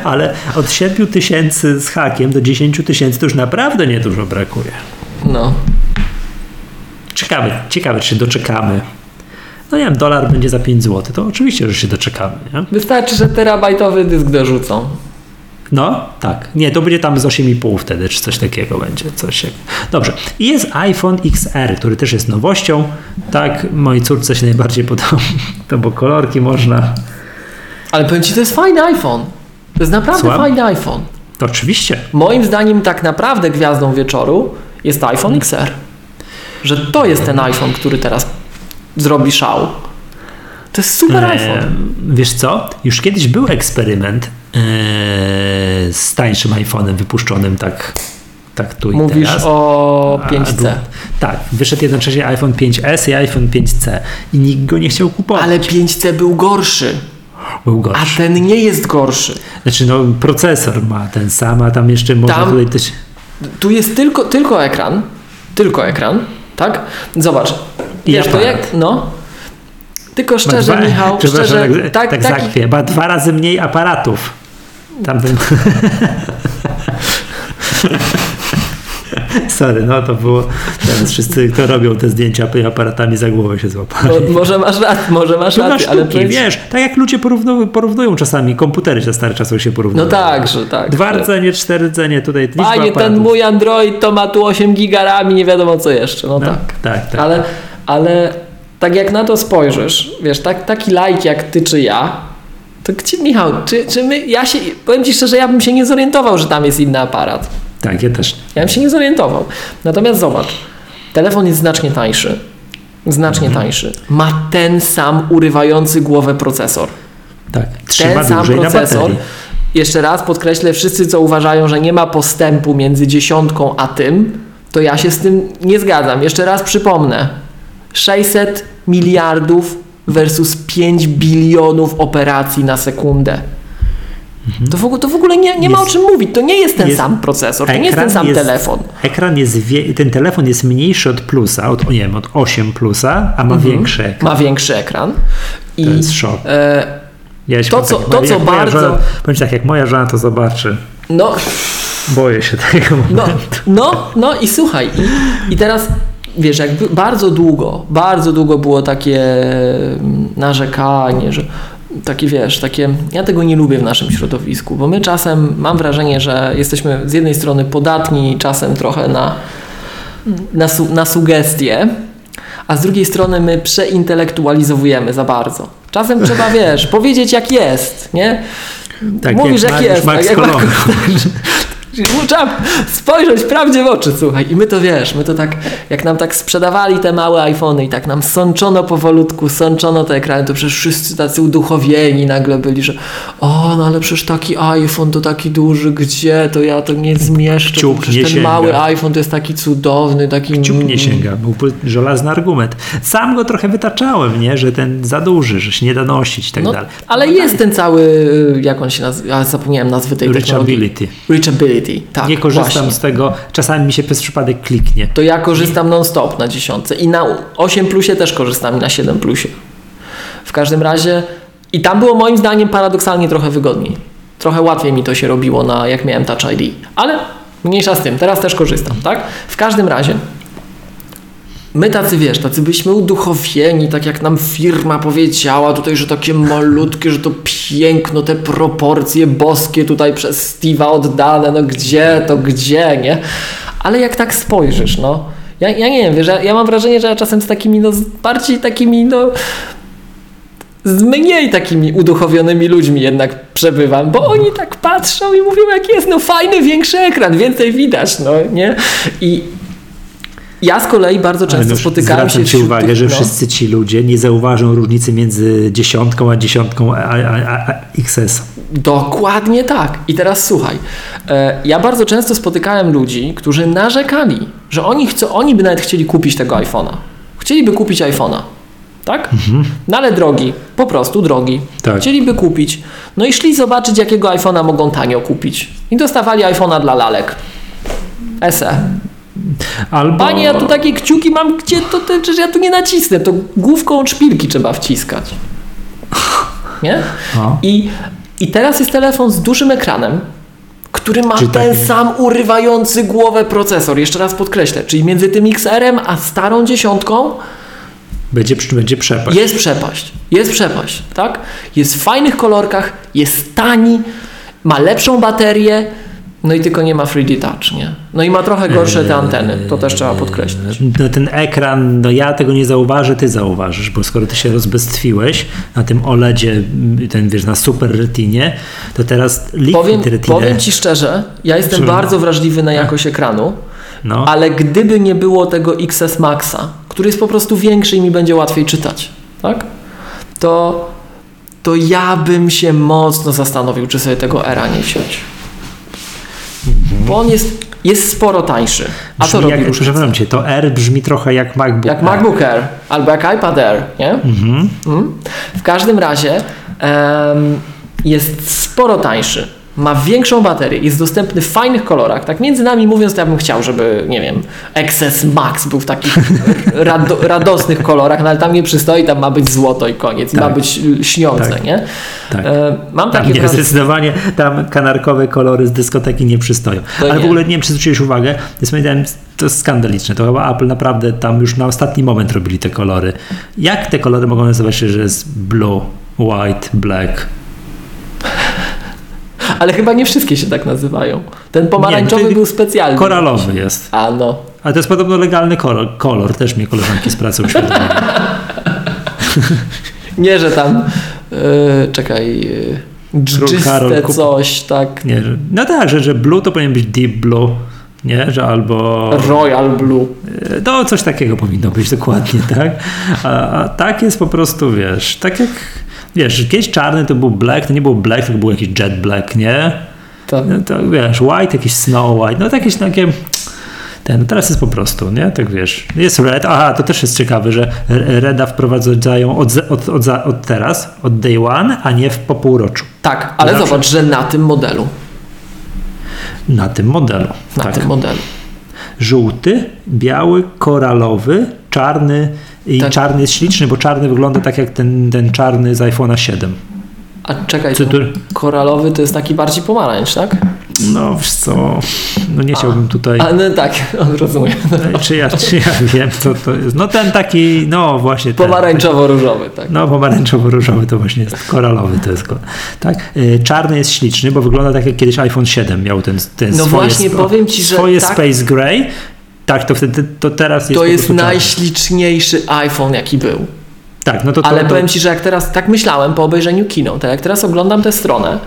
ale od siedem tysięcy z hakiem do dziesięć tysięcy to już naprawdę niedużo brakuje. No. Czekamy, ciekawe, czy się doczekamy. No nie wiem, dolar będzie za pięć złotych, to oczywiście, że się doczekamy. Nie? Wystarczy, że terabajtowy dysk dorzucą. No, tak. Nie, to będzie tam z osiem i pół wtedy, czy coś takiego będzie. Coś jak... Dobrze. I jest iPhone X R, który też jest nowością. Tak, mojej córce się najbardziej podoba, to bo kolorki można. Ale powiem ci, to jest fajny iPhone. To jest naprawdę Słab? fajny iPhone. To oczywiście. Moim zdaniem tak naprawdę gwiazdą wieczoru jest iPhone X R. Że to jest ten iPhone, który teraz zrobi szał. To jest super eee, iPhone. Wiesz co? Już kiedyś był eksperyment yy, z tańszym iPhone'em wypuszczonym tak, tak tu i teraz. Mówisz o pięć C. A, tak. Wyszedł jednocześnie iPhone pięć S i iPhone pięć C i nikt go nie chciał kupować. Ale pięć C był gorszy. Był gorszy. A ten nie jest gorszy. Znaczy no procesor ma ten sam, a tam jeszcze można tam, tutaj też... Tu jest tylko, tylko ekran. Tylko ekran. Tak? Zobacz. Wiesz, ja to jak, no. Tylko szczerze, dwa, Michał, szczerze, tak, tak, tak taki... zakwie, ma dwa razy mniej aparatów. Tamten... Sorry, no to było... Teraz wszyscy, kto robią te zdjęcia aparatami, za głowę się złapali. Bo, może masz rację, może masz rację, ale... Sztuki, wiesz, tak jak ludzie porównują, porównują czasami, komputery za stary czasów się porównują. No tak, że tak. Dwa rdzenie, cztery rdzenie, tutaj... Panie, ten mój Android to ma tu osiem giga RAM i nie wiadomo co jeszcze. No, no tak. tak, tak ale, tak. ale tak jak na to spojrzysz, wiesz, tak, taki lajk jak ty czy ja, to gdzie, Michał, czy, czy my, ja się, powiem ci szczerze, ja bym się nie zorientował, że tam jest inny aparat. Tak, ja też. Ja bym się nie zorientował. Natomiast zobacz, telefon jest znacznie tańszy. Znacznie mhm. tańszy. Ma ten sam urywający głowę procesor. Tak, trzyma ten sam procesor. Jeszcze raz podkreślę, wszyscy co uważają, że nie ma postępu między dziesiątką a tym, to ja się z tym nie zgadzam. Jeszcze raz przypomnę, sześćset miliardów versus pięć bilionów operacji na sekundę. Mhm. To, w, to w ogóle nie, nie jest, ma o czym mówić, to nie jest ten jest, sam procesor, to nie jest ten sam jest, telefon. Ekran jest, ten telefon jest mniejszy od plusa, od, nie wiem, od osiem plusa, a ma mhm. większy ekran. Ma większy ekran. I, to jest szok. E, Ja to, co, tak, to, co bardzo... Żona, powiem tak, jak moja żona to zobaczy. No. Boję się tego momentu. No, no, no i słuchaj. I, i teraz, wiesz, jak bardzo długo, bardzo długo było takie narzekanie, że takie, wiesz, takie... Ja tego nie lubię w naszym środowisku, bo my czasem, mam wrażenie, że jesteśmy z jednej strony podatni czasem trochę na, na, na sugestie, a z drugiej strony my przeintelektualizowujemy za bardzo. Czasem trzeba, wiesz, powiedzieć jak jest, nie? Tak, mówisz jak, jak jest, tak jak Mark, trzeba spojrzeć prawdzie w oczy, słuchaj. I my to, wiesz, my to tak, jak nam tak sprzedawali te małe iPhony i tak nam sączono powolutku, sączono te ekrany, to przecież wszyscy tacy uduchowieni nagle byli, że o, no ale przecież taki iPhone to taki duży, gdzie to ja to nie zmieszczę, Kciuk przecież nie ten sięga. Mały iPhone to jest taki cudowny, taki... Kciuk nie sięga, był żelazny argument. Sam go trochę wytaczałem, nie, że ten za duży, że się nie da nosić i tak no, dalej. Ale no, jest tak. ten cały, jak on się nazywa, ja zapomniałem nazwy tej Reachability. technologii. Reachability. Tak, nie korzystam właśnie z tego, czasami mi się przez przypadek kliknie. To ja korzystam non-stop na dziesiątce i na osiem plusie też korzystam i na siedem plusie. W każdym razie i tam było moim zdaniem paradoksalnie trochę wygodniej. Trochę łatwiej mi to się robiło, na, jak miałem Touch I D. Ale mniejsza z tym, teraz też korzystam, tak? W każdym razie my tacy, wiesz, tacy byliśmy uduchowieni, tak jak nam firma powiedziała tutaj, że takie malutkie, że to piękno, te proporcje boskie tutaj przez Steve'a oddane, no gdzie to, gdzie, nie? Ale jak tak spojrzysz, no, ja, ja nie wiem, wiesz, ja, ja mam wrażenie, że ja czasem z takimi, no, bardziej takimi, no, z mniej takimi uduchowionymi ludźmi jednak przebywam, bo oni tak patrzą i mówią, jak jest, no, fajny, większy ekran, więcej widać, no, nie? I ja z kolei bardzo często spotykałem się... Zwracam ci uwagę, że no. wszyscy ci ludzie nie zauważą różnicy między dziesiątką a dziesiątką a, a, a X S. Dokładnie tak. I teraz słuchaj, ja bardzo często spotykałem ludzi, którzy narzekali, że oni, chcą, oni by nawet chcieli kupić tego iPhone'a. Chcieliby kupić iPhone'a, tak? Mhm. No ale drogi, po prostu drogi. Tak. Chcieliby kupić. No i szli zobaczyć, jakiego iPhone'a mogą tanio kupić. I dostawali iPhone'a dla lalek. S E. Albo... Panie, ja tu takie kciuki mam, gdzie to ty, przecież ja tu nie nacisnę, to główką od szpilki trzeba wciskać. Nie? I, I teraz jest telefon z dużym ekranem, który ma Czy ten tak sam urywający głowę procesor. Jeszcze raz podkreślę, czyli między tym X R-em a starą dziesiątką będzie, będzie przepaść. Jest przepaść, jest przepaść, tak? Jest w fajnych kolorkach, jest tani, ma lepszą baterię. No i tylko nie ma trzy D Touch, nie? No i ma trochę gorsze te anteny, to też trzeba podkreślić. No ten ekran, no ja tego nie zauważę, ty zauważysz, bo skoro ty się rozbestwiłeś na tym OLEDzie, ten, wiesz, na super retinie, to teraz likwid retinę... Powiem ci szczerze, ja jestem Czemu? bardzo wrażliwy na jakość A. ekranu, no. ale gdyby nie było tego X S Maxa, który jest po prostu większy i mi będzie łatwiej czytać, tak? To, to ja bym się mocno zastanowił, czy sobie tego era nie wziąć. Bo on jest, jest sporo tańszy. A brzmi to robi jak, różnicę. Przepraszam cię, to R brzmi trochę jak MacBook jak Air. Jak MacBook Air albo jak iPad Air, nie? Mhm. W każdym razie um, jest sporo tańszy. ma większą baterię, jest dostępny w fajnych kolorach, tak między nami mówiąc, to ja bym chciał, żeby, nie wiem, X S Max był w takich rado, radosnych kolorach, no ale tam nie przystoi, tam ma być złoto i koniec, tak. Ma być śniące, tak. Nie? Tak. Mam takie tam nie, zdecydowanie tam kanarkowe kolory z dyskoteki nie przystoją. To ale nie. W ogóle nie wiem, czy zwróciłeś uwagę, jest moim zdaniem to jest skandaliczne, to chyba Apple naprawdę tam już na ostatni moment robili te kolory. Jak te kolory mogą nazywać się, że jest blue, white, black? Ale chyba nie wszystkie się tak nazywają. Ten pomarańczowy nie, no był specjalny. Koralowy jest. A no. Ale to jest podobno legalny kolor. kolor. Też mnie koleżanki z pracy uświadomiły. Nie, że tam yy, czekaj yy, czyste coś, tak. Nie, że, no tak, że, że blue to powinien być deep blue. Nie, że albo... Royal Blue. No, coś takiego powinno być dokładnie, tak? A, a tak jest po prostu, wiesz, tak jak... Wiesz, kiedyś czarny to był black, to nie był black, to był jakiś jet black, nie? Tak. No, to wiesz, white, jakiś snow white, no to jakieś takie... Ten, teraz jest po prostu, nie? Tak wiesz, jest red, aha, to też jest ciekawe, że reda wprowadzają od, od, od, od teraz, od day one, a nie w, po półroczu. Tak, ale Zawsze. zobacz, że na tym modelu. Na tym modelu. Na tak. tym modelu. Żółty, biały, koralowy, czarny i tak. Czarny jest śliczny, bo czarny wygląda tak jak ten, ten czarny z iPhone'a siedem. A czekaj, koralowy to jest taki bardziej pomarańcz, tak? No wiesz co, no nie chciałbym a, tutaj... A, no tak, rozumiem. No. Czy, ja, czy ja wiem, co to jest? No ten taki, no właśnie... Ten, pomarańczowo-różowy, tak. No pomarańczowo-różowy to właśnie jest, koralowy to jest. Tak? Czarny jest śliczny, bo wygląda tak jak kiedyś iPhone siedem miał ten, ten no swoje, właśnie, powiem ci, że swoje tak, Space Gray. Tak, to wtedy, to teraz jest... To jest najśliczniejszy iPhone, jaki był. Tak, no to, to, ale to... powiem ci, że jak teraz, tak myślałem po obejrzeniu kino, tak jak teraz oglądam tę stronę,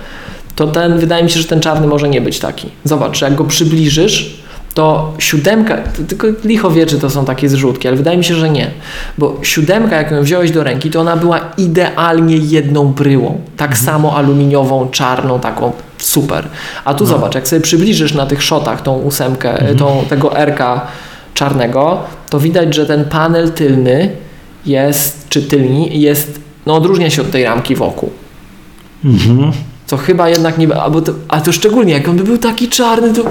to ten, wydaje mi się, że ten czarny może nie być taki. Zobacz, że jak go przybliżysz, to siódemka, to tylko licho wie, czy to są takie zrzutki, ale wydaje mi się, że nie. Bo siódemka, jak ją wziąłeś do ręki, to ona była idealnie jedną bryłą. Tak mhm. samo aluminiową, czarną, taką super. A tu no. zobacz, jak sobie przybliżysz na tych szotach tą ósemkę, mhm. tą, tego erka czarnego, to widać, że ten panel tylny jest, czy tylni, jest, no odróżnia się od tej ramki wokół. Mhm. Co chyba jednak nie... Albo to, a to szczególnie, jak on by był taki czarny, to...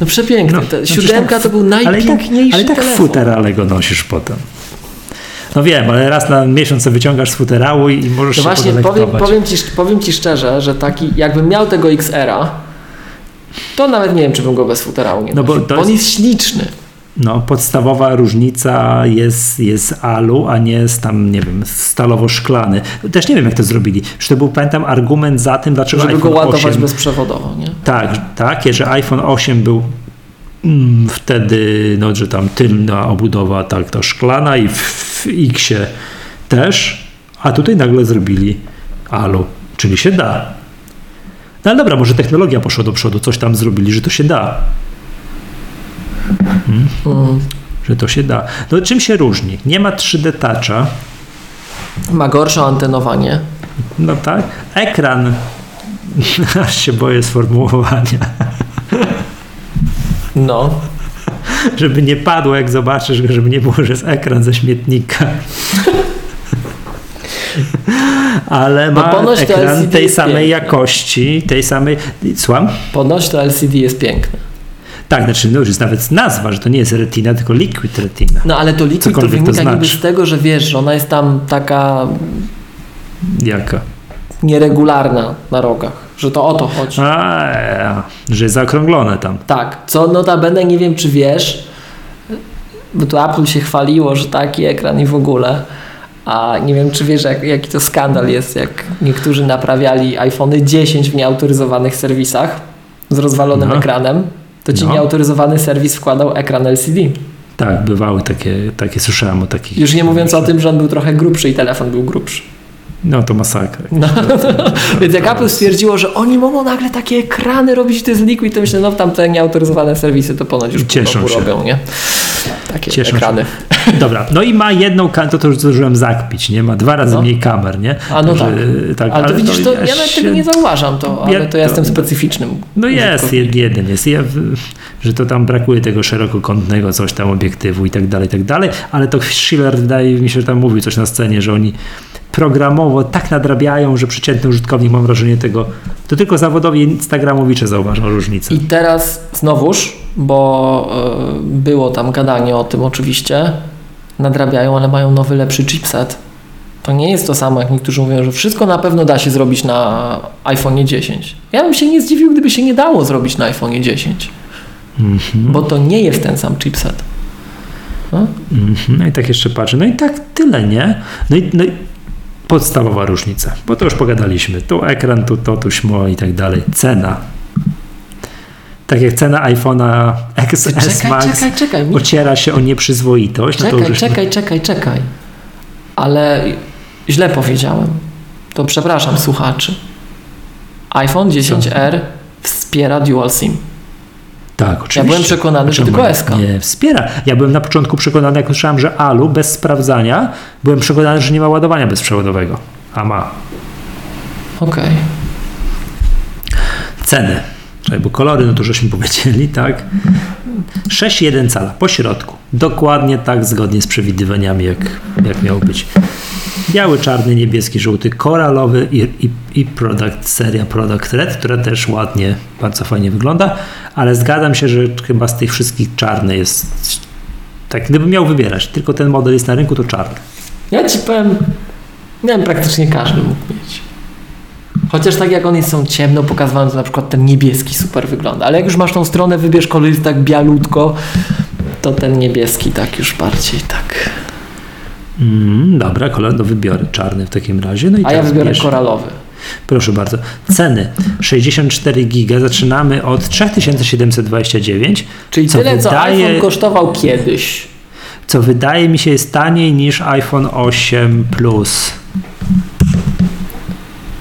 No przepiękny. No, no, siódemka tak, to był najpiękniejszy ale tak, ale tak futerale go nosisz potem. No wiem, ale raz na miesiąc wyciągasz z futerału i możesz no się właśnie, powiem, powiem, ci, powiem Ci szczerze, że taki, jakbym miał tego X R a, to nawet nie wiem, czy bym go bez futerału nie no bo to jest... On jest śliczny. No, podstawowa różnica jest, jest alu, a nie jest tam, nie wiem, stalowo-szklany. Też nie wiem, jak to zrobili. Czy to był, pamiętam, argument za tym, dlaczego żeby iPhone osiem... Żeby go ładować bezprzewodowo, nie? Tak, tak, że iPhone osiem był mm, wtedy, no, że tam tylna obudowa, tak, to szklana i w, w X-ie też, a tutaj nagle zrobili alu, czyli się da. No ale dobra, może technologia poszła do przodu, coś tam zrobili, że to się da. Hmm? Mm. Że to się da. No czym się różni? Nie ma trzy D Toucha. Ma gorsze antenowanie. No tak. Ekran. Aż się boję sformułowania. No. Żeby nie padło, jak zobaczysz, żeby nie było, że jest ekran ze śmietnika. Ale ma no ekran tej samej piękne. jakości, tej samej... Słucham? Ponoć to L C D jest piękne. Tak, znaczy no już jest nawet nazwa, że to nie jest retina, tylko liquid retina. No ale to liquid to wynika to znaczy. niby z tego, że wiesz, że ona jest tam taka... Jaka? Nieregularna na rogach, że to o to chodzi. A, że jest zaokrąglone tam. Tak, co notabene nie wiem, czy wiesz, bo tu Apple się chwaliło, że taki ekran i w ogóle, a nie wiem, czy wiesz, jak, jaki to skandal jest, jak niektórzy naprawiali iPhony dziesięć w nieautoryzowanych serwisach z rozwalonym no. ekranem. To ci no. nieautoryzowany serwis wkładał ekran L C D. Tak, bywały takie, takie słyszałem o takich... Już nie mówiąc o tym, że on był trochę grubszy i telefon był grubszy. No to masakra. No, no, no. Więc jak Apple stwierdziło, że oni mogą nagle takie ekrany robić, to jest liquid, to myślę, no tam te nieautoryzowane serwisy to ponoć już cieszą się. Robią, nie? Takie cieszą ekrany. Się. Dobra, no i ma jedną kamerę, to już zdążyłem zakpić, nie? Ma dwa razy no. mniej kamer, nie? A no Także, tak. tak. Ale, ale to widzisz, to, ja się... nawet tego nie zauważam, to, ale to ja jestem specyficznym. No jest, jeden jest, ja, że to tam brakuje tego szerokokątnego coś tam obiektywu i tak dalej, i tak dalej, ale to Schiller, wydaje mi się, że tam mówił coś na scenie, że oni programowo tak nadrabiają, że przeciętny użytkownik, mam wrażenie, tego, to tylko zawodowi instagramowicze zauważą różnicę. I teraz znowuż, bo było tam gadanie o tym oczywiście, nadrabiają, ale mają nowy, lepszy chipset. To nie jest to samo, jak niektórzy mówią, że wszystko na pewno da się zrobić na iPhone dziesięć. Ja bym się nie zdziwił, gdyby się nie dało zrobić na iPhone dziesięć, mhm. bo to nie jest ten sam chipset. No? Mhm. No i tak jeszcze patrzę. No i tak tyle, nie? No i, no i podstawowa różnica, bo to już pogadaliśmy. Tu ekran, tu to, tu śmo i tak dalej. Cena. Tak jak cena iPhone'a X S Max czekaj, czekaj, ociera się o nieprzyzwoitość. Czekaj, no to już czekaj, już... czekaj, czekaj. Ale źle powiedziałem. To przepraszam słuchaczy. iPhone dziesięć R wspiera Dual SIM. Tak, oczywiście. Ja byłem przekonany, że tylko S K. Nie, wspiera. Ja byłem na początku przekonany, jak słyszałem, że Alu bez sprawdzania, byłem przekonany, że nie ma ładowania bezprzewodowego. A ma. Okej. Okay. Ceny. Bo kolory, no to żeśmy powiedzieli, tak? sześć przecinek jeden cala po środku. Dokładnie tak, zgodnie z przewidywaniami, jak, jak miało być. Biały, czarny, niebieski, żółty, koralowy i, i, i product, seria Product Red, która też ładnie, bardzo fajnie wygląda, ale zgadzam się, że chyba z tych wszystkich czarny jest, tak gdybym miał wybierać, tylko ten model jest na rynku, to czarny. Ja ci powiem, nie wiem, praktycznie każdy mógł mieć. Chociaż tak jak one są ciemno pokazywane, to na przykład ten niebieski super wygląda, ale jak już masz tą stronę, wybierz kolor tak bialutko, to ten niebieski tak już bardziej tak. Mm, dobra, kolor do wybiorę czarny w takim razie. No i a ja wybiorę bierz... koralowy. Proszę bardzo. Ceny sześćdziesiąt cztery giga zaczynamy od trzy tysiące siedemset dwadzieścia dziewięć. Czyli co tyle, wydaje... co iPhone kosztował kiedyś. Co wydaje mi się jest taniej niż iPhone osiem Plus.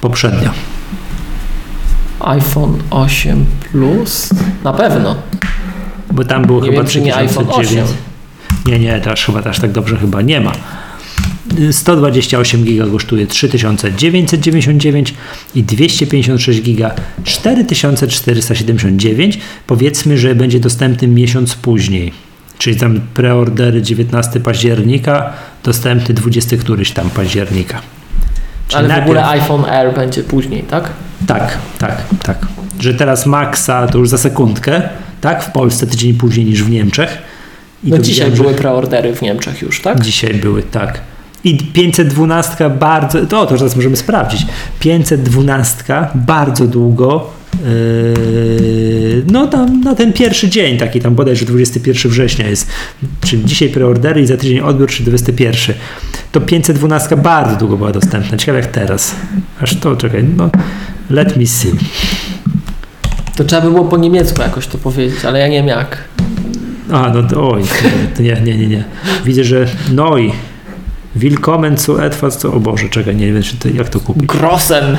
Poprzednio. iPhone osiem Plus? Na pewno. Bo tam było nie chyba wiem, trzy tysiące dziewięć. Nie, nie, to aż chyba aż tak dobrze chyba nie ma. sto dwadzieścia osiem giga kosztuje trzy tysiące dziewięćset dziewięćdziesiąt dziewięć i dwieście pięćdziesiąt sześć giga cztery tysiące czterysta siedemdziesiąt dziewięć. Powiedzmy, że będzie dostępny miesiąc później. Czyli tam preordery dziewiętnastego października, dostępny dwudziestego któryś tam października. Czyli ale najpierw... w ogóle iPhone Air będzie później, tak? Tak, tak, tak. Że teraz Maxa to już za sekundkę, tak? W Polsce tydzień później niż w Niemczech. I no dzisiaj były preordery w Niemczech już, tak? Dzisiaj były, tak. I pięćset dwanaście bardzo, to, to teraz możemy sprawdzić, pięćset dwanaście bardzo długo, yy, no tam na ten pierwszy dzień taki, tam bodajże dwudziestego pierwszego września jest, czyli dzisiaj preordery i za tydzień odbiór, czyli dwudziesty pierwszy. To pięćset dwanaście bardzo długo była dostępna, ciekawe jak teraz. Aż to, czekaj, no, let me see. To trzeba by było po niemiecku jakoś to powiedzieć, ale ja nie wiem jak. A, no to oj, nie, nie, nie, nie. Widzę, że noi. Willkommen zu etwas, co, o Boże, czekaj, nie wiem, czy to, jak to kupić. Grossen.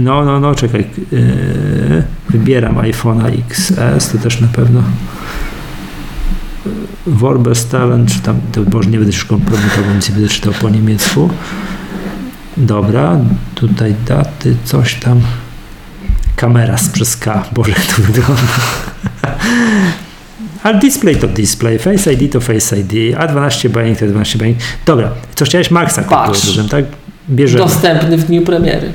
No, no, no, czekaj. Yy, wybieram iPhone'a X S, to też na pewno. Worbestellen, czy tam, to Boże, nie będę już kompromitował, nic nie będę czytał po niemiecku. Dobra, tutaj daty, coś tam. Kameras przez K, Boże, jak to wygląda. Ale display to display, Face I D to Face I D, A dwanaście Bionic to A dwanaście Bionic. Dobra, co chciałeś? Maxa kupiłem, tak? Bierzemy. Dostępny w dniu premiery.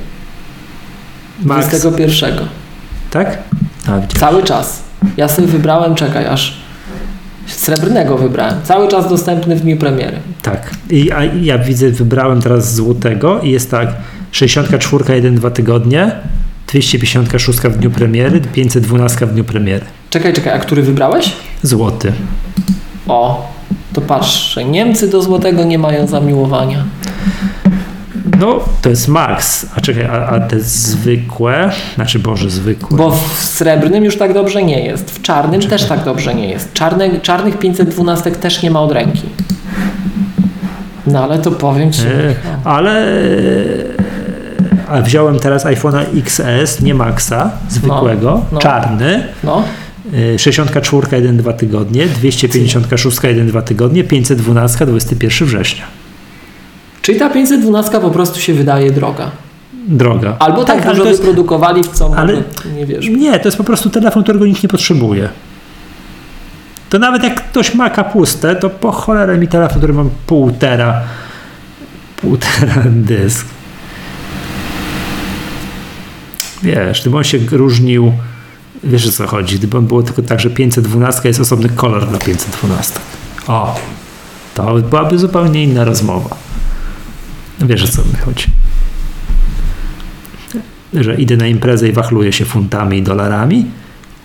Max. dwudziestego pierwszego. Tak? A, cały czas. Ja sobie wybrałem, czekaj, aż srebrnego wybrałem. Cały czas dostępny w dniu premiery. Tak. I a, ja widzę, wybrałem teraz złotego i jest tak, sześćdziesiąt cztery jeden dwa tygodnie, dwieście pięćdziesiąt sześć w dniu premiery, pięćset dwanaście w dniu premiery. Czekaj, czekaj, a który wybrałeś? Złoty. O, to patrzę. Niemcy do złotego nie mają zamiłowania. No, to jest max. A czekaj, a, a te zwykłe, znaczy Boże, zwykłe. Bo w srebrnym już tak dobrze nie jest. W czarnym czekaj. Też tak dobrze nie jest. Czarny, czarnych pięćset dwanaście też nie ma od ręki. No, ale to powiem ci. Yy, ale... A wziąłem teraz iPhone'a X S, nie Maxa, zwykłego, no, no, czarny, no. sześćdziesiąt cztery jeden dwa tygodnie, dwieście pięćdziesiąt sześć jeden dwa tygodnie, pięćset dwanaście dwudziestego pierwszego września. Czyli ta pięćset dwanaście po prostu się wydaje droga. Droga. Albo tak, tak dużo jest, wyprodukowali, w co ale nie wiesz. Nie, to jest po prostu telefon, którego nikt nie potrzebuje. To nawet jak ktoś ma kapustę, to po cholerę mi telefon, który mam pół tera, półtora dysk. Wiesz, gdyby on się różnił, wiesz o co chodzi, gdyby on było tylko tak, że pięćset dwanaście jest osobny kolor dla pięćset dwanaście. O, to byłaby zupełnie inna rozmowa. Wiesz o co mi chodzi. Że idę na imprezę i wachluję się funtami i dolarami,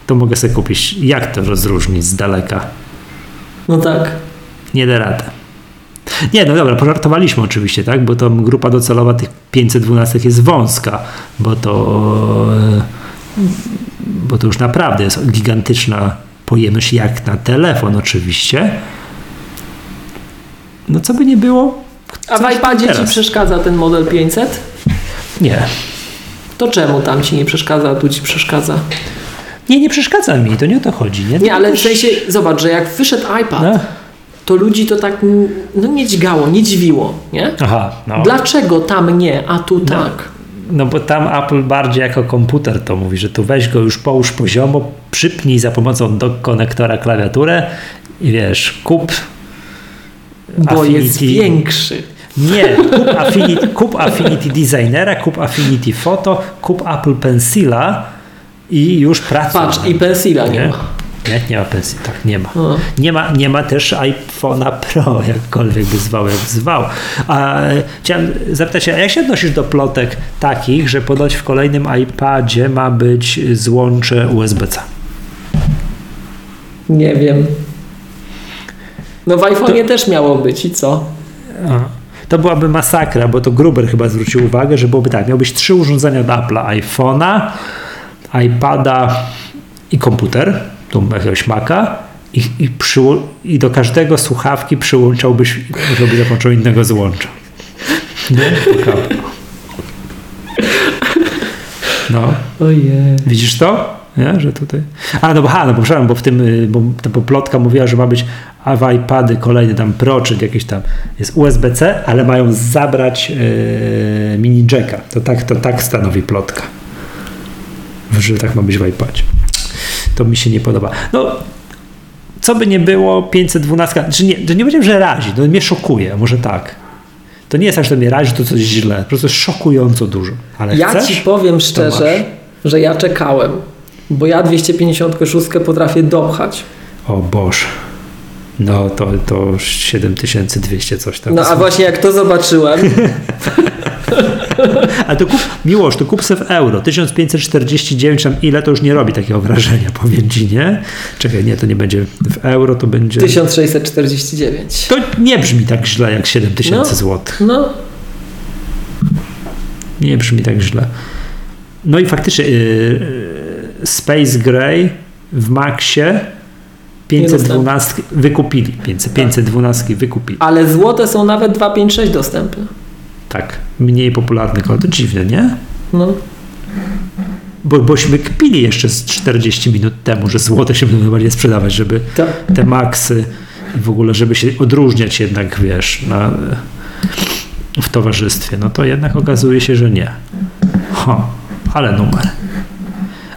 to mogę sobie kupić. Jak to rozróżnić z daleka? No tak. Nie da rady. Nie, no dobra, pożartowaliśmy oczywiście, tak? Bo to grupa docelowa tych pięćset dwanaście jest wąska, bo to, bo to już naprawdę jest gigantyczna pojemność jak na telefon oczywiście. No co by nie było? A w iPadzie teraz ci przeszkadza ten model pięćset? Nie. To czemu tam ci nie przeszkadza, a tu ci przeszkadza? Nie, nie przeszkadza mi, to nie o to chodzi. Nie, to nie ale już... w sensie, zobacz, że jak wyszedł iPad, no. to ludzi to tak no, nie dźgało, nie dziwiło, nie? Aha, no. Dlaczego tam nie, a tu no. tak? No bo tam Apple bardziej jako komputer to mówi, że tu weź go już połóż poziomo, przypnij za pomocą dock konektora klawiaturę i wiesz, kup Bo Affinity. Jest większy. Nie, kup Affinity, kup Affinity Designera, kup Affinity Photo, kup Apple Pencila i już pracuj. Patrz, i Pencila nie, nie ma. Nie, nie ma Pencila, tak, nie ma. No. Nie ma. Nie ma też iPhone'a Pro, jakkolwiek by zwał, jak zwał. A, chciałem zapytać się, a jak się odnosisz do plotek takich, że ponoć w kolejnym iPadzie ma być złącze U S B C? Nie wiem. No w iPhone'ie to... też miało być i co? Aha. To byłaby masakra, bo to Gruber chyba zwrócił uwagę, że byłoby tak, miały być trzy urządzenia od Apple'a, iPhone'a, iPada i komputer, tu jakiegoś Maca i, i, przy, i do każdego słuchawki przyłączałbyś, żeby zakończył innego złącza. No. Ojej. Widzisz to? Nie? Że tutaj. A no bo, ha, no bo, przepraszam, bo w tym, bo, bo plotka mówiła, że ma być a w iPady kolejny tam Pro, czy jakieś tam jest U S B C, ale mają zabrać yy, mini jacka. To tak, to tak stanowi plotka. Że tak ma być w iPadzie. To mi się nie podoba. No, co by nie było, pięćset dwanaście, czy nie, to nie powiedziałem, że razi, to mnie szokuje, może tak. To nie jest tak, że to mnie razi, że to coś źle, po prostu szokująco dużo. Ale ja chcesz, ci powiem szczerze, że ja czekałem. Bo ja dwieście pięćdziesiąt sześć potrafię dopchać. O Boże. No to, to siedem tysięcy dwieście coś tam. No a właśnie jak to zobaczyłem. A to kup, Miłosz, to kup se w euro. tysiąc pięćset czterdzieści dziewięć tam ile to już nie robi takiego wrażenia, powiem ci, nie? Czekaj, nie, to nie będzie w euro, to będzie... tysiąc sześćset czterdzieści dziewięć. To nie brzmi tak źle jak siedem tysięcy no, zł. No. Nie brzmi tak źle. No i faktycznie... Yy, Space Gray w Maxie pięćset dwanaście wykupili. pięćset, pięćset dwanaście wykupili. Ale złote są nawet dwieście pięćdziesiąt sześć dostępne. Tak. Mniej popularny kolor. To dziwne, nie? No. Bo, bośmy kpili jeszcze z czterdzieści minut temu, że złote się będą bardziej sprzedawać, żeby to. Te Maxy w ogóle, żeby się odróżniać jednak, wiesz, na, w towarzystwie. No to jednak okazuje się, że nie. Ho, ale numer.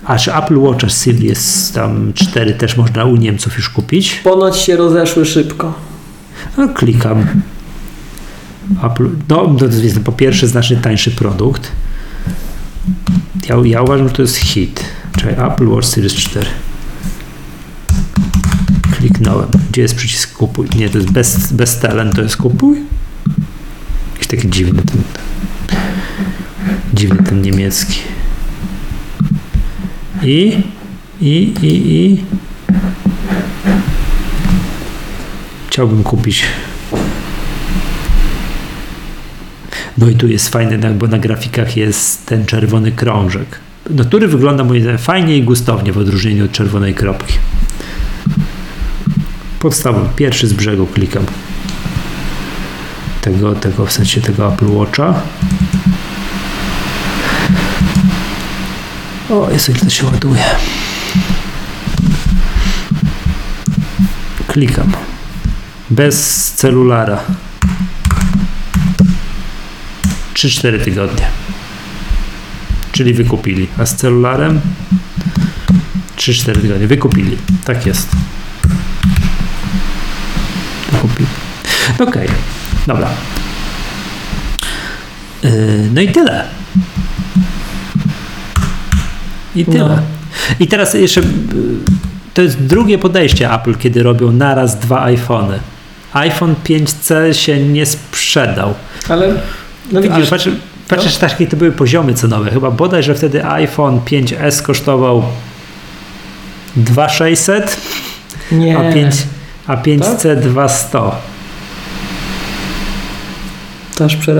A czy Apple Watch Series tam cztery też można u Niemców już kupić? Ponoć się rozeszły szybko. No klikam. Apple, no to jest po pierwsze znacznie tańszy produkt. Ja, ja uważam, że to jest hit. Czekaj, Apple Watch Series cztery. Kliknąłem. Gdzie jest przycisk kupuj? Nie, to jest bez, bez talent, to jest kupuj? Jakiś taki dziwny ten, dziwny ten niemiecki. I, i, i, i. Chciałbym kupić. No i tu jest fajne, bo na grafikach jest ten czerwony krążek, no, który wygląda moim zdaniem fajnie i gustownie w odróżnieniu od czerwonej kropki. Podstawą, pierwszy z brzegu klikam. Tego, tego w sensie tego Apple Watcha. O, jest, ile to się ładuje. Klikam. Bez celulara. trzy cztery tygodnie. Czyli wykupili. A z celularem? trzy cztery tygodnie. Wykupili. Tak jest. Wykupili. Okej. Okay. Dobra. No i tyle. I tyle. No. I teraz jeszcze to jest drugie podejście Apple, kiedy robią naraz dwa iPhony. iPhone pięć C się nie sprzedał. Ale, no widzisz, ale patrz, patrz no. Takie to były poziomy cenowe. Chyba bodajże wtedy iPhone pięć S kosztował dwa tysiące sześćset, nie. a, pięć, a pięć C tak? dwa tysiące sto.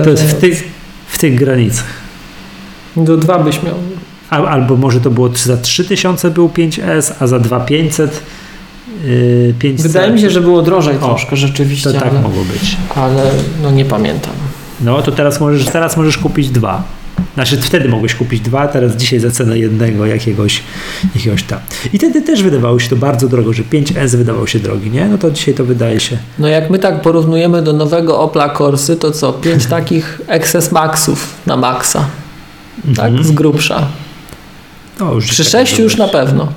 To jest w tych, w tych granicach. Do dwa byś miał. Al, albo może to było za trzy tysiące był pięć S, a za dwa tysiące pięćset yy, pięć C. Wydaje mi się, że było drożej o, troszkę rzeczywiście. To tak ale, mogło być. Ale no nie pamiętam. No to teraz możesz, teraz możesz kupić dwa. Znaczy wtedy mogłeś kupić dwa, teraz dzisiaj za cenę jednego jakiegoś, jakiegoś tam. I wtedy też wydawało się to bardzo drogo, że pięć S wydawał się drogi, nie? No to dzisiaj to wydaje się. No jak my tak porównujemy do nowego Opla Corsy, to co? Pięć takich X S Maxów na Maxa. Tak? Mm-hmm. Z grubsza. No, już przy sześciu tak już na pewno.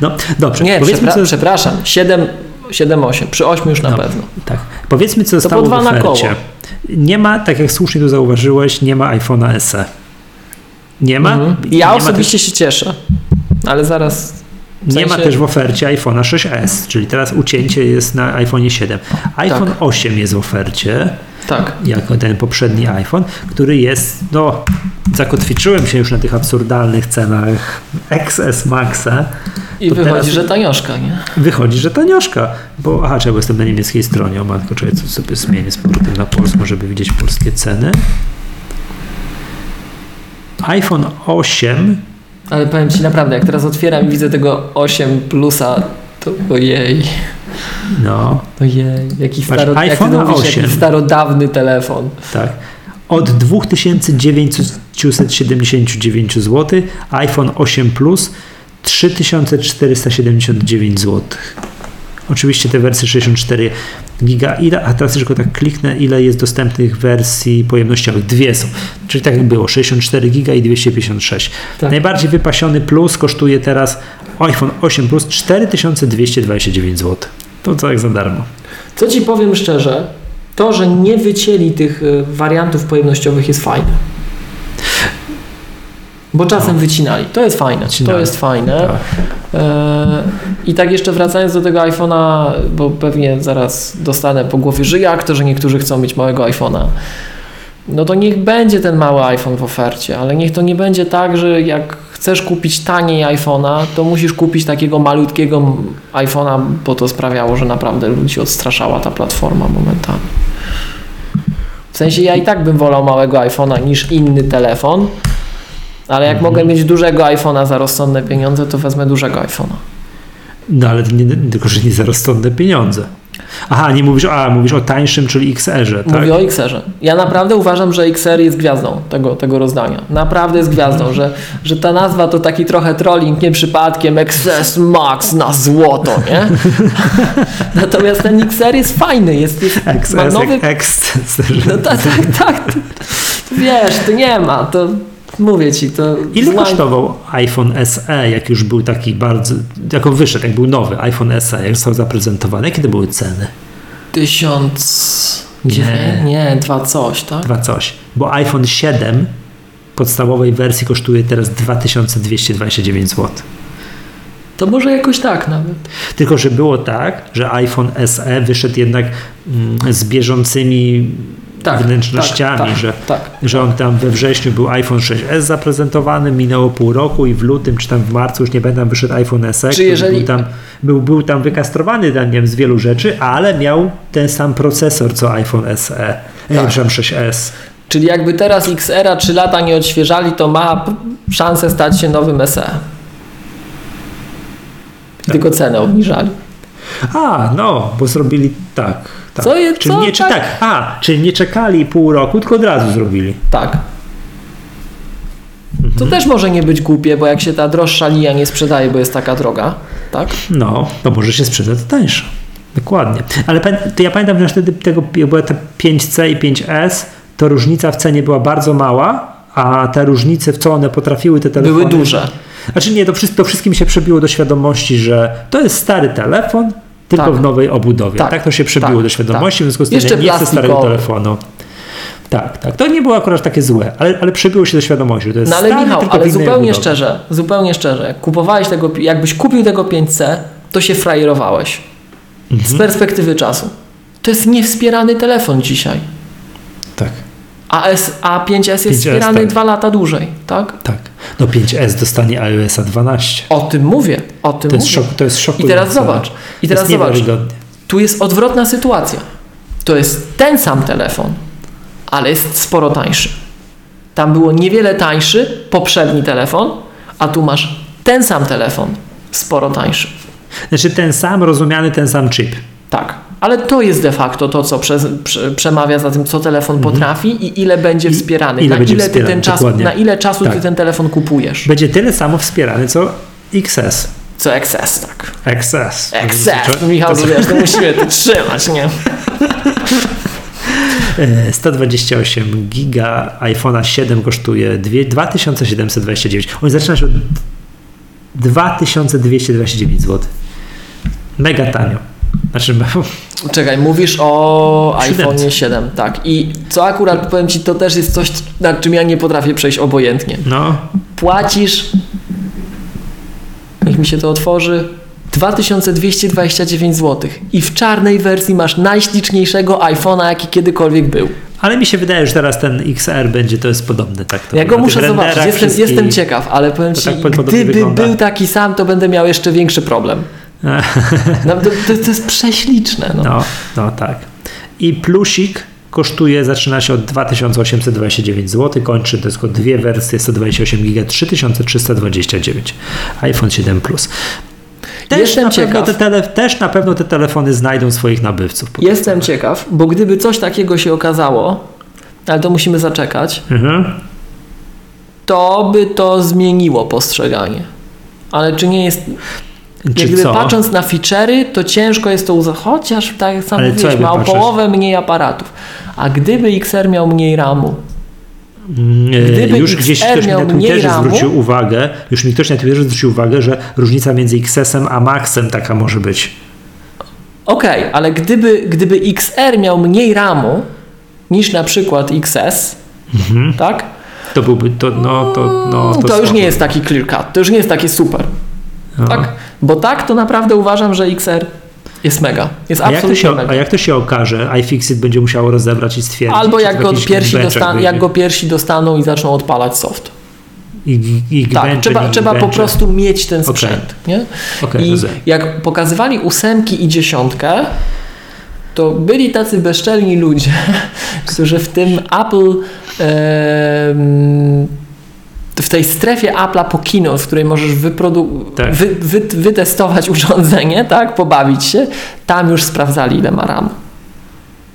No dobrze. Nie, przepra- co... przepraszam. siedem, siedem, osiem. Przy ośmiu już na no, pewno. Tak. Powiedzmy, co to zostało po w ofercie. Nie ma, tak jak słusznie tu zauważyłeś, nie ma iPhone'a S E. Nie ma. Mhm. Ja nie osobiście ma też... się cieszę, ale zaraz... W sensie... Nie ma też w ofercie iPhone'a sześć S, czyli teraz ucięcie jest na iPhone'ie siedem. iPhone tak. osiem jest w ofercie, tak. jako ten poprzedni iPhone, który jest, no, zakotwiczyłem się już na tych absurdalnych cenach X S Maxa. I to wychodzi, teraz... że tanioszka, nie? Wychodzi, że tanioszka, bo aha, czego jestem na niemieckiej stronie, o matko, czekaj, co sobie zmienię z powrotem na polską, żeby widzieć polskie ceny. iPhone osiem. Ale powiem Ci naprawdę, jak teraz otwieram i widzę tego osiem plusa, to ojej. No. Ojej, jaki, staro, jak ty mówisz, jaki starodawny telefon. Tak. Od dwa tysiące dziewięćset siedemdziesiąt dziewięć złotych iPhone osiem Plus trzy tysiące czterysta siedemdziesiąt dziewięć złotych. Oczywiście te wersje sześćdziesiąt cztery giga, ile, a teraz tylko tak kliknę, ile jest dostępnych wersji pojemnościowych. Dwie są, czyli tak jak było, sześćdziesiąt cztery giga i dwieście pięćdziesiąt sześć. Tak. Najbardziej wypasiony Plus kosztuje teraz iPhone osiem Plus cztery tysiące dwieście dwadzieścia dziewięć złotych. To co jak za darmo. Co Ci powiem szczerze, to, że nie wycięli tych wariantów pojemnościowych jest fajne. Bo czasem no. wycinali. To jest fajne. Wycinali. To jest fajne. Tak. I tak jeszcze wracając do tego iPhone'a, bo pewnie zaraz dostanę po głowie, że jak to, że niektórzy chcą mieć małego iPhone'a. No to niech będzie ten mały iPhone w ofercie, ale niech to nie będzie tak, że jak chcesz kupić taniej iPhone'a, to musisz kupić takiego malutkiego iPhone'a, bo to sprawiało, że naprawdę ludzi odstraszała ta platforma momentami. W sensie ja i tak bym wolał małego iPhone'a niż inny telefon, ale jak mhm. mogę mieć dużego iPhone'a za rozsądne pieniądze, to wezmę dużego iPhone'a. No ale nie, tylko, że nie za rozsądne pieniądze. Aha, nie mówisz, a, mówisz o tańszym, czyli X R-ze, tak? Mówię o X R-ze. Ja naprawdę uważam, że X R jest gwiazdą tego, tego rozdania. Naprawdę jest gwiazdą, mhm. że, że ta nazwa to taki trochę trolling, nie przypadkiem X S Max na złoto, nie? Natomiast ten X R jest fajny. Jest, jest, X S, ma nowy... X S. No tak, tak, tak. Wiesz, to nie ma, to... Mówię ci, to... Ile zła... kosztował iPhone S E, jak już był taki bardzo... Jak on wyszedł, jak był nowy iPhone S E, jak został zaprezentowany? Jakie to były ceny? Tysiąc... Nie, nie, dwa coś, tak? Dwa coś, bo iPhone siedem podstawowej wersji kosztuje teraz dwa tysiące dwieście dwadzieścia dziewięć złotych. To może jakoś tak nawet. Tylko, że było tak, że iPhone S E wyszedł jednak mm, z bieżącymi... Tak, wnętrznościami, tak, tak, że, tak, że tak. on tam we wrześniu był iPhone sześć S zaprezentowany, minęło pół roku i w lutym czy tam w marcu, już nie będę, wyszedł iPhone S E, który jeżeli... był, tam, był, był tam wykastrowany nie wiem, z wielu rzeczy, ale miał ten sam procesor co iPhone S E, tak. sześć S. Czyli jakby teraz X R-a trzy lata nie odświeżali, to ma szansę stać się nowym S E. Tak. Tylko cenę obniżali. A, no, bo zrobili tak. tak. Co je, czyli co? Nie, czy, tak? tak. A, czyli nie czekali pół roku, tylko od razu zrobili. Tak. Mhm. To też może nie być głupie, bo jak się ta droższa linia nie sprzedaje, bo jest taka droga, tak? No, to może się sprzeda to tańsza. Dokładnie. Ale to ja pamiętam, że wtedy tego, jak była ta pięć C i pięć S, to różnica w cenie była bardzo mała, a te różnice, w co one potrafiły, te telefony... Były duże. Znaczy nie, to, to wszystkim się przebiło do świadomości, że to jest stary telefon, tylko tak. w nowej obudowie. Tak, tak to się przebiło tak, do świadomości, tak. w związku z tym jeszcze nie chcę starego telefonu. Tak, tak. To nie było akurat takie złe, ale, ale przybyło się do świadomości, że to jest no, ale stary, Michał, ale zupełnie budowy. szczerze, zupełnie szczerze, jak kupowałeś tego, jakbyś kupił tego pięć C, to się frajerowałeś. Mhm. Z perspektywy czasu. To jest niewspierany telefon dzisiaj. Tak. A pięć S jest pięć S, wspierany tak. dwa lata dłużej, tak? Tak. No pięć S dostanie iOS-a dwanaście. O tym mówię, o tym to mówię. Jest szok, to jest szokujące. I teraz zobacz, i teraz zobacz. Tu jest odwrotna sytuacja. To jest ten sam telefon, ale jest sporo tańszy. Tam było niewiele tańszy poprzedni telefon, a tu masz ten sam telefon, sporo tańszy. Znaczy ten sam, rozumiany ten sam chip. Tak. Ale to jest de facto to, co prze, prze, przemawia za tym, co telefon mhm. potrafi i ile będzie wspierany. I, ile na, będzie ile wspierany ty ten czas, na ile czasu tak. ty ten telefon kupujesz. Będzie tyle samo wspierany, co X S. Co X S, tak. X S. X S. Michał, to wiesz, to musimy to trzymać, nie? sto dwadzieścia osiem giga iPhone'a siedem kosztuje dwa tysiące siedemset dwadzieścia dziewięć. On zaczyna się od dwa tysiące dwieście dwadzieścia dziewięć złotych. Mega tanio. Znaczy, Czekaj, mówisz o iPhone siedem, tak. I co akurat powiem Ci, to też jest coś, nad czym ja nie potrafię przejść obojętnie. No. Płacisz, niech mi się to otworzy, dwa tysiące dwieście dwadzieścia dziewięć złotych i w czarnej wersji masz najśliczniejszego iPhone'a, jaki kiedykolwiek był. Ale mi się wydaje, że teraz ten X R będzie, to jest podobny. Tak to ja go muszę zobaczyć, jestem, jestem ciekaw, ale powiem Ci, tak gdyby wygląda. był taki sam, to będę miał jeszcze większy problem. No, to, to jest prześliczne. No. No, no tak. I plusik kosztuje, zaczyna się od dwa tysiące osiemset dwadzieścia dziewić złotych, kończy to tylko dwie wersje, sto dwadzieścia osiem giga, trzy tysiące trzysta dwadzieścia dziewięć. iPhone siedem Plus. Też Jestem na ciekaw. Te tele, też na pewno te telefony znajdą swoich nabywców. Jestem ciekaw, bo gdyby coś takiego się okazało, ale to musimy zaczekać, mhm. to by to zmieniło postrzeganie. Ale czy nie jest... Gdyby patrząc na feature'y, to ciężko jest to uzasadnić, chociaż tak jak sam mówiłeś, ma o połowę mniej aparatów. A gdyby X R miał mniej ramu? Gdyby już X R gdzieś ktoś mi na Twitterze ramu, zwrócił uwagę, już mi ktoś na Twitterze zwrócił uwagę, że różnica między X S-em a Maxem taka może być. Okej, okay, ale gdyby, gdyby X R miał mniej ramu niż na przykład X S, mhm. tak? To byłby to, no, to, no, to, to już nie jest taki clear cut, to już nie jest takie super. No. Tak? Bo tak to naprawdę uważam, że X R jest mega. Jest absolutnie a jak się, mega. A jak to się okaże, iFixit będzie musiało rozebrać i stwierdzić. Albo jak go, piersi dostan- jak go piersi dostaną i zaczną odpalać soft. I, i tak, gnęczy, trzeba, i trzeba po prostu mieć ten sprzęt. Okay. Nie? Okay, I rozumiem. Jak pokazywali ósemki i dziesiątkę, to byli tacy bezczelni ludzie, którzy w tym Apple... Yy, w tej strefie Apple'a po kino, w której możesz wyprodu- tak. wy, wy, wytestować urządzenie, tak, pobawić się, tam już sprawdzali, ile ma RAM.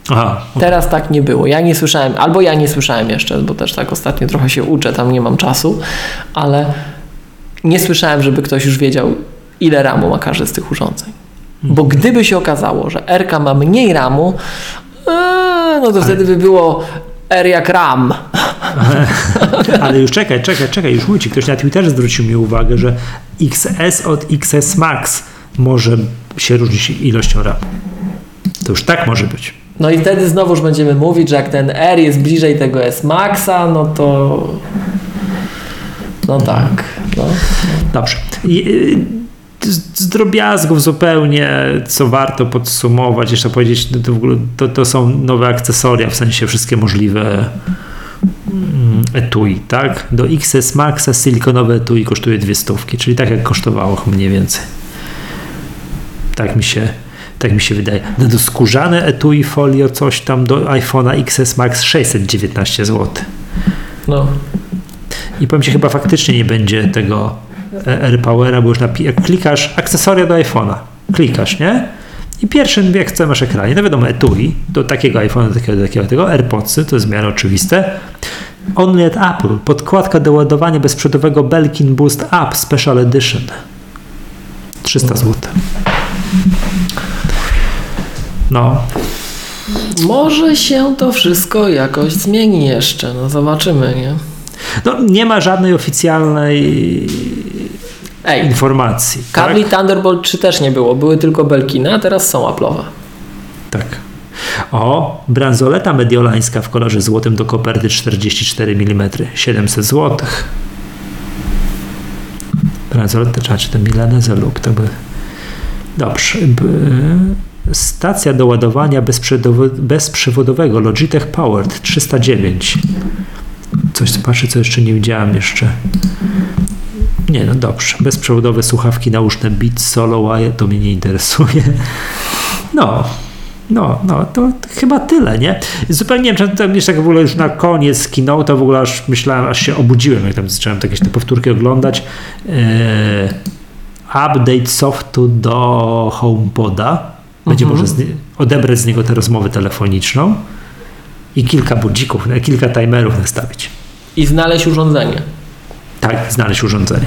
Aha. Teraz tak nie było. Ja nie słyszałem, albo ja nie słyszałem jeszcze, bo też tak ostatnio trochę się uczę, tam nie mam czasu, ale nie słyszałem, żeby ktoś już wiedział, ile RAMu ma każdy z tych urządzeń. Bo gdyby się okazało, że R-ka ma mniej RAMu, eee, no to wtedy by było R jak RAM. Ale już czekaj, czekaj, czekaj, już mówię ci, ktoś na Twitterze zwrócił mi uwagę, że X S od X S Max może się różnić ilością RAM. To już tak może być. No i wtedy znowuż będziemy mówić, że jak ten R jest bliżej tego S Maxa, no to... No tak. No. Dobrze. I, z drobiazgów zupełnie, co warto podsumować, jeszcze powiedzieć, to, w ogóle, to, to są nowe akcesoria, w sensie wszystkie możliwe etui, tak? Do X S Maxa silikonowe etui kosztuje dwie stówki, czyli tak jak kosztowało mniej więcej. Tak mi się, tak mi się wydaje. No do skórzane etui folio coś tam do iPhone'a X S Max sześćset dziewiętnaście złotych. No. I powiem ci, chyba faktycznie nie będzie tego AirPowera, bo już na, jak klikasz akcesoria do iPhone'a, klikasz, nie? I pierwszy, jak chcesz, masz ekranie. No wiadomo, etui, do takiego iPhone'a, do takiego, do takiego, tego, AirPodsy, to jest w miarę oczywiste. Only at Apple, podkładka do ładowania bezprzewodowego Belkin Boost App Special Edition. trzysta złotych. No. Może się to wszystko jakoś zmieni jeszcze, no zobaczymy, nie? No, nie ma żadnej oficjalnej Ej, informacji. Kabli tak? Thunderbolt trzy też nie było, były tylko Belkiny, a teraz są Apple'owe. Tak. O, bransoleta mediolańska w kolorze złotym do koperty czterdzieści cztery milimetry, siedemset złotych. Bransoleta trzeba czy to milaneza lub to by... Dobrze. Stacja do ładowania bezprzewodowego Logitech Powered trzysta dziewięć. Coś patrzę, co jeszcze nie widziałem jeszcze. Nie, no dobrze. Bezprzewodowe słuchawki nauszne Beats Solo, a to mnie nie interesuje. No, no, no, to chyba tyle, nie? Zupełnie nie wiem, czy tam jeszcze tak w ogóle już na koniec keynote, to w ogóle aż myślałem, aż się obudziłem, jak tam zacząłem jakieś te powtórki oglądać. Yy, update softu do HomePoda. Będzie mhm. może z nie- odebrać z niego tę rozmowę telefoniczną i kilka budzików, kilka timerów nastawić. I znaleźć urządzenie. Tak, znaleźć urządzenie.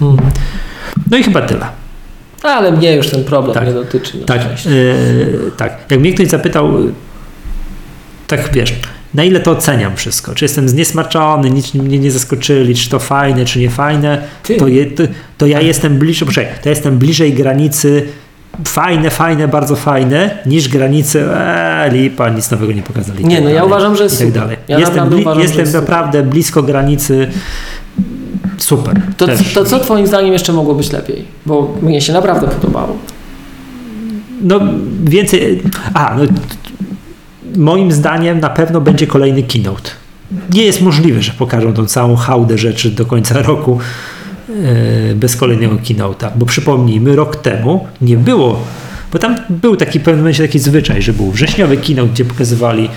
Hmm. No i chyba tyle. Ale mnie już ten problem tak, nie dotyczy. Tak, yy, tak, jak mnie ktoś zapytał, tak wiesz, na ile to oceniam wszystko? Czy jestem zniesmaczony, nic mnie nie zaskoczyli, czy to fajne, czy nie fajne, to, je, to, to ja jestem bliżej, proszę, to ja jestem bliżej granicy fajne, fajne, bardzo fajne, niż granice e, lipa, nic nowego nie pokazali. Nie, tak no ja dalej, uważam, że jest tak dalej. Ja jestem naprawdę, bli- uważam, jestem jest naprawdę blisko granicy super. To, to co twoim zdaniem jeszcze mogło być lepiej? Bo mnie się naprawdę podobało. No więcej... A, no, moim zdaniem na pewno będzie kolejny keynote. Nie jest możliwe, że pokażą tą całą hałdę rzeczy do końca roku bez kolejnego keynote'a, bo przypomnijmy, rok temu nie było, bo tam był taki w pewnym momencie taki zwyczaj, że był wrześniowy keynote, gdzie pokazywali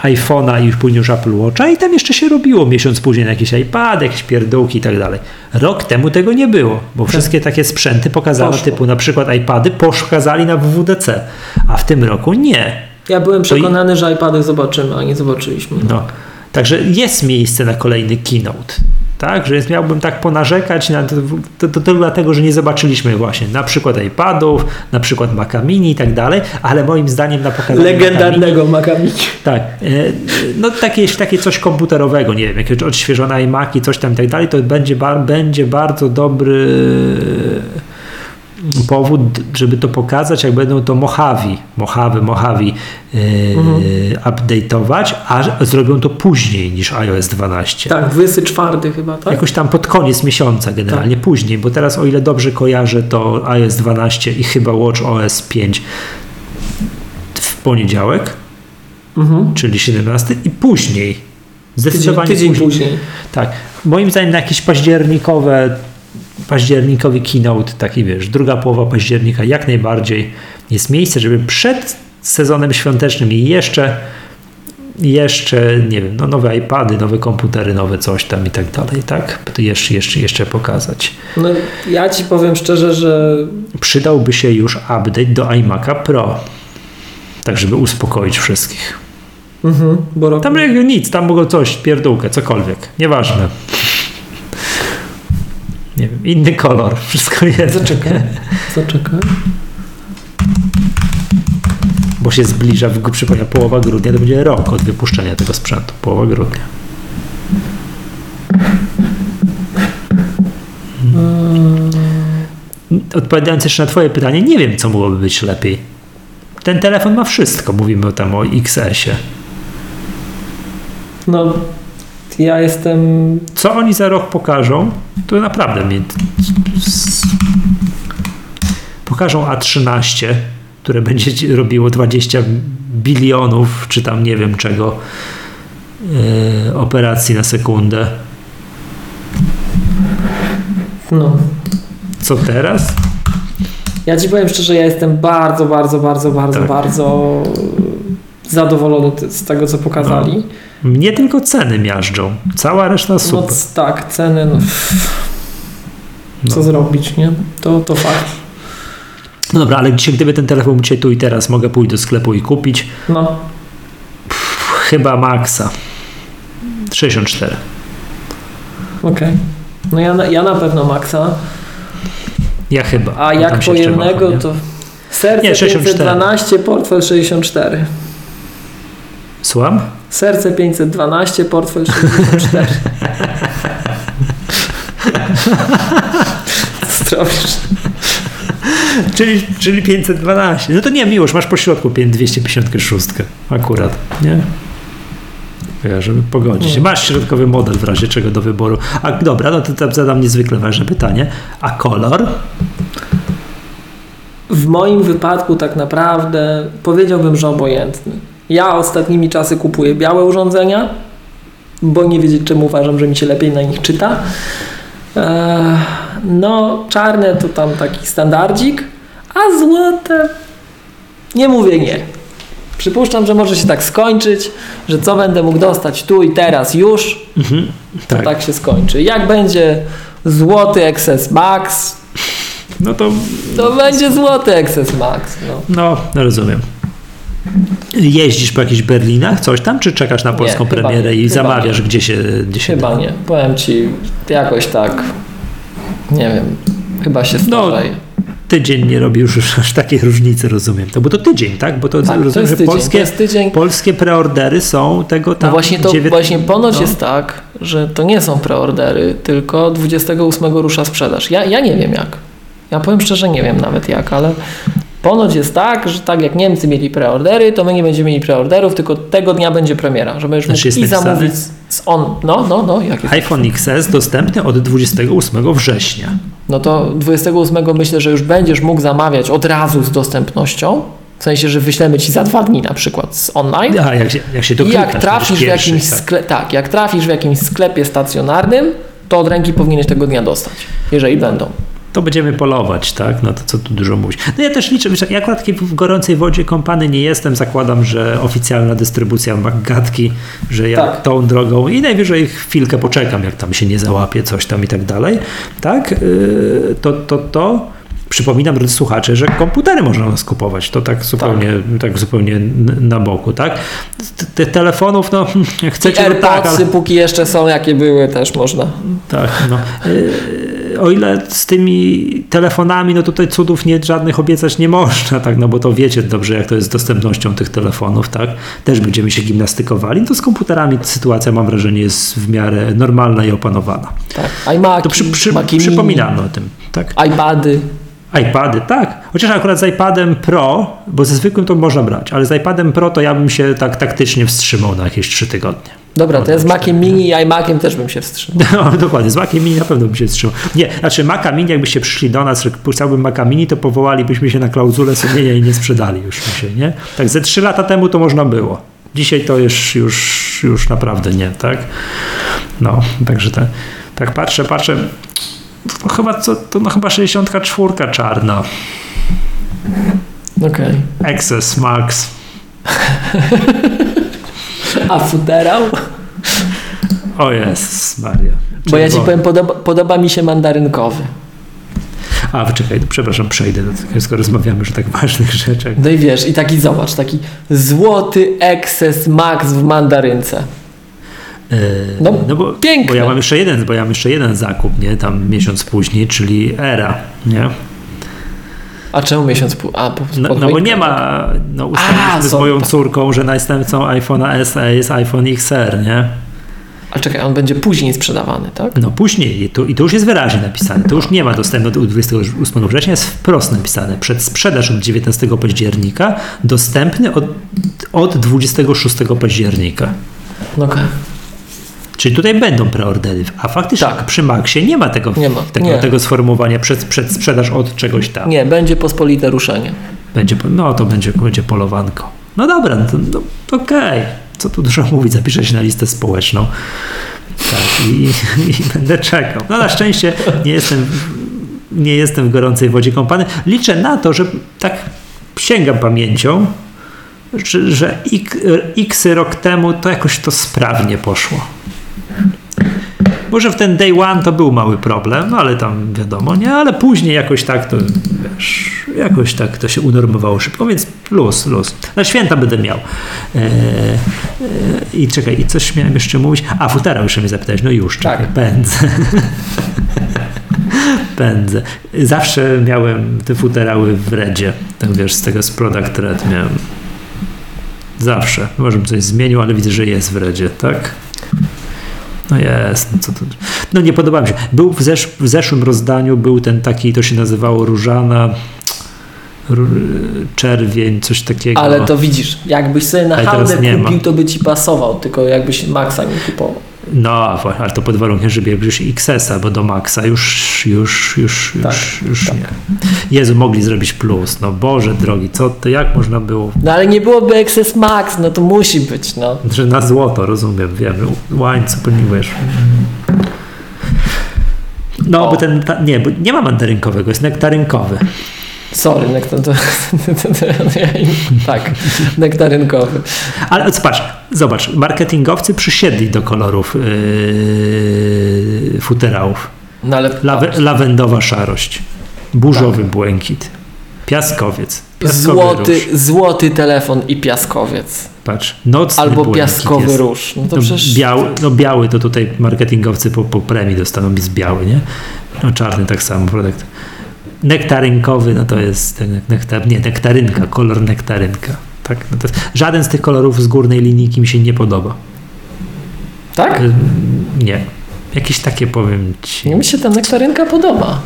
iPhone'a i później już Apple Watcha i tam jeszcze się robiło miesiąc później jakiś iPad, jakieś pierdółki i tak dalej. Rok temu tego nie było, bo tak. Wszystkie takie sprzęty pokazano poszło. Typu na przykład iPady pokazali na W W D C, a w tym roku nie. Ja byłem przekonany, i... że iPady zobaczymy, a nie zobaczyliśmy. No. Także jest miejsce na kolejny keynote. Tak, że jest, miałbym tak ponarzekać na to, to, to, to dlatego, że nie zobaczyliśmy właśnie na przykład iPadów, na przykład Maca Mini i tak dalej, ale moim zdaniem na pokazanie legendarnego Maca Mini. Tak, y, no takie, takie coś komputerowego, nie wiem, jakieś odświeżone iMaki, coś tam i tak dalej, to będzie, bar, będzie bardzo dobry powód, żeby to pokazać, jak będą to Mojave, Mojave, Mojave yy, mhm. update'ować, a zrobią to później niż iOS dwanaście. Tak, dwudziesty czwarty chyba, tak? Jakoś tam pod koniec miesiąca generalnie, tak. Później, bo teraz o ile dobrze kojarzę, to iOS dwanaście i chyba Watch O S pięć w poniedziałek, mhm. czyli siedemnastego i później. Zdecydowanie tydzień, tydzień później. później. Tak, moim zdaniem na jakieś październikowe październikowy keynote, taki wiesz, druga połowa października, jak najbardziej jest miejsce, żeby przed sezonem świątecznym i jeszcze jeszcze, nie wiem, no nowe iPady, nowe komputery, nowe coś tam i tak dalej, tak? To jeszcze, jeszcze, jeszcze pokazać. No ja ci powiem szczerze, że przydałby się już update do iMaca Pro, tak żeby uspokoić wszystkich. Mhm, bo tam nic, tam mogą coś, pierdółkę, cokolwiek, nieważne. Nie wiem, inny kolor, wszystko jest. Zaczekaj, zaczekaj. Bo się zbliża, przypomnę, połowa grudnia, to będzie rok od wypuszczenia tego sprzętu. Połowa grudnia. Odpowiadając jeszcze na twoje pytanie, nie wiem, co mogłoby być lepiej. Ten telefon ma wszystko, mówimy tam o X S-ie. No... Ja jestem... Co oni za rok pokażą, to naprawdę mnie... Pokażą A trzynaście, które będzie robiło dwadzieścia bilionów, czy tam nie wiem czego, yy, operacji na sekundę. No. Co teraz? Ja ci powiem szczerze, ja jestem bardzo, bardzo, bardzo, bardzo, tak. bardzo... zadowolony z tego, co pokazali. No. Mnie tylko ceny miażdżą. Cała reszta super. No, tak, ceny. No. Co no. zrobić, nie? To, to fakt. No dobra, ale dzisiaj, gdyby ten telefon dzisiaj tu i teraz, mogę pójść do sklepu i kupić. No. Pff, chyba maksa. sześćdziesiąt cztery. Okej. Okay. No ja, ja na pewno maksa. Ja chyba. A no, jak pojemnego waha, to... Serce nie, pięćset dwanaście, portfel sześćdziesiąt cztery. Słucham? Serce pięćset dwanaście, portfel sześćdziesiąt cztery. Zdrowisz. czyli, czyli pięćset dwanaście. No to nie, Miłosz, masz po środku dwieście pięćdziesiąt sześć akurat, nie? Żeby pogodzić. Masz środkowy model w razie czego do wyboru. A dobra, no to, to zadam niezwykle ważne pytanie. A kolor? W moim wypadku tak naprawdę powiedziałbym, że obojętny. Ja ostatnimi czasy kupuję białe urządzenia, bo nie wiedzieć czemu uważam, że mi się lepiej na nich czyta. No, czarne to tam taki standardzik, a złote nie mówię nie. Przypuszczam, że może się tak skończyć, że co będę mógł dostać tu i teraz już, mhm, tak. to tak się skończy. Jak będzie złoty X S Max, no to, to będzie złoty X S Max. No, no, no rozumiem. Jeździsz po jakichś Berlinach, coś tam, czy czekasz na polską nie, premierę nie, i zamawiasz, nie. gdzie się gdzie się Chyba da? Nie, powiem Ci jakoś tak, nie wiem, chyba się starzeje. No, tydzień nie robi już aż takiej różnicy, rozumiem. To, bo to tydzień, tak? Bo to, tak, rozumiem, to jest że tydzień, polskie, to jest tydzień. Polskie preordery są tego tam... No właśnie, to, dziewiętnastego właśnie ponoć no. jest tak, że to nie są preordery, tylko dwudziestego ósmego rusza sprzedaż. Ja, ja nie wiem jak. Ja powiem szczerze, nie wiem nawet jak, ale... Ponoć jest tak, że tak jak Niemcy mieli preordery, to my nie będziemy mieli preorderów, tylko tego dnia będzie premiera, że będziesz znaczy mógł i zamówić z on... No, no, no. Jak jest iPhone X S dostępny od dwudziestego ósmego września. No to dwudziestego ósmego myślę, że już będziesz mógł zamawiać od razu z dostępnością, w sensie, że wyślemy Ci za dwa dni na przykład z online. A, jak się, jak się I jak trafisz, w jakimś skle... tak, jak trafisz w jakimś sklepie stacjonarnym, to od ręki powinieneś tego dnia dostać, jeżeli będą. To będziemy polować, tak? No to co tu dużo mówić. No ja też liczę, ja akurat w gorącej wodzie kąpany nie jestem, zakładam, że oficjalna dystrybucja MacGadki, że ja tak. tą drogą i najwyżej chwilkę poczekam, jak tam się nie załapie, coś tam i tak dalej, tak? Yy, to, to, to przypominam, drodzy słuchacze, że komputery można nas kupować, to tak zupełnie, tak. tak zupełnie na boku, tak? Tych telefonów, no chcecie... I AirPodsy, tak, ale... póki jeszcze są, jakie były, też można. Tak, no... Yy, o ile z tymi telefonami, no tutaj cudów nie, żadnych obiecać nie można, tak, no bo to wiecie dobrze, jak to jest z dostępnością tych telefonów, tak, też będziemy się gimnastykowali, no to z komputerami sytuacja, mam wrażenie, jest w miarę normalna i opanowana. Tak, iMaki, to przy, przy, Maki przypominamy o tym, tak. iPady. iPady, tak. Chociaż akurat z iPadem Pro, bo ze zwykłym to można brać, ale z iPadem Pro to ja bym się tak taktycznie wstrzymał na jakieś trzy tygodnie. Dobra, to ja z Maciem Mini i iMaciem też bym się wstrzymał. No dokładnie, z Maciem Mini na pewno bym się wstrzymał. Nie, znaczy Maca Mini, jakbyście przyszli do nas, że puszczałbym Maca Mini, to powołalibyśmy się na klauzulę sumienia i nie sprzedali już się, nie? Tak, ze trzy lata temu to można było. Dzisiaj to już, już, już naprawdę nie, tak? No, także tak, tak patrzę, patrzę. To chyba, co, to no chyba sześćdziesiąt cztery czarna. Okej. Okay. X S Max. A futerał? O Jezus Maria. Czerwony. Bo ja Ci powiem, podoba, podoba mi się mandarynkowy. A, wyczekaj, przepraszam, przejdę do tego, skoro rozmawiamy już o tak ważnych rzeczach. No i wiesz, i taki zobacz, taki złoty X S Max w mandarynce. No, no bo, bo ja mam jeszcze jeden, bo ja mam jeszcze jeden zakup, nie? Tam miesiąc później, czyli Era, nie? A czemu miesiąc później? No, no bo nie ma, no ustaliliśmy z moją córką, że następcą iPhone'a S E jest iPhone X R, nie? A czekaj, on będzie później sprzedawany, tak? No później i to, i to już jest wyraźnie napisane, to już nie ma dostępu do dwudziestego ósmego września, jest wprost napisane, przed sprzedaż od dziewiętnastego października, dostępny od, od dwudziestego szóstego października. Okej. Okay. Czyli tutaj będą preordery, a faktycznie tak. Przy Maxie nie ma tego, nie ma. tego, nie. tego sformułowania przed, przed sprzedaż od czegoś tam. Nie, będzie pospolite ruszenie. Będzie, no to będzie, będzie polowanko. No dobra, no to, no, okej. Okay. Co tu dużo mówić, zapiszę się na listę społeczną. Tak, i, i będę czekał. No na szczęście nie jestem, nie jestem w gorącej wodzie kąpany. Liczę na to, że tak sięgam pamięcią, że, że x rok temu to jakoś to sprawnie poszło. Może w ten day one to był mały problem, ale tam wiadomo, nie, ale później jakoś tak to, wiesz, jakoś tak to się unormowało szybko, więc luz, luz. Na święta będę miał. Eee, eee, I czekaj, i coś miałem jeszcze mówić? A, futerał jeszcze mnie zapytałeś, no już, czekaj, tak. pędzę. pędzę. Zawsze miałem te futerały w Redzie, tak wiesz, z tego z Product Red miałem. Zawsze. Może bym coś zmienił, ale widzę, że jest w Redzie, tak? No jest, co to? No nie podoba mi się. Był w, zesz- w zeszłym rozdaniu był ten taki, to się nazywało Różana, czerwień, coś takiego. Ale to widzisz, jakbyś sobie na handel kupił, to by ci pasował, tylko jakbyś Maxa nie kupował. No, ale to pod warunkiem, że bierzesz iks es a, bo do Maxa już, już, już, tak, już, już tak. Nie. Jezu, mogli zrobić plus, no Boże drogi, co to, jak można było? No ale nie byłoby iks es Max, no to musi być, no. Że na złoto, rozumiem, wiemy, łańcuch, ponieważ... No, o. bo ten, ta, nie, bo nie ma mandarynkowego, jest nektarynkowy. Sorry, nektarynkowy. Tak, nektarynkowy. Ale zobacz, zobacz, marketingowcy przysiedli do kolorów yy, futerałów. No, ale... Lawe, lawendowa szarość, burzowy tak. błękit, piaskowiec. Złoty, złoty telefon i piaskowiec. Patrz, nocny albo piaskowy jest. Róż. No to no, przecież... biały, no biały to tutaj marketingowcy po, po premii dostaną, jest biały, nie? No czarny tak samo, produkt. Nektarynkowy, no to jest nektar, nie, nektarynka, kolor nektarynka. Tak? No to jest, żaden z tych kolorów z górnej linijki mi się nie podoba. Tak? Nie. Jakieś takie powiem ci. Mi się ta nektarynka podoba.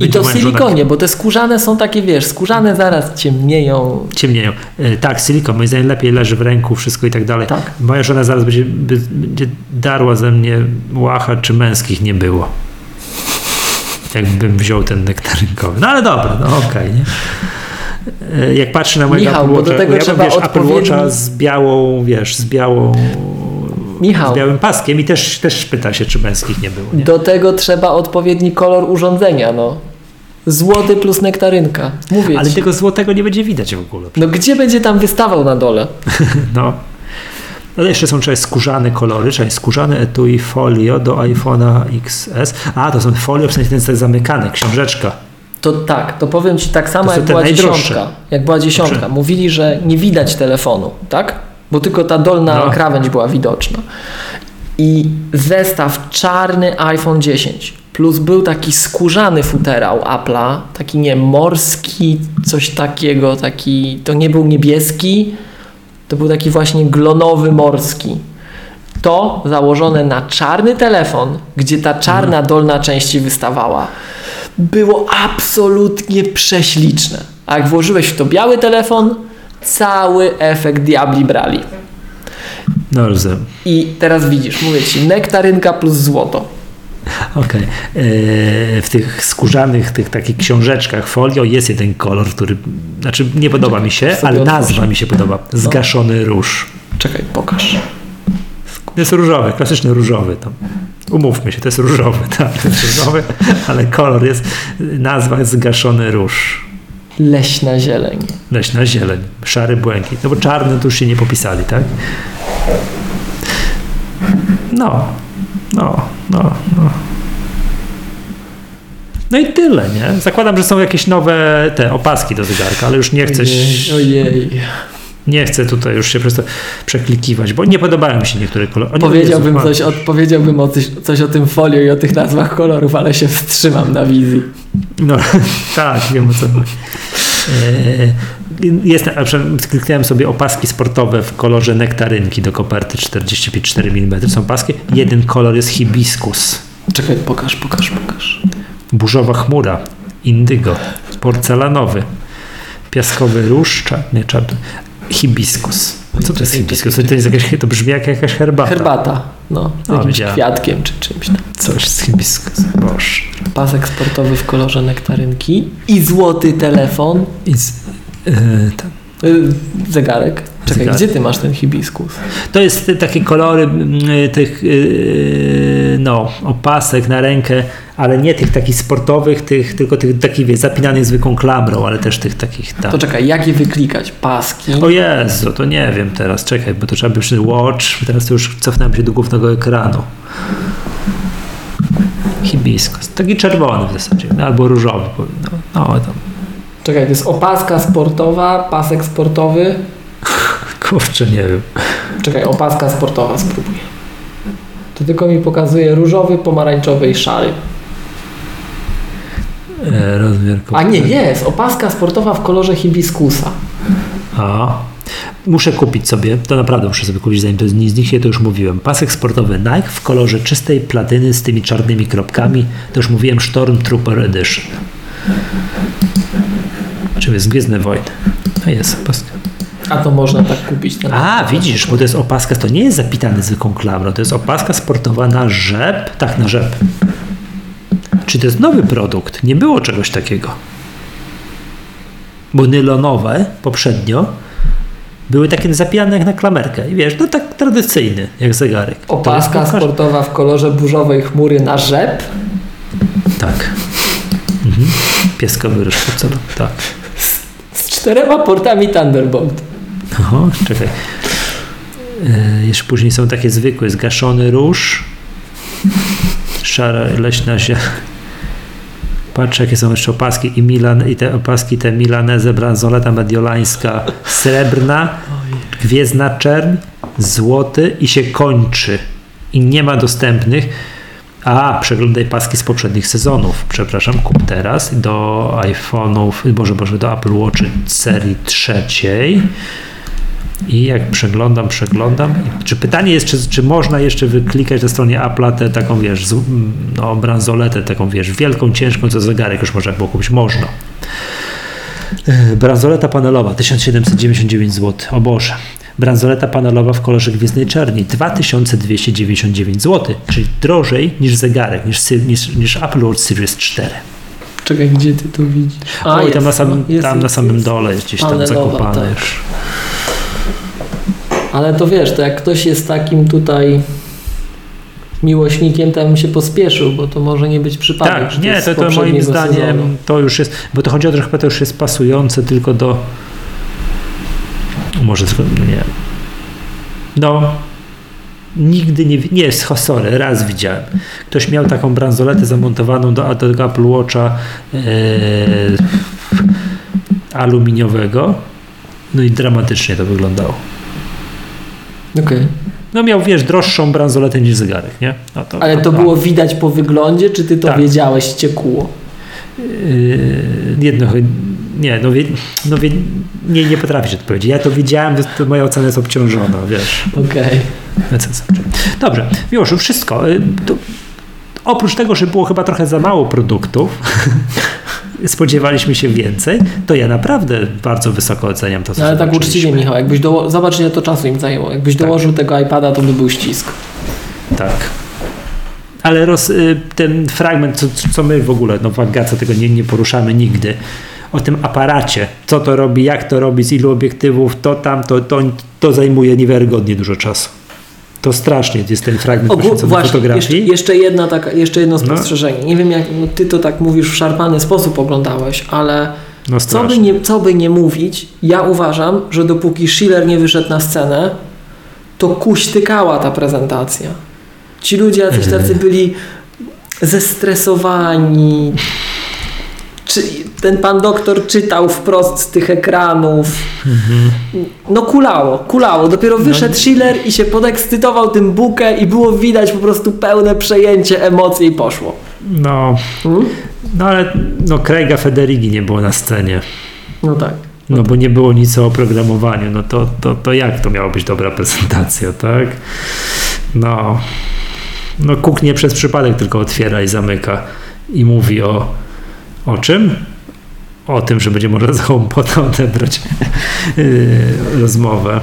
I to silikonie, bo te skórzane są takie, wiesz, skórzane zaraz ciemnieją. Ciemnieją. E, tak, silikon, moim zdaniem lepiej leży w ręku, wszystko i tak dalej. Tak. Moja żona zaraz będzie, będzie darła ze mnie łacha, czy męskich nie było. Jakbym wziął ten nektarynkowy. No ale dobra, no okej, okay, nie? E, jak patrzę na mojego Apple Watcha, ja bym, wiesz, Apple Watcha z białą, wiesz, z białą... Michał. Z białym paskiem i też, też pyta się, czy męskich nie było. Nie? Do tego trzeba odpowiedni kolor urządzenia. No. Złoty plus nektarynka. Mówię Ale ci. Tego złotego nie będzie widać w ogóle. No gdzie będzie tam wystawał na dole? No. Ale jeszcze są część skórzane kolory, część skórzane etui folio do iPhone'a X S. A, to są folio, w sensie ten jest zamykany, książeczka. To tak, to powiem ci tak samo, jak była dziesiątka. Jak była dziesiątka. Mówili, że nie widać telefonu, tak? Bo tylko ta dolna no. krawędź była widoczna. I zestaw czarny iPhone dziesięć plus był taki skórzany futerał Apple'a, taki nie morski, coś takiego, taki, to nie był niebieski, to był taki właśnie glonowy morski. To założone na czarny telefon, gdzie ta czarna dolna część wystawała, było absolutnie prześliczne. A jak włożyłeś w to biały telefon, cały efekt diabli brali. No rozumiem. I teraz widzisz, mówię ci, nektarynka plus złoto. Okej. Okay. Yy, w tych skórzanych, tych takich książeczkach folio jest jeden kolor, który, znaczy nie podoba mi się, ale nazwa mi się podoba. Zgaszony róż. Czekaj, pokaż. To jest różowy, klasyczny różowy. To. Umówmy się, to jest różowy, tak, to jest różowy, ale kolor jest, nazwa jest zgaszony róż. Leśna zieleń. Leśna zieleń. Szary błękit. No bo czarny tu już się nie popisali, tak? No. No. No. No, no i tyle, nie? Zakładam, że są jakieś nowe te opaski do zegarka, ale już nie chcę... Ojej. Nie chcę tutaj już się prosto przeklikiwać, bo nie podobają mi się niektóre kolory. Powiedziałbym, Jezu, coś, odpowiedziałbym o coś, coś o tym folio i o tych nazwach kolorów, ale się wstrzymam na wizji. No tak, wiem o co chodzi. Jest, na przykład kliknąłem sobie opaski sportowe w kolorze nektarynki do koperty czterdzieści cztery milimetry. Są paski. Jeden kolor jest hibiskus. Czekaj, pokaż, pokaż, pokaż. Burzowa chmura, indygo, porcelanowy, piaskowy róż, czarny, czarny. Hibiskus. Co to jest hibiskus? To, jest jakaś, to brzmi jak jakaś herbata. Herbata, no. Z jakimś o, kwiatkiem czy czymś tam. Coś z hibiskus. Boże. Pasek sportowy w kolorze nektarynki i złoty telefon. I z, yy, tam. Zegarek. Czekaj, Zegarek. Gdzie ty masz ten hibiskus? To jest takie kolory tych yy, no, opasek na rękę, ale nie tych takich sportowych, tych, tylko tych takich, wie, zapinanych zwykłą klamrą, ale też tych takich tam. To czekaj, jak je wyklikać? Paski? O Jezu, to nie wiem teraz, czekaj, bo to trzeba by przy watch, teraz to już cofnąłem się do głównego ekranu. Hibiskus, taki czerwony w zasadzie, no, albo różowy, no, no tam. Czekaj, to jest opaska sportowa, pasek sportowy. Kurczę, nie wiem. Czekaj, opaska sportowa, spróbuję. To tylko mi pokazuje różowy, pomarańczowy i szary. E, rozmiar A nie, jest. Opaska sportowa w kolorze hibiskusa. A, muszę kupić sobie, to naprawdę muszę sobie kupić, zanim to z nich się to już mówiłem. Pasek sportowy Nike w kolorze czystej platyny z tymi czarnymi kropkami. To już mówiłem, Stormtrooper Edition. Znaczy jest Gwiezdny Wojen. To jest opaska. A to można tak kupić. Na A, ten widzisz, ten bo to jest opaska, to nie jest zapitane zwykłą klamrą, to jest opaska sportowa na rzep, tak na rzep. Czy to jest nowy produkt? Nie było czegoś takiego. Bo nylonowe poprzednio były takie zapijane jak na klamerkę. I wiesz, no tak tradycyjny, jak zegarek. Opaska pokaż... sportowa w kolorze burzowej chmury na rzep? Tak. Mhm. Pieskowy ryż porcelan. Tak. Z, z czterema portami Thunderbolt. Oho, czekaj. E, jeszcze później są takie zwykłe. Zgaszony róż. Szara leśna zieleń. Patrzę, jakie są jeszcze opaski i, Milan, i te opaski, te Milaneze, bransoleta mediolańska, srebrna, gwiezdna czerń, złoty i się kończy. I nie ma dostępnych. A, przeglądaj paski z poprzednich sezonów. Przepraszam, kup teraz do iPhone'ów, boże, boże, do Apple Watch serii trzeciej. I jak przeglądam, przeglądam. Czy pytanie jest, czy, czy można jeszcze wyklikać na stronie Apple'a tę taką, wiesz, no, bransoletę, taką, wiesz, wielką, ciężką, co zegarek już można było kupić? Można. Bransoleta panelowa, tysiąc siedemset dziewięćdziesiąt dziewięć złotych. O Boże. Bransoleta panelowa w kolorze gwiezdnej czerni, dwa tysiące dwieście dziewięćdziesiąt dziewięć złotych, czyli drożej niż zegarek, niż, niż, niż Apple Watch Series cztery. Czekaj, gdzie ty to widzisz? A, o, jest, tam na samym, jest, tam jest, na samym jest, dole jest gdzieś tam panelowa, zakopane tak. Już. Ale to wiesz, to jak ktoś jest takim tutaj miłośnikiem, to ja bym się pospieszył, bo to może nie być przypadek. Tak, nie, to, to, to moim zdaniem sezonu. To już jest, bo to chodzi o to, że chyba to już jest pasujące tylko do może tylko, nie no nigdy nie, nie jest, sorry, raz widziałem. Ktoś miał taką bransoletę zamontowaną do, do Apple Watcha yy, aluminiowego, no i dramatycznie to wyglądało. Okay. No miał, wiesz, droższą bransoletę niż zegarek, nie? No to, ale to no, było widać po wyglądzie, czy ty to tak wiedziałeś, ciekło? Yy, jedno, nie, no, wie, no wie, nie, nie potrafisz odpowiedzieć. Ja to wiedziałem, to moja ocena jest obciążona, wiesz. Okej. Okay. Dobrze, już wszystko. To, oprócz tego, że było chyba trochę za mało produktów, spodziewaliśmy się więcej, to ja naprawdę bardzo wysoko oceniam to, co no, ale tak uczciwie, Michał, jakbyś doło- zobacz, ile to czasu im zajęło. Jakbyś tak dołożył tego iPada, to by był ścisk. Tak. Ale roz, ten fragment, co, co my w ogóle, no w MacGadce tego nie, nie poruszamy nigdy, o tym aparacie, co to robi, jak to robi, z ilu obiektywów, to tam, to, to, to zajmuje niewiarygodnie dużo czasu. To strasznie jest ten fragment o, właśnie, właśnie, fotografii. Jeszcze, jeszcze, jedna taka, jeszcze jedno spostrzeżenie. No. Nie wiem, jak no, ty to tak mówisz, w szarpany sposób oglądałeś, ale no co, by nie, co by nie mówić, ja uważam, że dopóki Schiller nie wyszedł na scenę, to kuśtykała ta prezentacja. Ci ludzie jacyś tacy byli zestresowani. Czy ten pan doktor czytał wprost z tych ekranów. Mm-hmm. No kulało, kulało. Dopiero wyszedł no. Schiller i się podekscytował tym bukę i było widać po prostu pełne przejęcie, emocje i poszło. No, hmm? no ale no Craiga Federighi nie było na scenie. No tak. No, no tak. Bo nie było nic o oprogramowaniu. No to, to, to jak to miała być dobra prezentacja, tak? No, no Cook nie przez przypadek tylko otwiera i zamyka i mówi o O czym? O tym, że będzie można za HomePoda odebrać rozmowę.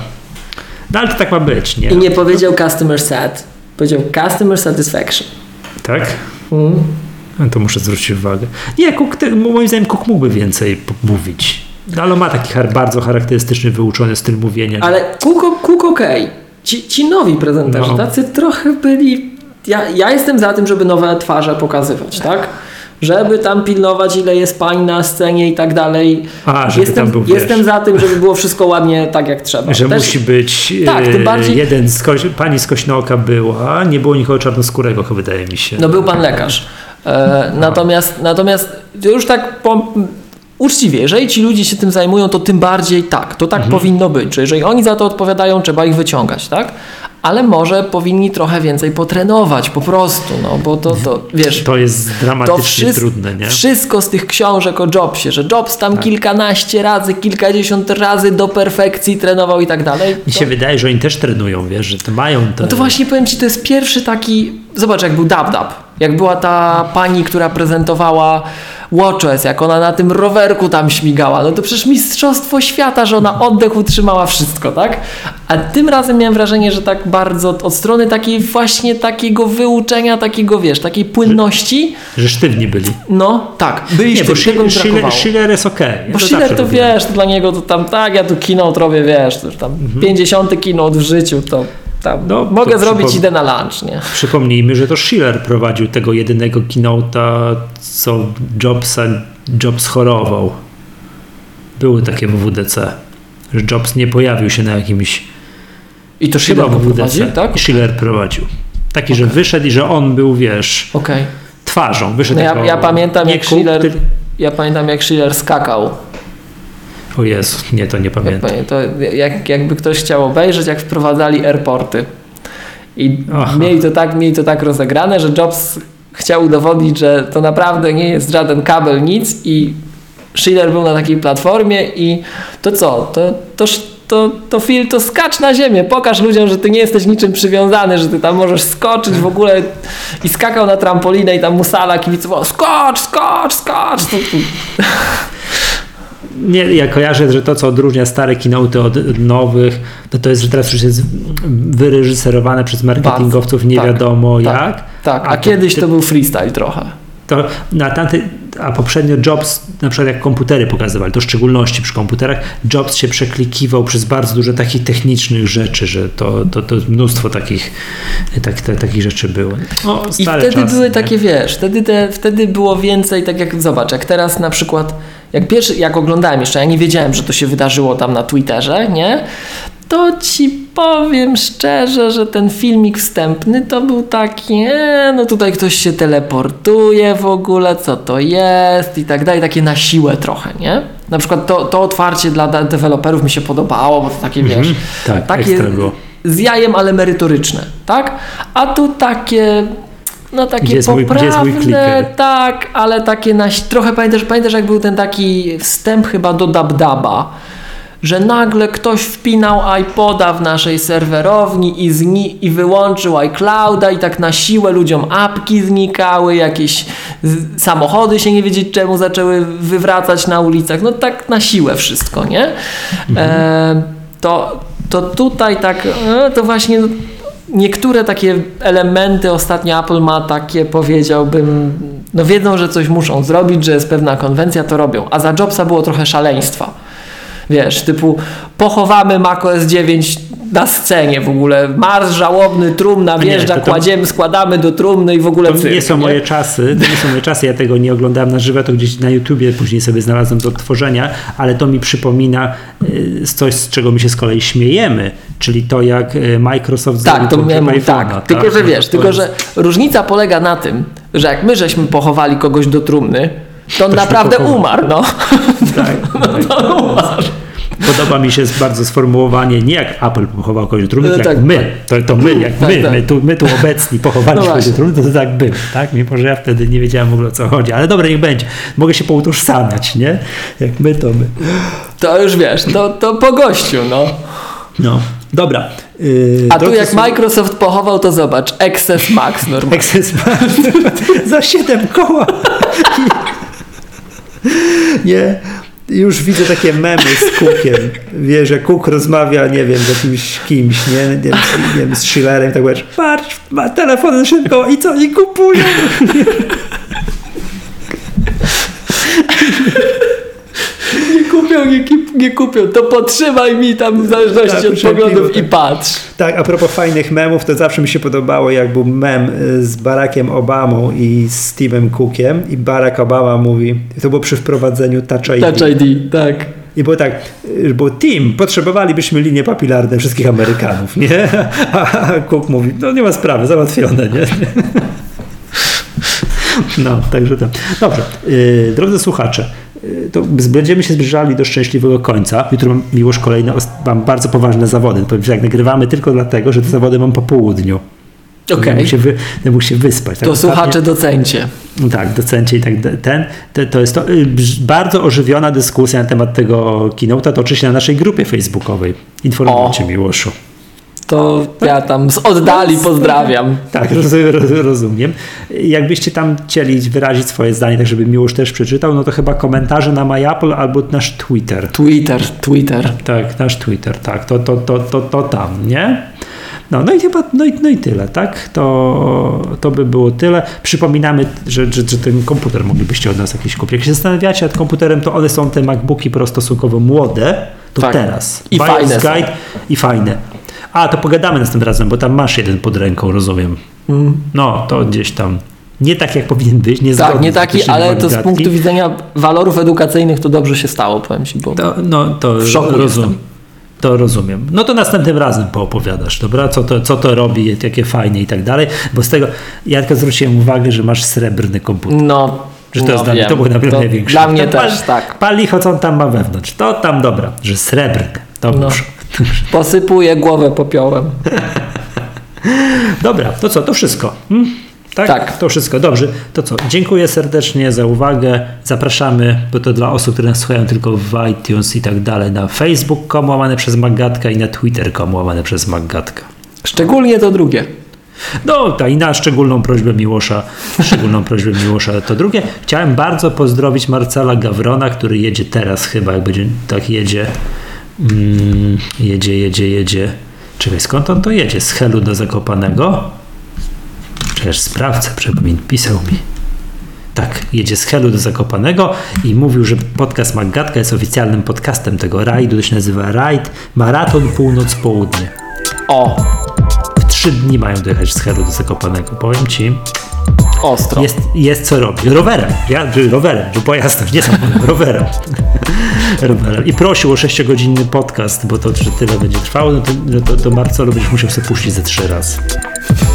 No ale to tak ma być, nie? I nie powiedział customer sat. Powiedział customer satisfaction. Tak? Mm. No to muszę zwrócić uwagę. Nie, Cook, te, moim zdaniem Cook mógłby więcej mówić. No, ale ma taki bardzo charakterystyczny, wyuczony styl mówienia. Ale Cook, Cook okej. Okay. Ci, ci nowi prezenterzy, no. tacy trochę byli... Ja, ja jestem za tym, żeby nowe twarze pokazywać, tak? Żeby tam pilnować, ile jest pań na scenie i tak dalej. A, żeby jestem, tam był, jestem wiesz, za tym, żeby było wszystko ładnie tak, jak trzeba. Że też musi być tak, yy, bardziej... jeden, z koś... pani z kośnooka była, nie było nikogo czarnoskórego, wydaje mi się. No był pan lekarz. E, natomiast, natomiast już tak po... uczciwie, jeżeli ci ludzie się tym zajmują, to tym bardziej tak, to tak mhm. powinno być. Że jeżeli oni za to odpowiadają, trzeba ich wyciągać, tak? Ale może powinni trochę więcej potrenować po prostu, no bo to, to wiesz... To jest dramatycznie to wszy- trudne, nie? Wszystko z tych książek o Jobsie, że Jobs tam tak. kilkanaście razy, kilkadziesiąt razy do perfekcji trenował i tak dalej. Mi to... się wydaje, że oni też trenują, wiesz, że to mają... Te... No to właśnie powiem ci, to jest pierwszy taki... Zobacz, jak był Dab Dab. Jak była ta pani, która prezentowała WatchOS, jak ona na tym rowerku tam śmigała, no to przecież mistrzostwo świata, że ona oddech utrzymała, wszystko, tak? A tym razem miałem wrażenie, że tak bardzo od strony takiej właśnie takiego wyuczenia, takiego, wiesz, takiej płynności. Że, że sztywni byli. No, tak. Byli sztywni, szy- tego mi brakowało. Schiller jest okej. Okay. Bo Schiller to, to wiesz, to dla niego to tam tak, ja tu keynote robię, wiesz, to już tam mhm. pięćdziesiąty keynote w życiu, to... Tam, no, mogę zrobić, przypom- idę na lunch. Nie? Przypomnijmy, że to Schiller prowadził tego jedynego keynote'a, co Jobsa, Jobs chorował. Były takie W W D C, że Jobs nie pojawił się na jakimś... I to Schiller prowadził, tak? Schiller prowadził. Taki, okay. Że wyszedł i że on był, wiesz, okay. twarzą. Wyszedł no ja, jako, ja, pamiętam, jak Schiller, ty... ja pamiętam, jak Schiller skakał. O Jezu, nie, to nie pamiętam. To jak, jakby ktoś chciał obejrzeć, jak wprowadzali airporty. I Aha. mieli to tak, mieli to tak rozegrane, że Jobs chciał udowodnić, że to naprawdę nie jest żaden kabel, nic, i Schiller był na takiej platformie i to co? To, to, to, to Phil, to skacz na ziemię, pokaż ludziom, że ty nie jesteś niczym przywiązany, że ty tam możesz skoczyć w ogóle, i skakał na trampolinę i tam mu sala kibicował, skocz, skocz, skocz. Nie, ja kojarzę, że to, co odróżnia stare keynote'y od nowych, to, to jest, że teraz już jest wyreżyserowane przez marketingowców nie tak, wiadomo tak, jak. Tak, a, a kiedyś to, to był freestyle trochę. To, na tamty, a poprzednio Jobs, na przykład jak komputery pokazywali, to w szczególności przy komputerach, Jobs się przeklikiwał przez bardzo dużo takich technicznych rzeczy, że to, to, to mnóstwo takich, tak, te, takich rzeczy było. O, i wtedy czasy, były nie? takie, wiesz, wtedy, te, wtedy było więcej, tak jak, zobacz, jak teraz na przykład, jak pierwszy, jak oglądałem jeszcze, ja nie wiedziałem, że to się wydarzyło tam na Twitterze, nie? To ci powiem szczerze, że ten filmik wstępny to był taki, e, no tutaj ktoś się teleportuje w ogóle, co to jest i tak dalej, takie na siłę trochę, nie? Na przykład to, to otwarcie dla deweloperów mi się podobało, bo to takie, mm-hmm. wiesz, tak, takie z jajem, ale merytoryczne, tak? A tu takie... No takie jest poprawne, mój, jest tak, ale takie na... Trochę pamiętasz, pamiętasz, jak był ten taki wstęp chyba do DabDaba, że nagle ktoś wpinał iPoda w naszej serwerowni i, zni- i wyłączył iClouda i tak na siłę ludziom apki znikały, jakieś z- samochody się nie wiedzieć czemu zaczęły wywracać na ulicach. No tak na siłę wszystko, nie? Mhm. E, to, to tutaj tak... To właśnie... Niektóre takie elementy ostatnio Apple ma takie, powiedziałbym, no wiedzą, że coś muszą zrobić, że jest pewna konwencja, to robią. A za Jobsa było trochę szaleństwa. Wiesz, typu pochowamy macOS dziewięć na scenie w ogóle. Marsz żałobny, trumna wjeżdża, nie, to kładziemy, to... składamy do trumny i w ogóle... To cyrk, nie są nie? moje czasy, to nie są moje czasy, ja tego nie oglądałem na żywo, to gdzieś na YouTubie później sobie znalazłem do odtworzenia, ale to mi przypomina coś, z czego my się z kolei śmiejemy, czyli to, jak Microsoft tak, zrobił to iPhone'a. Tak, tak, tylko że wiesz, tylko jest... że różnica polega na tym, że jak my żeśmy pochowali kogoś do trumny, to on Ktoś naprawdę umarł, no. Tak, no, no, umarł. Podoba mi się bardzo sformułowanie, nie jak Apple pochował kogoś do trumny, no, tak, jak my, to, to my, jak tak, my, tak. My, tu, my tu obecni pochowaliśmy no kogoś do trumny, to, to tak było, tak? Mimo, że ja wtedy nie wiedziałem w ogóle, o co chodzi, ale dobra, niech będzie, mogę się poutożsamiać, nie? Jak my, to my. To już wiesz, to, to po gościu, no. No, dobra. Yy, A tu jak są... Microsoft pochował, to zobacz, X S Max normalnie. X S Max za siedem koła. Nie, już widzę takie memy z Cookiem, wie, że Cook rozmawia, nie wiem, z jakimś kimś, nie, nie, wiem, z, nie wiem, z Schillerem, tak wiesz, patrz, ma telefon szybko i co, i kupuję. Nie kupią, nie, nie kupią, to potrzymaj mi tam w zależności tak, od poglądów tak. I patrz. Tak, a propos fajnych memów, to zawsze mi się podobało, jak był mem z Barackiem Obamą i z Steve'em Cookiem i Barack Obama mówi, to było przy wprowadzeniu Touch I D. Touch I D, tak. I było tak, bo Tim, potrzebowalibyśmy linię papilarne wszystkich Amerykanów, nie? A Cook mówi, no nie ma sprawy, załatwione, nie? No, także tak. Dobrze, yy, drodzy słuchacze, to będziemy się zbliżali do szczęśliwego końca. Jutro mam, Miłosz, kolejne, mam bardzo poważne zawody. Powiem, że jak nagrywamy tylko dlatego, że te zawody mam po południu. Okej. Okay. Wy, ja mógł się wyspać. Tak to ostatnio. Słuchacze docencie. Tak, docencie i tak ten. To, to jest to, bardzo ożywiona dyskusja na temat tego keynote'a toczy się na naszej grupie facebookowej. Informujcie, Miłoszu. to ja tam z oddali pozdrawiam. Tak, rozumiem. Jakbyście tam chcieli wyrazić swoje zdanie, tak żeby Miłosz też przeczytał, no to chyba komentarze na MyApple albo nasz Twitter. Twitter, Twitter. Tak, nasz Twitter, tak, to, to, to, to, to tam, nie? No, no i chyba, no i, no i tyle, tak? To, to by było tyle. Przypominamy, że, że, że ten komputer moglibyście od nas jakiś kupić. Jak się zastanawiacie nad komputerem, to one są te MacBooki prostosunkowo młode, to tak. Teraz. I Bios fajne Guide i fajne. A, to pogadamy następnym razem, bo tam masz jeden pod ręką, rozumiem. Mm. No, to gdzieś tam. Nie tak, jak powinien być. Nie tak, nie taki, ale walidatki. To z punktu widzenia walorów edukacyjnych to dobrze się stało, powiem ci. Bo to, no, to w szoku rozum. Jestem. To rozumiem. No to następnym razem poopowiadasz, dobra? Co to, co to robi, jakie fajne i tak dalej. Bo z tego, ja tylko zwróciłem uwagę, że masz srebrny komputer. No, że to, no jest dla mnie, to było naprawdę największe. Dla mnie też, pal, tak. Pal licho, co on tam ma wewnątrz. To tam, dobra, że srebrny. To no. Posypuję głowę popiołem. Dobra, to co? To wszystko. Hmm? Tak? Tak. To wszystko. Dobrze. To co? Dziękuję serdecznie za uwagę. Zapraszamy, bo to dla osób, które nas słuchają tylko w iTunes i tak dalej, na facebook kropka com łamane przez MacGadka i na twitter kropka com łamane przez MacGadka. Szczególnie to drugie. No tak, i na szczególną prośbę Miłosza, szczególną prośbę Miłosza to drugie. Chciałem bardzo pozdrowić Marcela Gawrona, który jedzie teraz chyba, jak będzie, tak jedzie. Mm, jedzie, jedzie, jedzie. Czekaj, skąd on to jedzie? Z Helu do Zakopanego? Przecież sprawdzę, przypomnę, pisał mi. Tak, jedzie z Helu do Zakopanego i mówił, że podcast MacGadka jest oficjalnym podcastem tego rajdu, to się nazywa Rajd Maraton Północ-Południe. O! W trzy dni mają dojechać z Helu do Zakopanego, powiem ci. Ostro. Jest, jest co robić. Rowerem. Ja, rowerem, bo jasność, nie samochodem, rowerem. rowerem. I prosił o sześciogodzinny podcast, bo to, że tyle będzie trwało, no to, to, to Marcelu będziesz musiał sobie puścić ze trzy razy.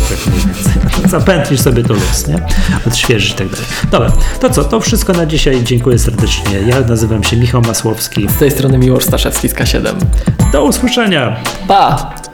Tak, zapętlisz sobie to los, nie? Odświeżysz i tak dalej. Dobra, to co? To wszystko na dzisiaj. Dziękuję serdecznie. Ja nazywam się Michał Masłowski. Z tej strony Miłosz Staszewski z K siedem. Do usłyszenia. Pa!